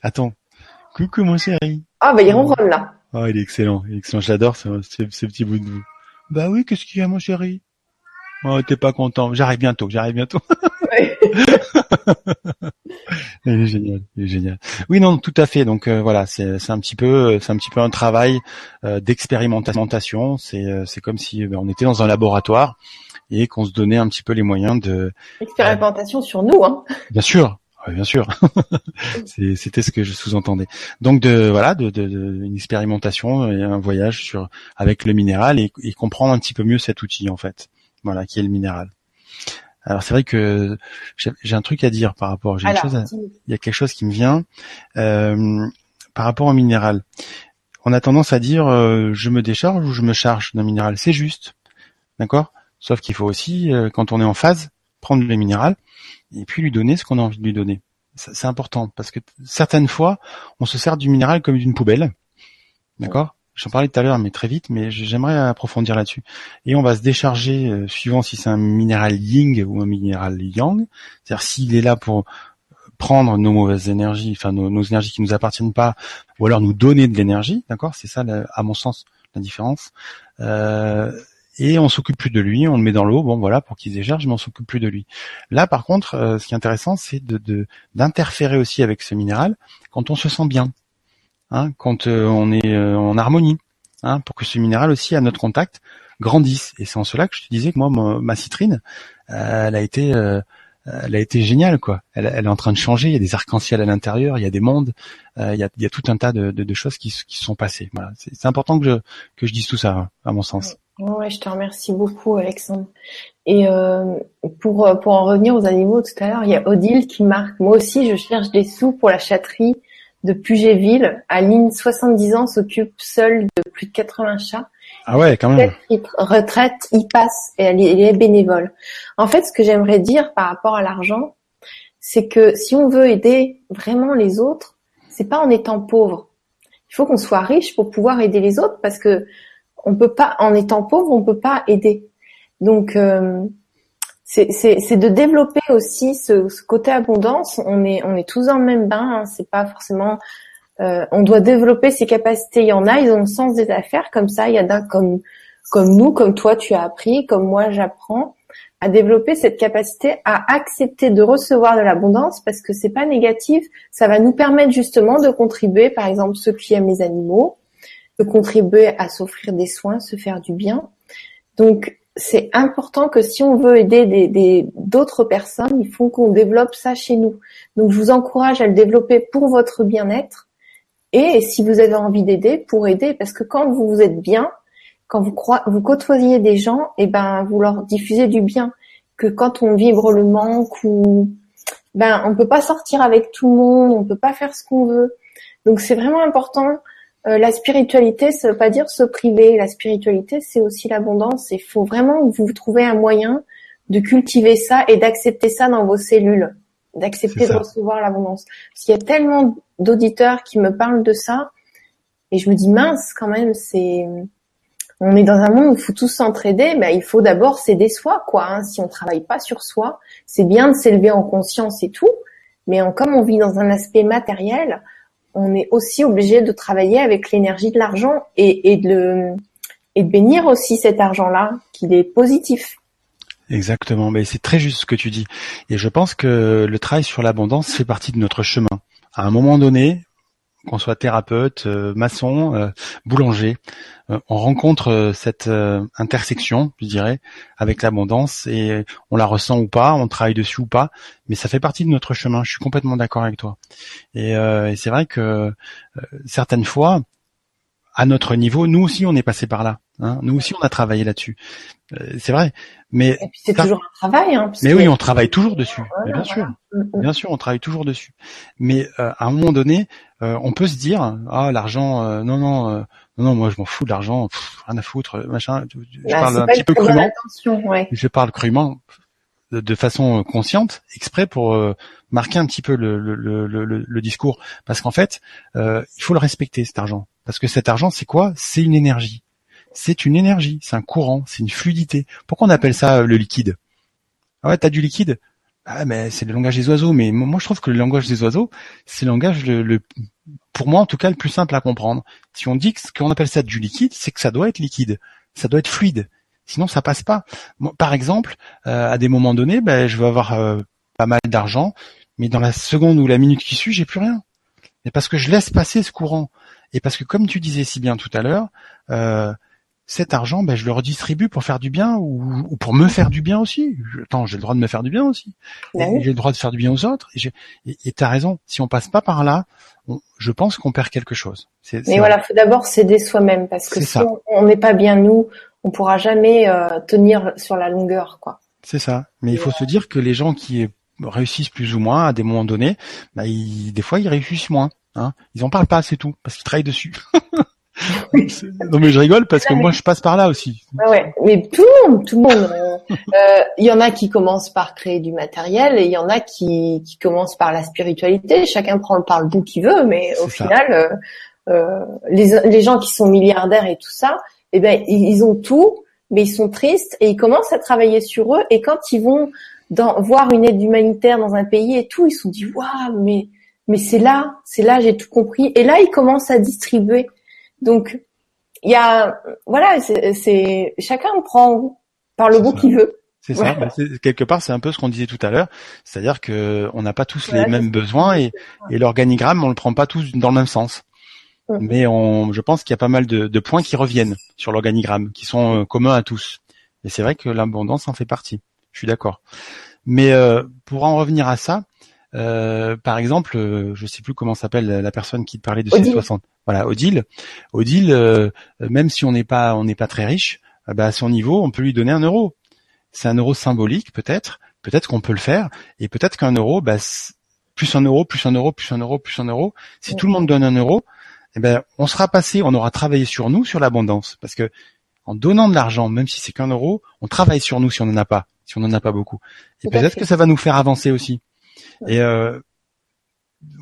Attends, coucou mon chéri. Ah bah il ronronne là. Oh, il est excellent, il est excellent. J'adore ce, ce, ce petit bout de vous. Bah oui, qu'est-ce qu'il y a mon chéri? Oh, t'es pas content. J'arrive bientôt, j'arrive bientôt. Ouais. Il est génial, il est génial. Oui, non, tout à fait. Donc euh, voilà, c'est, c'est un petit peu, c'est un petit peu un travail euh, d'expérimentation. C'est, euh, c'est comme si ben, on était dans un laboratoire et qu'on se donnait un petit peu les moyens de. Expérimentation euh, sur nous, hein. Bien sûr, ouais, bien sûr. c'est, c'était ce que je sous-entendais. Donc de voilà, de, de, de une expérimentation et un voyage sur avec le minéral et, et comprendre un petit peu mieux cet outil en fait. Voilà, qui est le minéral. Alors c'est vrai que j'ai, j'ai un truc à dire par rapport. J'ai Alors, une chose à, il y a quelque chose qui me vient euh, par rapport au minéral. On a tendance à dire euh, je me décharge ou je me charge d'un minéral. C'est juste, d'accord. Sauf qu'il faut aussi, euh, quand on est en phase, prendre le minéral et puis lui donner ce qu'on a envie de lui donner. C'est, c'est important parce que certaines fois, on se sert du minéral comme d'une poubelle, d'accord. Ouais. J'en parlais tout à l'heure, mais très vite, mais j'aimerais approfondir là-dessus. Et on va se décharger, euh, suivant si c'est un minéral yin ou un minéral yang, c'est-à-dire s'il est là pour prendre nos mauvaises énergies, enfin nos, nos énergies qui nous appartiennent pas, ou alors nous donner de l'énergie, d'accord ? C'est ça, la, à mon sens, la différence. Euh, et on s'occupe plus de lui, on le met dans l'eau, bon voilà, pour qu'il se décharge, mais on s'occupe plus de lui. Là, par contre, euh, ce qui est intéressant, c'est de, de d'interférer aussi avec ce minéral quand on se sent bien. Hein, quand euh, on est euh, en harmonie, hein, pour que ce minéral aussi à notre contact grandisse. Et c'est en cela que je te disais que moi ma, ma citrine, euh, elle a été, euh, elle a été géniale quoi. Elle, elle est en train de changer. Il y a des arcs-en-ciel à l'intérieur, il y a des mondes, euh, il, y a, il y a tout un tas de, de, de choses qui qui sont passées. Voilà, c'est, c'est important que je que je dise tout ça à mon sens. Ouais, je te remercie beaucoup, Alexandre. Et euh, pour pour en revenir aux animaux tout à l'heure, il y a Odile qui marque. Moi aussi, je cherche des sous pour la chatterie de Pugetville. Aline, soixante-dix ans, s'occupe seule de plus de quatre-vingts chats. Ah ouais, quand même. Cette retraite, il passe et elle est bénévole. En fait, ce que j'aimerais dire par rapport à l'argent, c'est que si on veut aider vraiment les autres, c'est pas en étant pauvre. Il faut qu'on soit riche pour pouvoir aider les autres parce que on peut pas, en étant pauvre, on peut pas aider. Donc, euh, C'est, c'est, c'est de développer aussi ce, ce côté abondance. On est, on est tous dans le même bain. Hein, c'est pas forcément. Euh, on doit développer ses capacités. Il y en a, ils ont le sens des affaires comme ça. Il y en a comme, comme nous, comme toi, tu as appris, comme moi, j'apprends à développer cette capacité à accepter de recevoir de l'abondance parce que c'est pas négatif. Ça va nous permettre justement de contribuer, par exemple, ceux qui aiment les animaux, de contribuer à s'offrir des soins, se faire du bien. Donc c'est important que si on veut aider des, des, d'autres personnes, il faut qu'on développe ça chez nous. Donc, je vous encourage à le développer pour votre bien-être et si vous avez envie d'aider, pour aider. Parce que quand vous vous êtes bien, quand vous, cro- vous côtoyez des gens, et ben, vous leur diffusez du bien. Que quand on vibre le manque ou, ben, on peut pas sortir avec tout le monde, on peut pas faire ce qu'on veut. Donc, c'est vraiment important. Euh, la spiritualité, ça veut pas dire se priver. La spiritualité, c'est aussi l'abondance. Il faut vraiment que vous trouviez un moyen de cultiver ça et d'accepter ça dans vos cellules, d'accepter de recevoir l'abondance. Parce qu'il y a tellement d'auditeurs qui me parlent de ça et je me dis mince quand même. C'est, on est dans un monde où il faut tous s'entraider. Ben il faut d'abord s'aider soi, quoi. Hein. Si on travaille pas sur soi, c'est bien de s'élever en conscience et tout, mais en, comme on vit dans un aspect matériel, on est aussi obligé de travailler avec l'énergie de l'argent et, et de le, et de bénir aussi cet argent-là, qu'il est positif. Exactement, mais c'est très juste ce que tu dis. Et je pense que le travail sur l'abondance fait partie de notre chemin. À un moment donné, qu'on soit thérapeute, euh, maçon, euh, boulanger, euh, on rencontre euh, cette euh, intersection, je dirais, avec l'abondance et on la ressent ou pas, on travaille dessus ou pas, mais ça fait partie de notre chemin. Je suis complètement d'accord avec toi. Et, euh, et c'est vrai que euh, certaines fois, à notre niveau, nous aussi, on est passé par là. Hein. Nous aussi, on a travaillé là-dessus. Euh, c'est vrai. Mais et puis c'est ça... toujours un travail. Hein, mais oui, on travaille toujours dessus. Voilà, bien sûr, voilà. bien sûr, on travaille toujours dessus. Mais euh, à un moment donné, euh, on peut se dire ah l'argent, euh, non non, euh, non non, moi je m'en fous de l'argent, pff, rien à foutre, machin. Je, je Là, parle un petit peu crûment. Ouais. Je parle crûment, de, de façon consciente, exprès pour euh, marquer un petit peu le, le, le, le, le discours, parce qu'en fait, euh, il faut le respecter cet argent. Parce que cet argent, c'est quoi ? C'est une énergie. C'est une énergie, c'est un courant, c'est une fluidité. Pourquoi on appelle ça le liquide ? Ah ouais, t'as du liquide ? ah mais c'est le langage des oiseaux, mais moi je trouve que le langage des oiseaux, c'est le langage le, le pour moi en tout cas le plus simple à comprendre. Si on dit que ce qu'on appelle ça du liquide, c'est que ça doit être liquide, ça doit être fluide, sinon ça passe pas. Moi, par exemple, euh, à des moments donnés, ben je vais avoir euh, pas mal d'argent, mais dans la seconde ou la minute qui suit, j'ai plus rien. Mais parce que je laisse passer ce courant. Et parce que comme tu disais si bien tout à l'heure, euh, cet argent, ben, je le redistribue pour faire du bien ou, ou pour me faire du bien aussi. Attends, j'ai le droit de me faire du bien aussi. Ouais. J'ai le droit de faire du bien aux autres. Et tu as raison, si on passe pas par là, on, je pense qu'on perd quelque chose. C'est, c'est Mais vrai. Voilà, faut d'abord s'aider soi-même parce que c'est si ça. On n'est pas bien nous, on pourra jamais euh, tenir sur la longueur, quoi. C'est ça. Mais ouais. Il faut se dire que les gens qui réussissent plus ou moins à des moments donnés, bah, ils, des fois ils réussissent moins. Hein. Ils en parlent pas, c'est tout, parce qu'ils travaillent dessus. Non mais je rigole parce que moi je passe par là aussi. Ah ouais, mais tout le monde, tout le monde. Il euh, y en a qui commencent par créer du matériel et il y en a qui, qui commencent par la spiritualité. Chacun prend par le bout qu'il veut, mais c'est au ça. Final, euh, euh, les, les gens qui sont milliardaires et tout ça, eh ben ils, ils ont tout, mais ils sont tristes et ils commencent à travailler sur eux. Et quand ils vont dans, voir une aide humanitaire dans un pays et tout, ils se sont dit waouh, mais mais c'est là, c'est là, j'ai tout compris. Et là, ils commencent à distribuer. Donc, il y a, voilà, c'est, c'est chacun prend par le bout qu'il veut. C'est ça. Ouais. C'est, quelque part, c'est un peu ce qu'on disait tout à l'heure, c'est-à-dire que on n'a pas tous ouais, les mêmes besoins et, et l'organigramme, on le prend pas tous dans le même sens. Ouais. Mais on, je pense qu'il y a pas mal de, de points qui reviennent sur l'organigramme, qui sont communs à tous. Et c'est vrai que l'abondance en fait partie. Je suis d'accord. Mais euh, pour en revenir à ça. Euh, par exemple, euh, je sais plus comment s'appelle la personne qui parlait de ces soixante. Voilà, Odile. Odile, euh, même si on n'est pas, on n'est pas très riche, euh, bah, à son niveau, on peut lui donner un euro. C'est un euro symbolique, peut-être. Peut-être qu'on peut le faire, et peut-être qu'un euro, bah, plus un euro, plus un euro, plus un euro, plus un euro. Si ouais. Tout le monde donne un euro, eh ben, on sera passé, on aura travaillé sur nous, sur l'abondance, parce que en donnant de l'argent, même si c'est qu'un euro, on travaille sur nous si on n'en a pas, si on n'en a pas beaucoup. Et peut-être fait. Que ça va nous faire avancer aussi. Et euh,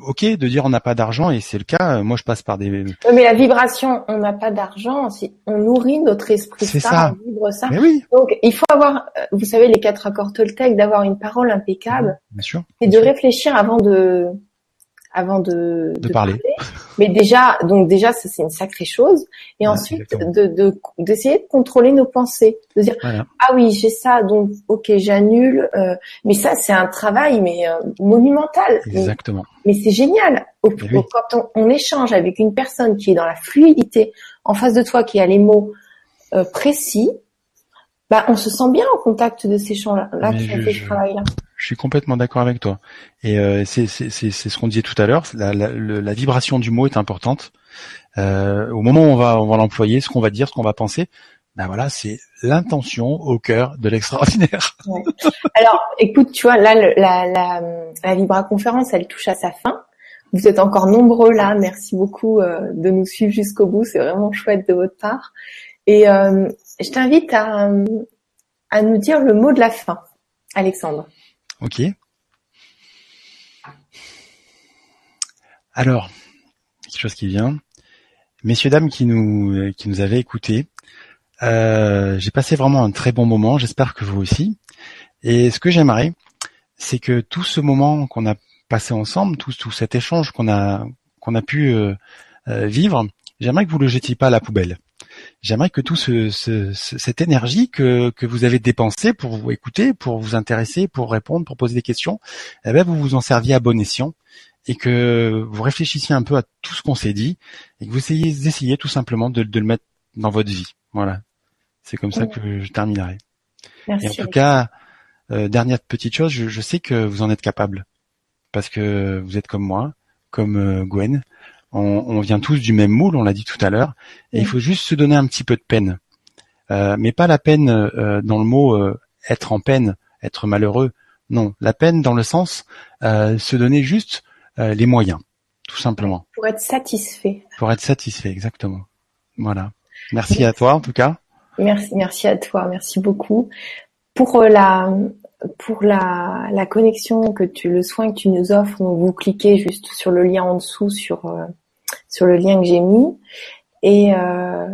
ok de dire on n'a pas d'argent et c'est le cas. Moi je passe par des. Mais la vibration, on n'a pas d'argent. On nourrit notre esprit c'est ça, on vibre ça. Mais oui. Donc il faut avoir, vous savez les quatre accords Toltec, d'avoir une parole impeccable. Bien sûr. Et bien de sûr. Réfléchir avant de, avant de. De, de parler. parler. Mais déjà, donc déjà ça c'est une sacrée chose. Et ouais, ensuite de, de d'essayer de contrôler nos pensées, de dire voilà. Ah oui j'ai ça donc ok j'annule. Euh, mais ça c'est un travail mais euh, monumental. Exactement. Mais, mais c'est génial. Au, oui. au, quand on, on échange avec une personne qui est dans la fluidité en face de toi qui a les mots euh, précis, bah on se sent bien en contact de ces gens là, là qui a fait ce travail là. Je suis complètement d'accord avec toi. Et euh, c'est, c'est, c'est, c'est ce qu'on disait tout à l'heure. La, la, la vibration du mot est importante. Euh, au moment où on va, on va l'employer, ce qu'on va dire, ce qu'on va penser, ben voilà, c'est l'intention au cœur de l'extraordinaire. Ouais. Alors, écoute, tu vois, là, le, la, la, la Vibra-conférence, elle touche à sa fin. Vous êtes encore nombreux là. Merci beaucoup euh, de nous suivre jusqu'au bout. C'est vraiment chouette de votre part. Et euh, je t'invite à, à nous dire le mot de la fin, Alexandre. Ok. Alors, quelque chose qui vient. Messieurs, dames qui nous qui nous avez écoutés, euh, j'ai passé vraiment un très bon moment. J'espère que vous aussi. Et ce que j'aimerais, c'est que tout ce moment qu'on a passé ensemble, tout, tout cet échange qu'on a qu'on a pu euh, vivre, j'aimerais que vous le jetiez pas à la poubelle. J'aimerais que tout ce, ce, cette énergie que, que vous avez dépensée pour vous écouter, pour vous intéresser, pour répondre, pour poser des questions, eh bien vous vous en serviez à bon escient et que vous réfléchissiez un peu à tout ce qu'on s'est dit et que vous essayez, essayez tout simplement de, de le mettre dans votre vie. Voilà, c'est comme ça que je terminerai. Merci. Et en tout cas, euh, dernière petite chose, je, je sais que vous en êtes capable parce que vous êtes comme moi, comme Gwen. On, on vient tous du même moule, on l'a dit tout à l'heure, et il faut juste se donner un petit peu de peine. Euh, mais pas la peine euh, dans le mot euh, être en peine, être malheureux. Non, la peine dans le sens euh, se donner juste euh, les moyens, tout simplement. Pour être satisfait. Pour être satisfait, exactement. Voilà. Merci, merci. À toi en tout cas. Merci, merci à toi, merci beaucoup. Pour la... Pour la, la connexion que tu, le soin que tu nous offres, donc vous cliquez juste sur le lien en dessous, sur euh, sur le lien que j'ai mis, et euh,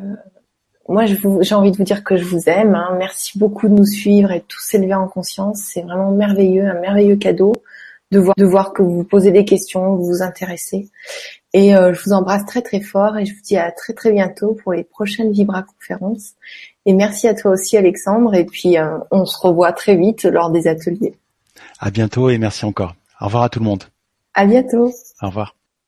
moi, je vous, j'ai envie de vous dire que je vous aime. Hein. Merci beaucoup de nous suivre et de tous s'élever en conscience. C'est vraiment merveilleux, un merveilleux cadeau de voir, de voir que vous vous posez des questions, vous vous intéressez. Et euh, je vous embrasse très très fort et je vous dis à très très bientôt pour les prochaines Vibra conférences. Et merci à toi aussi, Alexandre. Et puis, euh, on se revoit très vite lors des ateliers. À bientôt et merci encore. Au revoir à tout le monde. À bientôt. Au revoir.